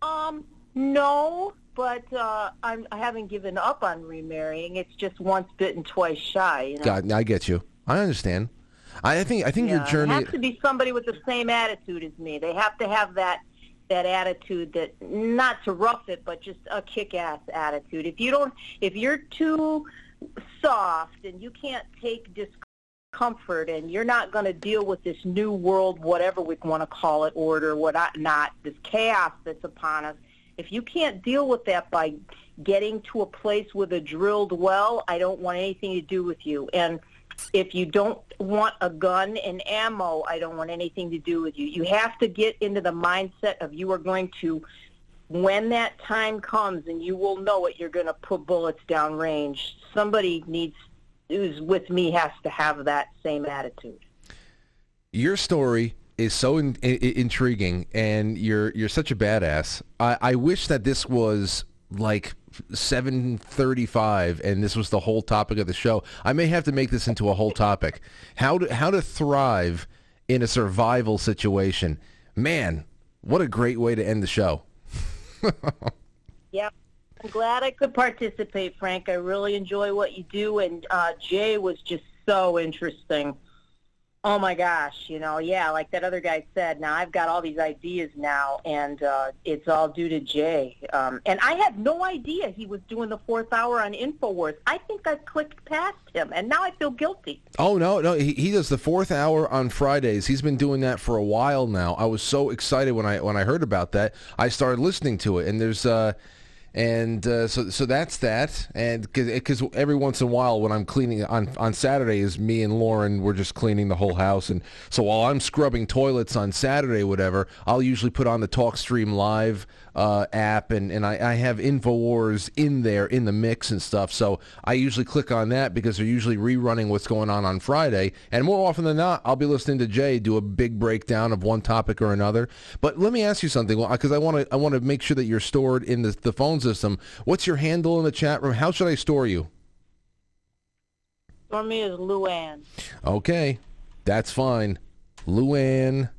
Um, no, but uh, I'm, I haven't given up on remarrying. It's just once bitten, twice shy. You know? God, I get you. I understand. I think I think yeah, your journey. It has to be somebody with the same attitude as me. They have to have that that attitude, that not to rough it, but just a kick-ass attitude. If you don't, if you're too soft and you can't take discomfort and you're not going to deal with this new world, whatever we want to call it, order, what not, this chaos that's upon us. If you can't deal with that by getting to a place with a drilled well, I don't want anything to do with you. And if you don't want a gun and ammo, I don't want anything to do with you. You have to get into the mindset of you are going to, when that time comes, and you will know it, you're going to put bullets down range. Somebody needs, who's with me has to have that same attitude. Your story is so in, in, intriguing, and you're you're such a badass. I, I wish that this was like seven thirty-five and this was the whole topic of the show. I may have to make this into a whole topic. How to, how to thrive in a survival situation. Man, what a great way to end the show. Yep. I'm glad I could participate, Frank. I really enjoy what you do, and uh, Jay was just so interesting. Oh, my gosh, you know, yeah, like that other guy said, now I've got all these ideas now, and uh, it's all due to Jay. Um, and I had no idea he was doing the fourth hour on InfoWars. I think I clicked past him, and now I feel guilty. Oh, no, no, he, he does the fourth hour on Fridays. He's been doing that for a while now. I was so excited when I when I heard about that. I started listening to it, and there's... Uh, And uh, so, so that's that. And because every once in a while, when I'm cleaning on on Saturdays, me and Lauren, we're just cleaning the whole house. And so while I'm scrubbing toilets on Saturday, whatever, I'll usually put on the TalkStream Live uh, app, and and I, I have InfoWars in there in the mix and stuff. So I usually click on that because they're usually rerunning what's going on on Friday. And more often than not, I'll be listening to Jay do a big breakdown of one topic or another. But let me ask you something, because I want to I want to make sure that you're stored in the the phone system. What's your handle in the chat room? How should I store you? For me is Luann. Okay, that's fine. Luann.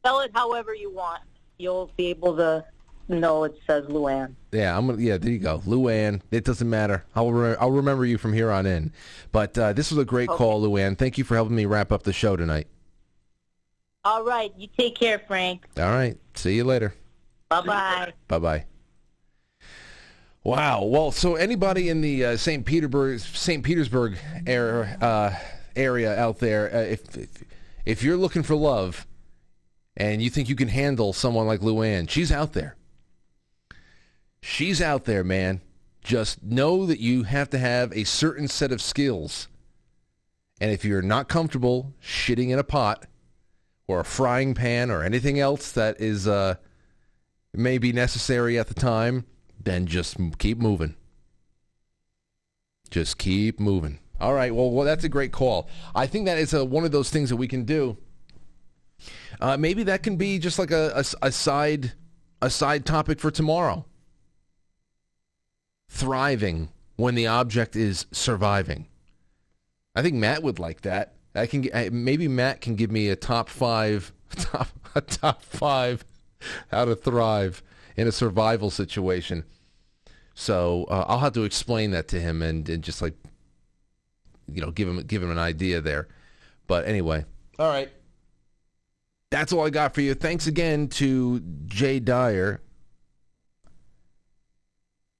Spell it however you want. You'll be able to know it says Luann. Yeah, I'm gonna. Yeah, there you go, Luann. It doesn't matter. I'll re- I'll remember you from here on in. But uh, this was a great okay. call, Luann. Thank you for helping me wrap up the show tonight. All right, you take care, Frank. All right, see you later. Bye bye. Bye bye. Wow. Well, so anybody in the uh, Saint Petersburg, Saint Petersburg area, uh, area out there, uh, if, if if you're looking for love, and you think you can handle someone like Luann, she's out there. She's out there, man. Just know that you have to have a certain set of skills, and if you're not comfortable shitting in a pot, or a frying pan, or anything else that is uh, may be necessary at the time, then just keep moving. Just keep moving. All right. Well, well that's a great call. I think that is a, one of those things that we can do Uh, maybe that can be just like a, a, a side a side topic for tomorrow. Thriving when the object is surviving. I think Matt would like that. I can I, maybe Matt can give me a top five top a top five how to thrive in a survival situation. So uh, I'll have to explain that to him and, and just like you know give him give him an idea there. But anyway, all right. That's all I got for you. Thanks again to Jay Dyer.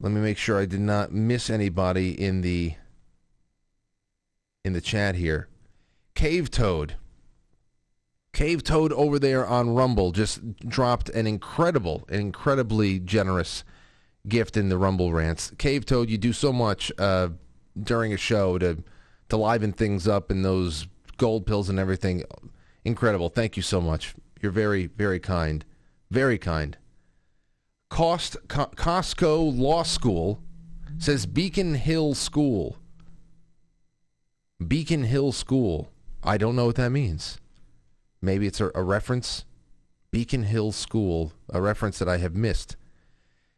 Let me make sure I did not miss anybody in the in the chat here. Cave Toad. Cave Toad over there on Rumble just dropped an incredible, incredibly generous gift in the Rumble rants. Cave Toad, you do so much uh, during a show to to liven things up and those gold pills and everything. Incredible. Thank you so much. You're very, very kind. Very kind. Cost, Co- Costco Law School says Beacon Hill School. Beacon Hill School. I don't know what that means. Maybe it's a, a reference. Beacon Hill School. A reference that I have missed.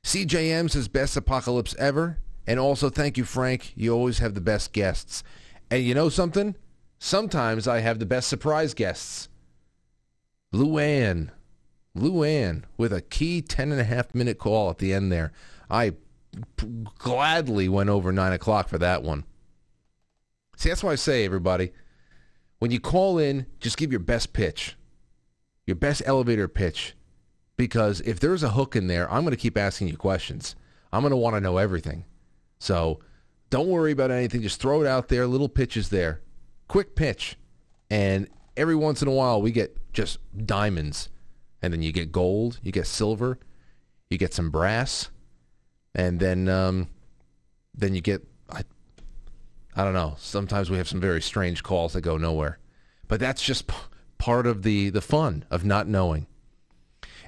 C J M says best apocalypse ever. And also thank you, Frank. You always have the best guests. And you know something? Sometimes I have the best surprise guests. Luann. Luann with a key ten and a half minute call at the end there. I p- gladly went over nine o'clock for that one. See, that's why I say, everybody, when you call in, just give your best pitch, your best elevator pitch, because if there's a hook in there, I'm going to keep asking you questions. I'm going to want to know everything. So don't worry about anything. Just throw it out there. Little pitches there. Quick pitch. And every once in a while, we get just diamonds. And then you get gold. You get silver. You get some brass. And then, um, then you get... I, I don't know. Sometimes we have some very strange calls that go nowhere. But that's just p- part of the, the fun of not knowing.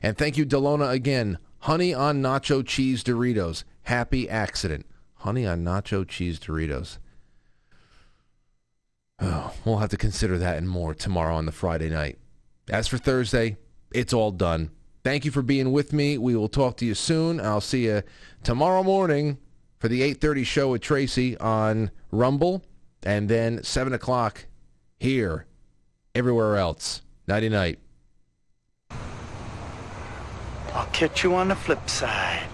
And thank you, Delona, again. Honey on nacho cheese Doritos. Happy accident. Honey on nacho cheese Doritos. Oh, we'll have to consider that and more tomorrow on the Friday night. As for Thursday, it's all done. Thank you for being with me. We will talk to you soon. I'll see you tomorrow morning for the eight thirty show with Tracy on Rumble, and then seven o'clock here, everywhere else. Nighty-night. I'll catch you on the flip side.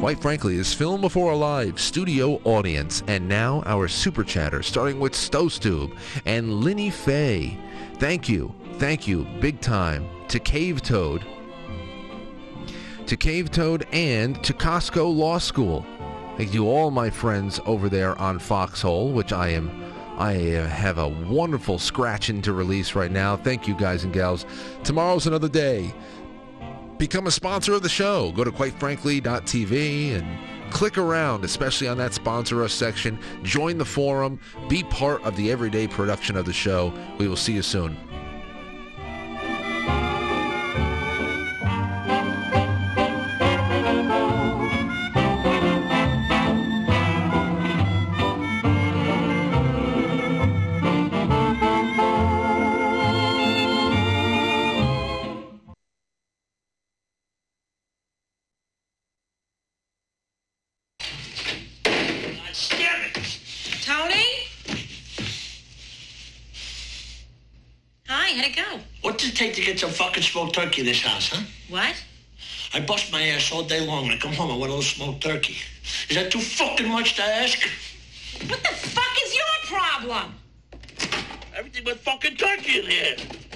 Quite frankly, is filmed before a live studio audience. And now our super chatter, starting with Stostube and Linny Faye. Thank you, thank you, big time, to Cave Toad, to Cave Toad, and to Costco Law School. Thank you, all my friends over there on Foxhole, which I am, I have a wonderful scratch-in to release right now. Thank you, guys and gals. Tomorrow's another day. Become a sponsor of the show. Go to quite frankly dot t v and click around, especially on that Sponsor Us section. Join the forum. Be part of the everyday production of the show. We will see you soon. Smoked turkey in this house, huh? What? I bust my ass all day long. When I come home, I want a little smoked turkey. Is that too fucking much to ask? What the fuck is your problem? Everything but fucking turkey in here.